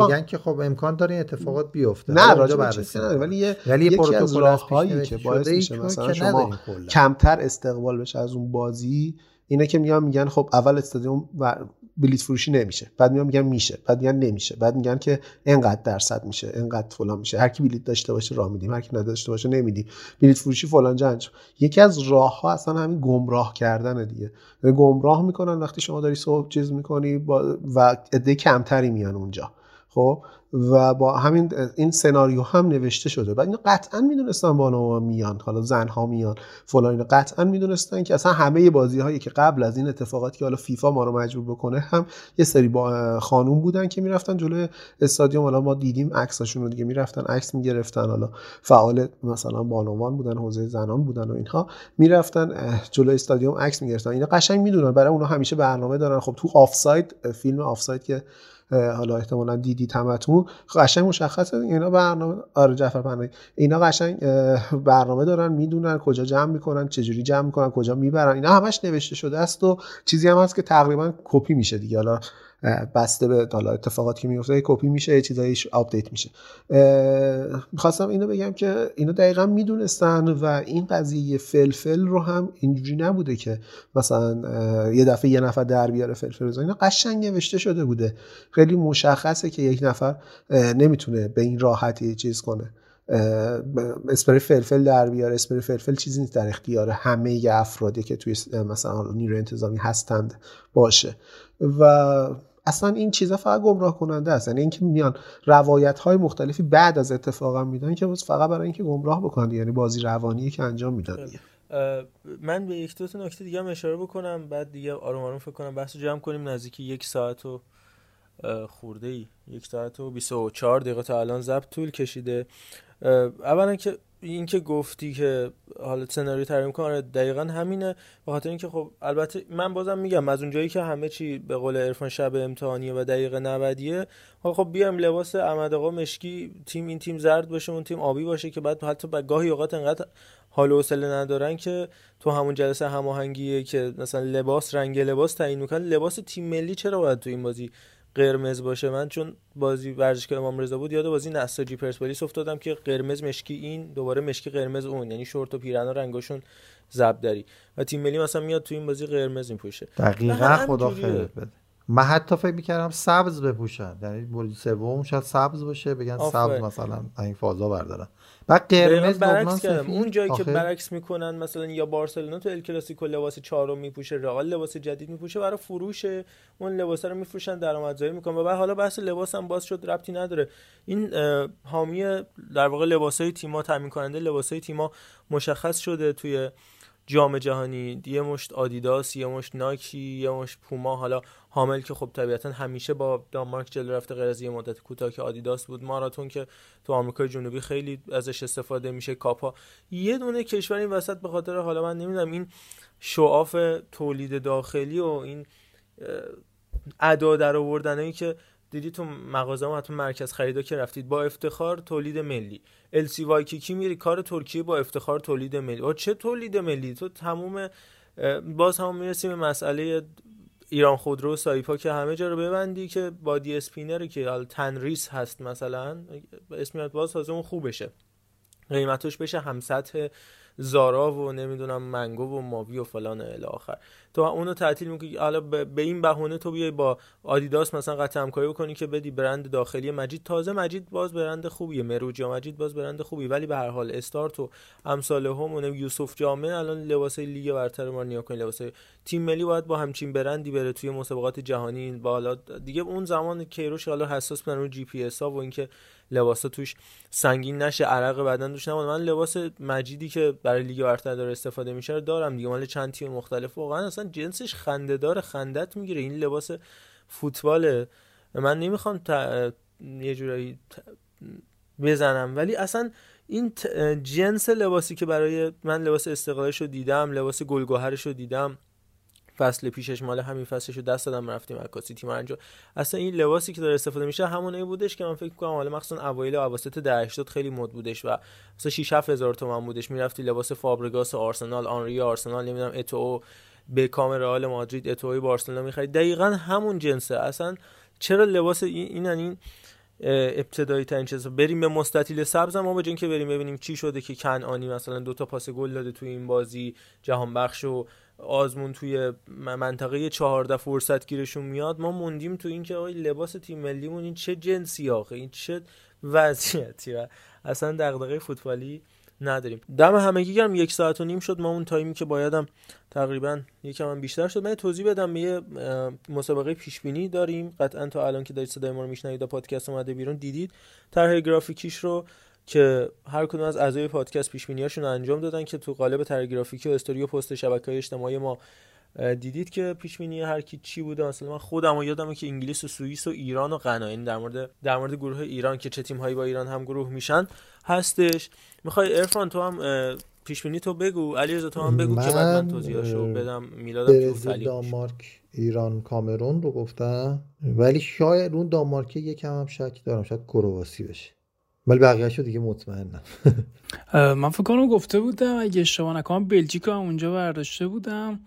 میگن که خب امکان داره اتفاقات بیفته، نه راجع بررسی نداره، ولی یکی از راه‌هایی که باعث میشه مثلا شما کمتر استقبال بشه از اون بازی اینه که میگن خب اول استادیوم بلیت فروشی نمیشه، بعد میگن میشه، بعد میگن نمیشه، بعد میگن که اینقدر درصد میشه، اینقدر فلان میشه، هر کی بلیت داشته باشه راه میدیم، هر کی نداشته باشه نمیدیم، بلیت فروشی فلان جنج. یکی از راه‌ها اصلا همین گمراه کردن دیگه، گمراه میکنن وقتی شما داری صحبت چیز میکنی و عده کمتری میان اونجا. خب و با همین این سناریو هم نوشته شده. بعد اینا قطعا میدونستن بانوها میان، حالا زنها میان فلان، اینا قطعا میدونستن که اصلا همه بازی‌هایی که قبل از این اتفاقات که حالا فیفا ما رو مجبور بکنه هم یه سری با خانوم بودن که میرفتن جلوی استادیوم، حالا ما دیدیم عکساشون رو دیگه، میرفتن عکس میگرفتن، حالا فعال مثلا بانوان بودن، حوزه زنان بودن و اینها، میرفتن جلوی استادیوم عکس میگرفتن. اینا قشنگ میدونن، برای اونها همیشه برنامه دارن. خب تو آفساید، فیلم آفساید که حالا احتمالاً دیدی تمتون، قشنگ مشخصه اینا برنامه، آره جعفر پناهی، اینا قشنگ برنامه دارن، میدونن کجا جمع میکنن، چجوری جمع میکنن، کجا میبرن، اینا همش نوشته شده است و چیزی هم هست که تقریبا کپی میشه دیگه، حالا بسته به حالا اتفاقاتی که میفته کپی میشه، چیزایش آپدیت میشه. میخواستم اینو بگم که اینا دقیقاً میدونستن و این قضیه فلفل رو هم اینجوری نبوده که مثلا یه دفعه یه نفر در بیاره فلفل بزنه، اینا قشنگ نوشته شده بوده، خیلی مشخصه که یک نفر نمیتونه به این راحتی چیز کنه، اسپری فلفل در بیاره. اسپری فلفل چیزی نیست در اختیار همه افرادی که توی مثلا نیروی انتظامی هستند باشه و اصلا این چیزا فقط گمراه کننده است. یعنی اینکه میان روایت‌های مختلفی بعد از اتفاقا میدن که فقط برای اینکه گمراه بکنن، یعنی بازی روانی که انجام میدن. من به یک دو تا نکته دیگه هم اشاره بکنم، بعد دیگه آروم فکر کنم بحثو جمع کنیم. نزدیک 1 ساعت و خورده ای، 1 ساعت و 24 دقیقه تا الان ضبط طول کشیده. اولا که اینکه گفتی که حالا سناریو تعریف کنه، دقیقاً همینه، به خاطر اینکه خب البته من بازم میگم از اونجایی که همه چی به قول عرفان شب امتحانیه و دقیقه 90ه، خب بیام لباس احمد آقا مشکی، تیم این تیم زرد باشه اون تیم آبی باشه، که بعد حتی گاهی اوقات انقدر حال و حوصله ندارن که تو همون جلسه هماهنگیه که مثلا لباس، رنگ لباس تعیین میکنن. لباس تیم ملی چرا باید تو این بازی قرمز باشه؟ من چون بازی ورزشگاه امام رضا بود یاد بازی نساجی پرسپولیس افتادم که قرمز مشکی، این دوباره مشکی قرمز اون، یعنی شورت و پیراهن رنگاشون زبدری و تیم ملی مثلا میاد تو این بازی قرمز میپوشه. دقیقاً خدا خیرت بده. من حتی فکر می‌کردم سبز بپوشن، یعنی بول سوم شاید سبز باشه، بگن سبز مثلا این فازا بردارن، بعد قرمز برعکس کنم. اون جایی که برعکس میکنن مثلا یا بارسلونا تو ال کلاسیکو لباس 4 میپوشه، رئال لباس جدید میپوشه برای فروش، اون لباسا رو میفروشن درآمدزایی میکنن. و بعد حالا بحث لباس هم باز شد، ربطی نداره، این حامی در واقع لباسای تیم‌ها، تامین کننده لباسای تیم‌ها مشخص شده توی جام جهانی، یه مشت آدیداس، یه مشت نایکی، یه مشت پوما. حالا حامل که خب طبیعتا همیشه با دانمارک جلو رفته، غیر از یه مدت کوتاه که آدیداس بود، ماراتون که تو آمریکای جنوبی خیلی ازش استفاده میشه، کاپا، یه دونه کشور این وسط به خاطر حالا من نمیدونم این شعاف تولید داخلی و این ادا در آوردنایی که دیدی تو مغازه ما، تو مرکز خریدا که رفتید، با افتخار تولید ملی، ال سی وای کی میری کار ترکیه، با افتخار تولید ملی. آ چه تولید ملی؟ تو تمام باز هم میرسیم به مسئله ایران خودرو و سایپا که همه جا رو ببندی، که بادی اسپینر که حالا تنریس هست مثلا، اسمش باز از اون خوب بشه، قیمتش بشه هم سطح زارا و نمیدونم منگو و ماوی و فلان الی آخر، تو اونو تعطیل می‌کنی. حالا به این بهونه تو بیای با آدیداس مثلا قطع همکاری بکنی که بدی برند داخلی مجید، تازه مجید باز برند خوبیه، مروجی مجید باز برند خوبی، ولی به هر حال استارت و امثال هم و یوسف جامعه الان لباسای لیگ برتر ما نیا کن، لباسای تیم ملی باید با همچین برندی بره توی مسابقات جهانی. بالا دیگه اون زمان کیروش حالا حساس بودن رو جی پی اس ها و اینکه لباسا توش سنگین نشه، عرق بدن توش نمونه. من لباس مجیدی که برای لیگ برتر داره استفاده میشه رو دارم دیگه، مال چند تیم مختلف، واقعا اصلا جنسش خنده داره، خندت میگیره، این لباس فوتباله. من نمیخوام یه جورایی بزنم، ولی اصلا این جنس لباسی که برای من، لباس استقلالش رو دیدم، لباس گلگهرش رو دیدم، فصل پیشش مال همین فصلشو دست دادم، رفتیم عکاسی تیم انجام. اصلا این لباسی که داره استفاده میشه همون ای بودش که من فکر می‌کنم حالا مخصوصا اوایل و اواسط دهه 80 خیلی مد بودش و مثلا 6-7 هزار تومان بودش. میرفتی لباس فابرگاس آرسنال، آنری آرسنال، نمیدونم اتو به کام رئال مادرید، اتوی بارسلونا می‌خرید. دقیقاً همون جنسه. اصلا چرا لباس این ابتدایی ترین چیزا بریم به مستطیل سبز، ما به جای اینکه بریم ببینیم چی شده که کنعانی مثلا 2 تا پاس گل داده توی این بازی، جهانبخش و آزمون توی منطقه 14 فرصت گیرشون میاد، ما موندیم تو این که آقای لباس تیم ملیمون این چه جنسی آخه، این چه وضعیتی و اصلا دغدغه فوتبالی نداریم. دم همگی گرم 1.5 ساعت شد، ما اون تایمی که بایدم تقریبا یکم هم بیشتر شد. من توضیح بدم، یه مسابقه پیش بینی داریم، قطعا تا الان که دارید صدای ما رو میشنوید و پادکست اومده بیرون دیدید طرح گرافیکیش رو که هر کدوم از اعضای پادکست پیش بینیاشون رو انجام دادن که تو قالب طرح گرافیکی و استوری و پست شبکه‌های اجتماعی ما دیدید که پیش بینی هر کی چی بوده. مثلا من خودم یادمه که انگلیس و سوئیس و ایران و غنا، این در مورد گروه ایران که چه تیم‌هایی با ایران هم گروه میشن هستش. میخوای عرفان تو هم پیش بینی تو بگو، علیرضا تو هم بگو که بعد من توضیحاشو بدم. میلادم برزیل، دانمارک، ایران، کامرون رو گفتم، ولی شاید اون دانمارک یکم هم شک دارم، شاید کرواسی بشه، ولی بقیه‌اشو دیگه مطمئنم. من فکر کنم گفته بودم اگه اشتباه نکنم بلژیک هم اونجا برداشته بودم،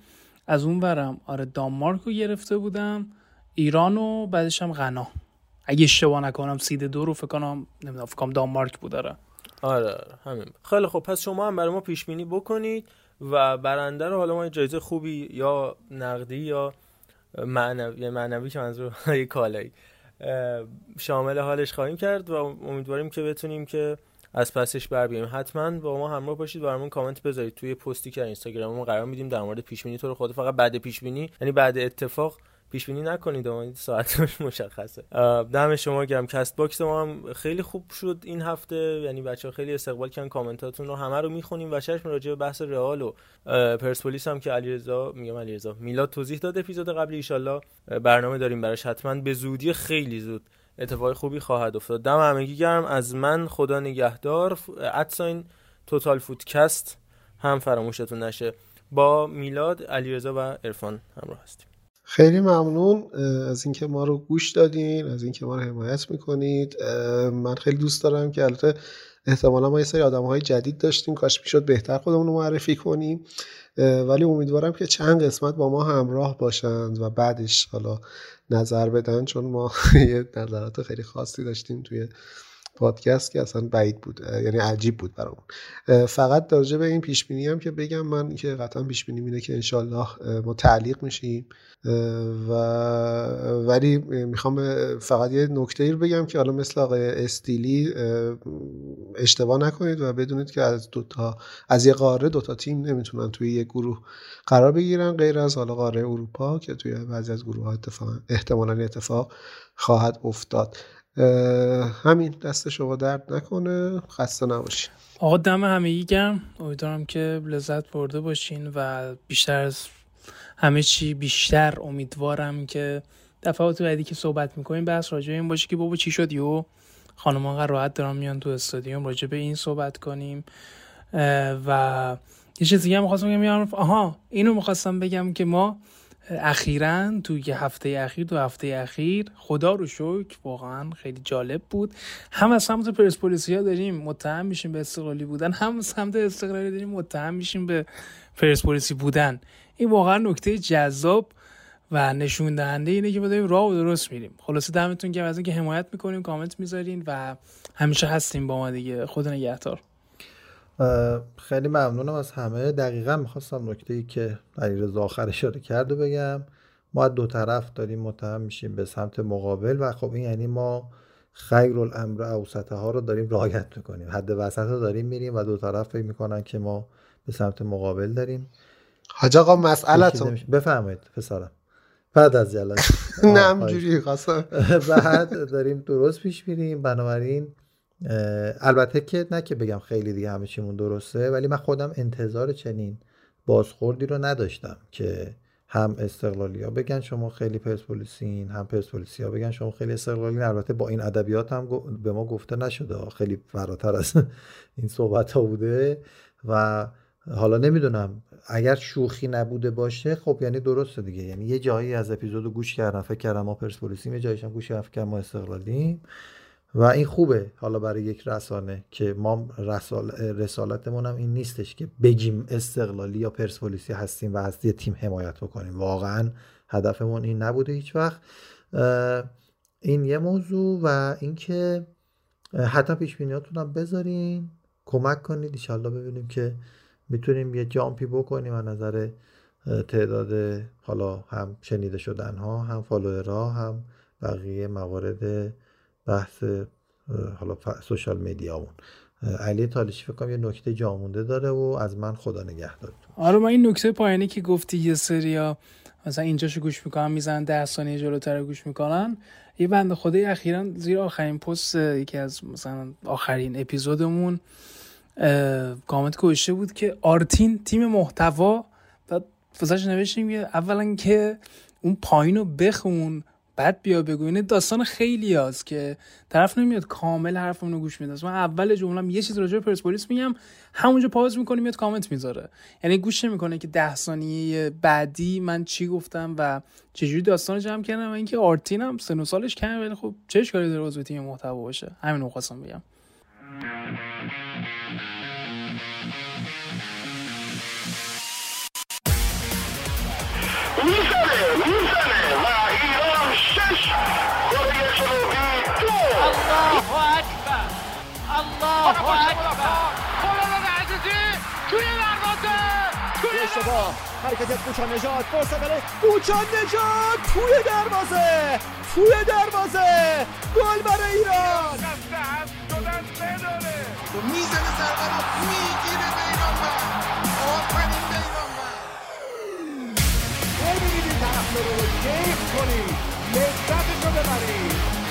از اون ورم آره دانمارک رو گرفته بودم، ایران و بعدش هم غنا اگه اشتباه نکنم، سید 2 رو فکر کنم نمیدونم فکر کنم دانمارک بود. آره همین. خیلی خب، پس شما هم برای ما پیش بینی بکنید و برنده رو حالا ما جایزه خوبی یا نقدی یا معنوی که منظور های کالایی شامل حالش خواهیم کرد و امیدواریم که بتونیم که از پسش بر بیایم. حتما با ما همراه باشید، برامون کامنت بذارید توی پستی که اینستاگرام ما قرار میدیم در مورد پیش بینی تو رو خود، فقط بعد پیش بینی یعنی بعد اتفاق پیش بینی نکنید، اون ساعتش مشخصه. دم شما گرم. کست باکس ما هم خیلی خوب شد این هفته، یعنی بچه‌ها خیلی استقبال کردن، کامنتاتون رو همه رو میخونیم و چشم راجع به بحث رئال و پرسپولیس هم که علیرضا میلاد توضیح داد اپیزود قبلی، ان شاءالله برنامه داریم براش، حتما به زودی خیلی زود اتفاق خوبی خواهد افتاد. دم همگی گرم. از من خدا نگهدار، ادساین توتال فودکست هم فراموشتون نشه. با میلاد، علیرضا و عرفان همراه هستیم. خیلی ممنون از اینکه ما رو گوش دادین، از اینکه ما رو حمایت میکنید. من خیلی دوست دارم که البته احتمالا ما یه سری آدم‌های جدید داشتیم، کاش میشد بهتر خودمون رو معرفی کنیم، ولی امیدوارم که چند قسمت با ما همراه باشند و بعدش حالا نظر بدن، چون ما یه نظرات خیلی خاصی داشتیم توی پادکست که اصلا بعید بود، یعنی عجیب بود برامون. فقط راجع به این پیش بینی هم که بگم، من که قطعا پیش بینی اینه که انشالله ما تعلیق میشیم و ولی میخوام فقط یه نکته رو بگم که حالا مثل آقای استیلی اشتباه نکنید و بدونید که از یه قاره 2 تا تیم نمیتونن توی یه گروه قرار بگیرن، غیر از حالا قاره اروپا که توی بعضی از گروه ها احتمالاً اتفاق خواهد افتاد. همین، دست شما درد نکنه، خسته نباشین. آقا دم همگی گرم، امیدوارم که لذت برده باشین و بیشتر از همه چی بیشتر امیدوارم که دفعات بعدی که صحبت میکنیم بحث راجع به این باشه که بابا چی شد یو خانم انقدر راحت دارن میان تو استادیوم، راجع به این صحبت کنیم. و یه چیز دیگه هم می‌خواستم بگم، اینو می‌خواستم بگم که ما اخیراً تو دو هفته اخیر خدا رو شکر واقعا خیلی جالب بود، هم از سمت پرسپولیسیا داریم متهم میشیم به استقلالی بودن، هم از سمت استقلالی داریم متهم میشیم به پرسپولیسی بودن. این واقعا نکته جذاب و نشون دهنده اینه که ما داریم راه و درست میریم. خلاصه دمتون گرم از اینکه حمایت میکنیم، کامنت میذارین و همیشه هستیم با ما دیگه. خدا نگهدار. خیلی ممنونم از همه. دقیقا میخواستم نکته‌ای که علیرضا آخر اشاره کرد و بگم، ما از 2 طرف داریم متهم میشیم به سمت مقابل و خب این یعنی ما خیر الامر اوسطه ها رو داریم رعایت میکنیم، حد وسط رو داریم میریم و 2 طرف فکر میکنن که ما به سمت مقابل داریم. حاج آقا مسئله‌تون بفرمایید پسرم. بعد از جلسه نه همجوری قسم بعد داریم درست پیش میریم. بنابراین البته که نه که بگم خیلی دیگه همه چیمون درسته، ولی من خودم انتظار چنین بازخوردی رو نداشتم که هم استقلالیا بگن شما خیلی پرسپولیسین، هم پرسپولیسیا بگن شما خیلی استقلالین. البته با این ادبیات هم به ما گفته نشده، خیلی فراتر از این صحبت ها بوده و حالا نمیدونم، اگر شوخی نبوده باشه خب یعنی درسته دیگه، یعنی یه جایی از اپیزودو گوش کردم، فکر کردم ما پرسپولیسیم، یه جاییشم گوش کردم ما استقلالیم، و این خوبه حالا برای یک رسانه که ما رسالتمون هم این نیستش که بگیم استقلالی یا پرسپولیسی هستیم و از یه تیم حمایت بکنیم، واقعا هدفمون این نبوده هیچ وقت. این یه موضوع، و اینکه حتما پیش بینیاتون هم بذارین، کمک کنید ان شاءالله ببینیم که میتونیم یه جامپی بکنیم از نظر تعداد حالا هم شنیده شدن ها، هم فالوورها، هم بقیه موارد بحث حالا سوشال میدیامون. علی طالشی فکر کنم یه نکته جامونده داره و از من خدا نگهدارتون. آره، من این نکته پایانی که گفتی یه سریا مثلا اینجاشو گوش میکنن میزنن 10 ثانیه جلوتر گوش میکنن، یه بنده خدایی اخیراً زیر آخرین پست یکی از مثلا آخرین اپیزودمون کامنت گوشته بود که آرتین تیم محتوا، بعد فضاش نوشتیم که اولا که اون پایینو بخون بعد بیا بگو. این داستان خیلی هست که طرف نمیاد کامل حرفمون رو گوش میده، من اول جمله‌ام یه چیز راجع به پرسپولیس میگم، همونجا پاوز میکنه میاد کامنت میذاره، یعنی گوش نمیکنه که 10 ثانیه بعدی من چی گفتم و چجوری داستانو جمع کردم. و اینکه آرتین هم سن و سالش کمه، ولی خب چه اشکالی داره عضو تیم محتوا باشه، همینو خواستم بگم. اشتباه حرکت کوچا نجات، فرصه برای کوچا نجات، توی دروازه گل برای ایران. میزنه سرها رو میگیره بیرانوند، آفرین بیرانوند. ببینید این طرف رو کیف کنید، لذتش رو ببرید.